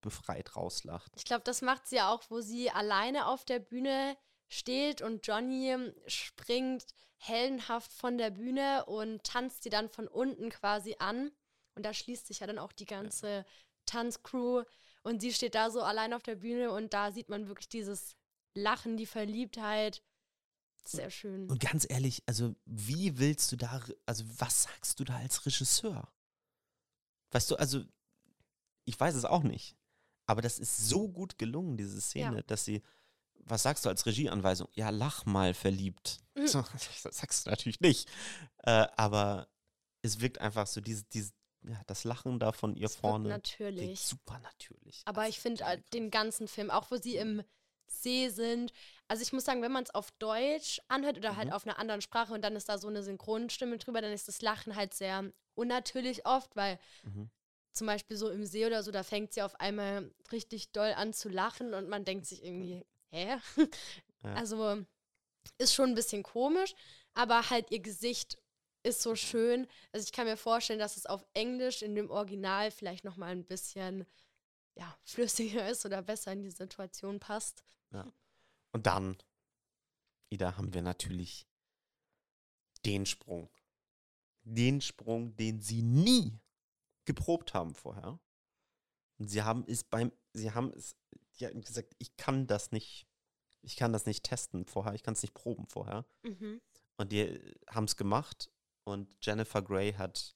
befreit rauslacht. Ich glaube, das macht sie ja auch, wo sie alleine auf der Bühne steht und Johnny springt heldenhaft von der Bühne und tanzt sie dann von unten quasi an. Und da schließt sich ja dann auch die ganze ja. Tanzcrew. Und sie steht da so allein auf der Bühne und da sieht man wirklich dieses Lachen, die Verliebtheit. Sehr schön. Und ganz ehrlich, also wie willst du da, also was sagst du da als Regisseur? Weißt du, also ich weiß es auch nicht, aber das ist so gut gelungen, diese Szene, ja. dass sie, was sagst du als Regieanweisung? Ja, lach mal verliebt. Mhm. So, das sagst du natürlich nicht, äh, aber es wirkt einfach so, diese, diese, ja, das Lachen da von ihr das vorne. Natürlich. Super natürlich. Aber das ich finde den ganzen Film, auch wo sie im See sind. Also ich muss sagen, wenn man es auf Deutsch anhört oder mhm. halt auf einer anderen Sprache und dann ist da so eine Synchronstimme drüber, dann ist das Lachen halt sehr unnatürlich oft, weil mhm. zum Beispiel so im See oder so, da fängt sie auf einmal richtig doll an zu lachen und man denkt sich irgendwie, hä? Ja. Also ist schon ein bisschen komisch, aber halt ihr Gesicht ist so schön. Also ich kann mir vorstellen, dass es auf Englisch in dem Original vielleicht nochmal ein bisschen ja, flüssiger ist oder besser in die Situation passt. Ja. Und dann, Ida, haben wir natürlich den Sprung. Den Sprung, den sie nie geprobt haben vorher. Und sie haben es beim, sie haben es, die haben gesagt, ich kann das nicht, ich kann das nicht testen vorher, ich kann es nicht proben vorher. Mhm. Und die haben es gemacht und Jennifer Grey hat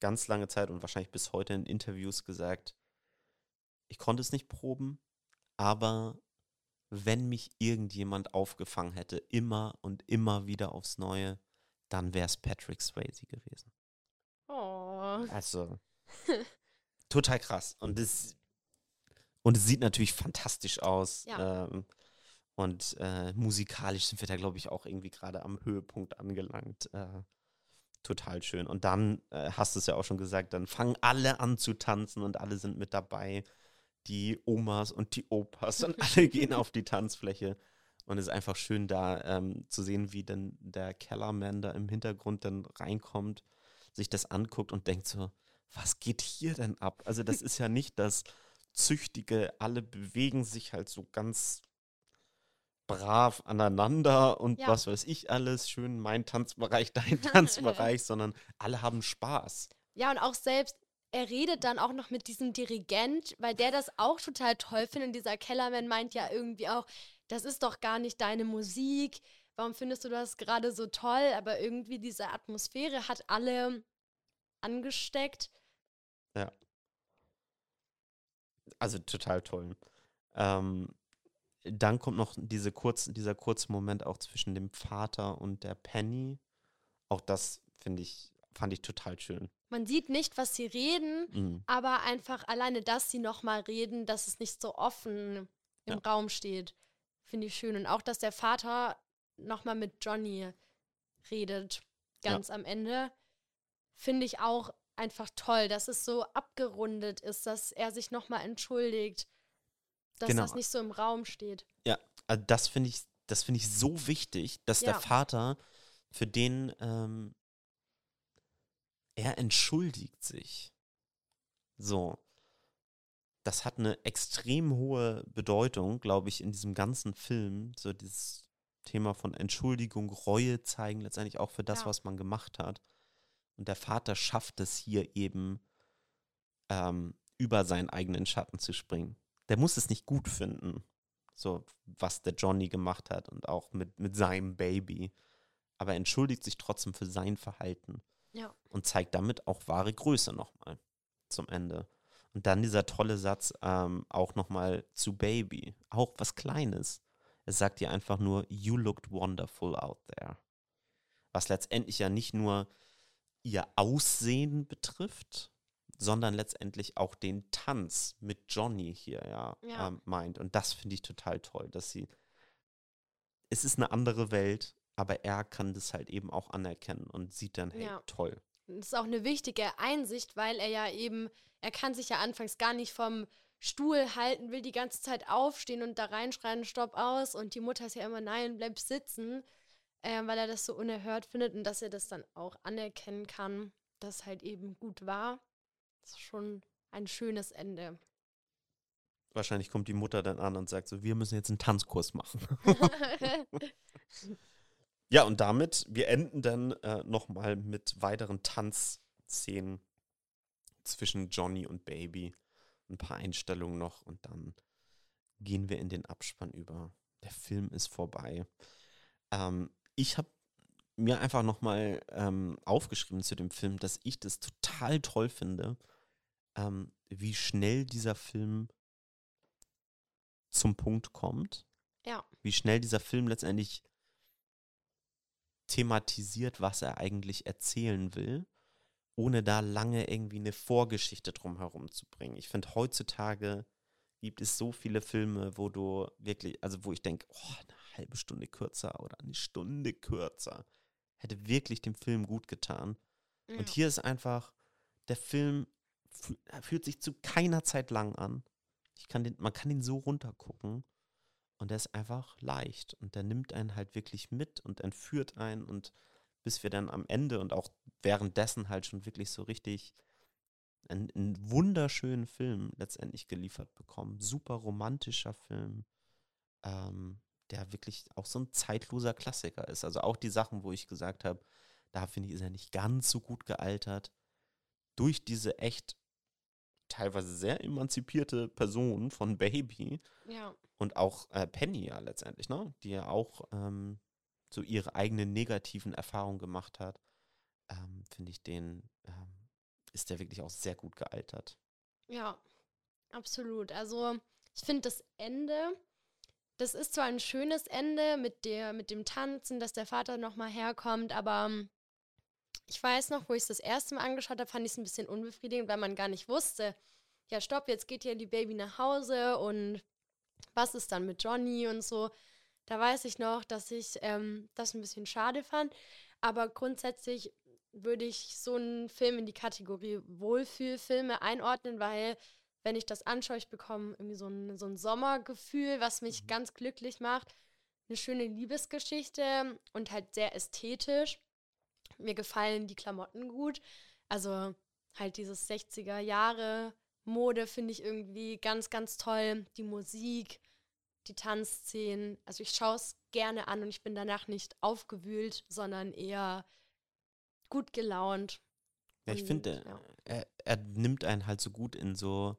ganz lange Zeit und wahrscheinlich bis heute in Interviews gesagt, ich konnte es nicht proben, aber wenn mich irgendjemand aufgefangen hätte, immer und immer wieder aufs Neue, dann wäre es Patrick Swayze gewesen. Oh. Also, total krass. Und es, und es sieht natürlich fantastisch aus. Ja. Ähm, und äh, musikalisch sind wir da, glaube ich, auch irgendwie gerade am Höhepunkt angelangt. Äh, total schön. Und dann, äh, hast du es ja auch schon gesagt, dann fangen alle an zu tanzen und alle sind mit dabei. Die Omas und die Opas und alle gehen auf die Tanzfläche. Und es ist einfach schön da ähm, zu sehen, wie dann der Kellerman da im Hintergrund dann reinkommt, sich das anguckt und denkt so, was geht hier denn ab? Also das ist ja nicht das Züchtige, alle bewegen sich halt so ganz brav aneinander und ja. was weiß ich alles, schön mein Tanzbereich, dein Tanzbereich, sondern alle haben Spaß. Ja, und auch selbst er redet dann auch noch mit diesem Dirigent, weil der das auch total toll findet. Und dieser Kellerman meint ja irgendwie auch, das ist doch gar nicht deine Musik. Warum findest du das gerade so toll? Aber irgendwie diese Atmosphäre hat alle angesteckt. Ja. Also total toll. Ähm, dann kommt noch diese kurze, dieser kurze Moment auch zwischen dem Vater und der Penny. Auch das finde ich fand ich total schön. Man sieht nicht, was sie reden, mhm. aber einfach alleine, dass sie nochmal reden, dass es nicht so offen im ja. Raum steht, finde ich schön. Und auch, dass der Vater nochmal mit Johnny redet, ganz ja. am Ende, finde ich auch einfach toll, dass es so abgerundet ist, dass er sich nochmal entschuldigt, dass genau. das nicht so im Raum steht. Ja, also das finde ich, das finde ich so wichtig, dass ja. der Vater für den, ähm, er entschuldigt sich. So. Das hat eine extrem hohe Bedeutung, glaube ich, in diesem ganzen Film, so dieses Thema von Entschuldigung, Reue zeigen, letztendlich auch für das, ja. was man gemacht hat. Und der Vater schafft es hier eben, ähm, über seinen eigenen Schatten zu springen. Der muss es nicht gut finden, so was der Johnny gemacht hat und auch mit, mit seinem Baby. Aber er entschuldigt sich trotzdem für sein Verhalten ja. und zeigt damit auch wahre Größe nochmal zum Ende. Und dann dieser tolle Satz ähm, auch nochmal zu Baby, auch was Kleines. Er sagt ihr einfach nur, you looked wonderful out there. Was letztendlich ja nicht nur ihr Aussehen betrifft, sondern letztendlich auch den Tanz mit Johnny hier ja, ja. Ähm, meint. Und das finde ich total toll, dass sie, es ist eine andere Welt, aber er kann das halt eben auch anerkennen und sieht dann, hey, ja. toll. Das ist auch eine wichtige Einsicht, weil er ja eben, er kann sich ja anfangs gar nicht vom Stuhl halten, will die ganze Zeit aufstehen und da reinschreien, stopp, aus. Und die Mutter ist ja immer, nein, bleib sitzen, äh, weil er das so unerhört findet und dass er das dann auch anerkennen kann, dass halt eben gut war. Das ist schon ein schönes Ende. Wahrscheinlich kommt die Mutter dann an und sagt so, wir müssen jetzt einen Tanzkurs machen. Ja, und damit, wir enden dann äh, nochmal mit weiteren Tanzszenen zwischen Johnny und Baby. Ein paar Einstellungen noch und dann gehen wir in den Abspann über. Der Film ist vorbei. Ähm, ich habe mir einfach nochmal ähm, aufgeschrieben zu dem Film, dass ich das total toll finde, ähm, wie schnell dieser Film zum Punkt kommt. Ja. Wie schnell dieser Film letztendlich thematisiert, was er eigentlich erzählen will, ohne da lange irgendwie eine Vorgeschichte drum herum zu bringen. Ich finde, heutzutage gibt es so viele Filme, wo du wirklich, also wo ich denke, oh, eine halbe Stunde kürzer oder eine Stunde kürzer hätte wirklich dem Film gut getan. Ja. Und hier ist einfach, der Film f- fühlt sich zu keiner Zeit lang an. Ich kann den, man kann ihn so runtergucken und der ist einfach leicht und der nimmt einen halt wirklich mit und entführt einen und bis wir dann am Ende und auch währenddessen halt schon wirklich so richtig einen, einen wunderschönen Film letztendlich geliefert bekommen. Super romantischer Film, ähm, der wirklich auch so ein zeitloser Klassiker ist. Also auch die Sachen, wo ich gesagt habe, da finde ich, ist er nicht ganz so gut gealtert. Durch diese echt teilweise sehr emanzipierte Person von Baby ja. und auch äh, Penny ja letztendlich, ne? Die ja auch ähm, so ihre eigenen negativen Erfahrungen gemacht hat, ähm, finde ich den, ähm, ist der wirklich auch sehr gut gealtert. Ja, absolut. Also ich finde das Ende, das ist zwar ein schönes Ende mit der, mit dem Tanzen, dass der Vater nochmal herkommt, aber ich weiß noch, wo ich es das erste Mal angeschaut habe, fand ich es ein bisschen unbefriedigend, weil man gar nicht wusste, ja stopp, jetzt geht ja die Baby nach Hause und was ist dann mit Johnny und so. Da weiß ich noch, dass ich ähm, das ein bisschen schade fand. Aber grundsätzlich würde ich so einen Film in die Kategorie Wohlfühlfilme einordnen, weil, wenn ich das anschaue, ich bekomme irgendwie so ein, so ein Sommergefühl, was mich mhm. ganz glücklich macht. Eine schöne Liebesgeschichte und halt sehr ästhetisch. Mir gefallen die Klamotten gut. Also halt dieses sechziger-Jahre-Mode finde ich irgendwie ganz, ganz toll. Die Musik, die Tanzszenen, also ich schaue es gerne an und ich bin danach nicht aufgewühlt, sondern eher gut gelaunt. Ja, ich finde, ja. er, er nimmt einen halt so gut in so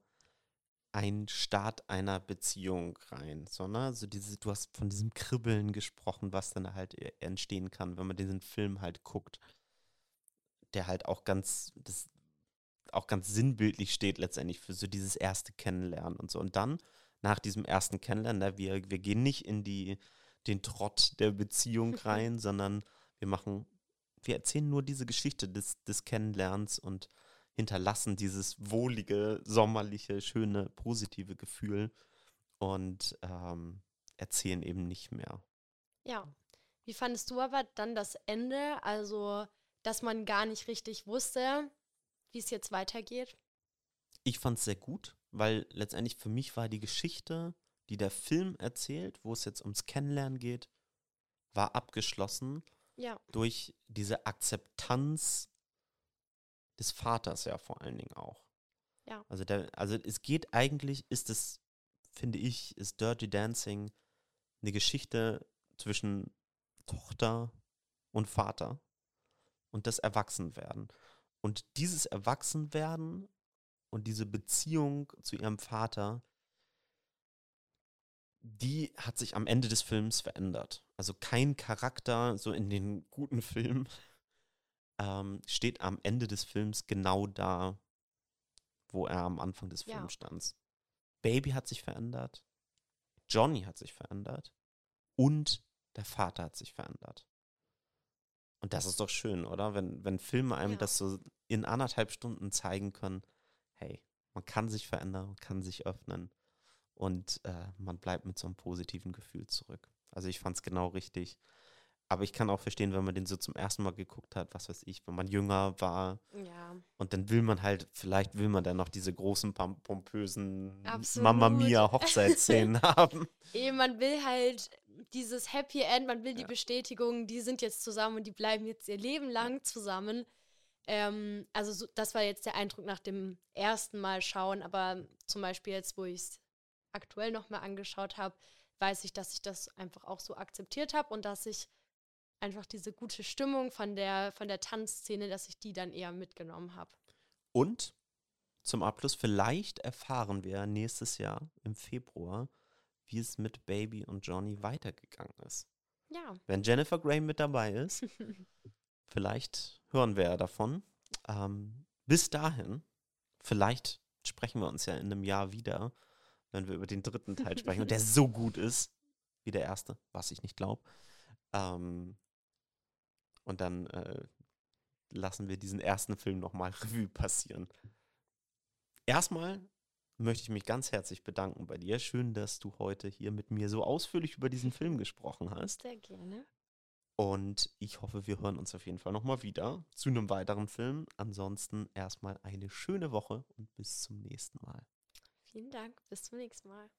einen Start einer Beziehung rein. So, ne? Also diese, du hast von diesem Kribbeln gesprochen, was dann halt entstehen kann, wenn man diesen Film halt guckt, der halt auch ganz, das auch ganz sinnbildlich steht letztendlich für so dieses erste Kennenlernen und so. Und dann nach diesem ersten Kennenlernen, wir, wir gehen nicht in die, den Trott der Beziehung rein, sondern wir machen wir erzählen nur diese Geschichte des, des Kennenlernens und hinterlassen dieses wohlige, sommerliche, schöne, positive Gefühl und ähm, erzählen eben nicht mehr. Ja. Wie fandest du aber dann das Ende? Also, dass man gar nicht richtig wusste, wie es jetzt weitergeht? Ich fand es sehr gut, weil letztendlich für mich war die Geschichte, die der Film erzählt, wo es jetzt ums Kennenlernen geht, war abgeschlossen. Ja. Durch diese Akzeptanz des Vaters ja vor allen Dingen auch. Ja. Also, der, also es geht eigentlich, ist es, finde ich, ist Dirty Dancing eine Geschichte zwischen Tochter und Vater und das Erwachsenwerden. Und dieses Erwachsenwerden und diese Beziehung zu ihrem Vater, die hat sich am Ende des Films verändert. Also kein Charakter, so in den guten Filmen, ähm, steht am Ende des Films genau da, wo er am Anfang des Films ja. stand. Baby hat sich verändert, Johnny hat sich verändert und der Vater hat sich verändert. Und das ist doch schön, oder? Wenn, wenn Filme einem ja. das so in anderthalb Stunden zeigen können, hey, man kann sich verändern, man kann sich öffnen. Und äh, man bleibt mit so einem positiven Gefühl zurück. Also ich fand es genau richtig. Aber ich kann auch verstehen, wenn man den so zum ersten Mal geguckt hat, was weiß ich, wenn man jünger war. Ja. Und dann will man halt, vielleicht will man dann noch diese großen, pompösen Mamma-Mia-Hochzeitsszenen haben. Eben, man will halt dieses Happy End, man will die ja. Bestätigung, die sind jetzt zusammen und die bleiben jetzt ihr Leben lang zusammen. Ähm, also so, das war jetzt der Eindruck nach dem ersten Mal schauen. Aber zum Beispiel jetzt, wo ich es aktuell nochmal angeschaut habe, weiß ich, dass ich das einfach auch so akzeptiert habe und dass ich einfach diese gute Stimmung von der, von der Tanzszene, dass ich die dann eher mitgenommen habe. Und zum Abschluss, vielleicht erfahren wir nächstes Jahr im Februar, wie es mit Baby und Johnny weitergegangen ist. Ja. Wenn Jennifer Grey mit dabei ist, vielleicht hören wir ja davon. Ähm, bis dahin, vielleicht sprechen wir uns ja in einem Jahr wieder, wenn wir über den dritten Teil sprechen und der so gut ist wie der erste, was ich nicht glaube. Ähm, und dann äh, lassen wir diesen ersten Film nochmal Revue passieren. Erstmal möchte ich mich ganz herzlich bedanken bei dir. Schön, dass du heute hier mit mir so ausführlich über diesen Film gesprochen hast. Sehr gerne. Und ich hoffe, wir hören uns auf jeden Fall nochmal wieder zu einem weiteren Film. Ansonsten erstmal eine schöne Woche und bis zum nächsten Mal. Vielen Dank, bis zum nächsten Mal.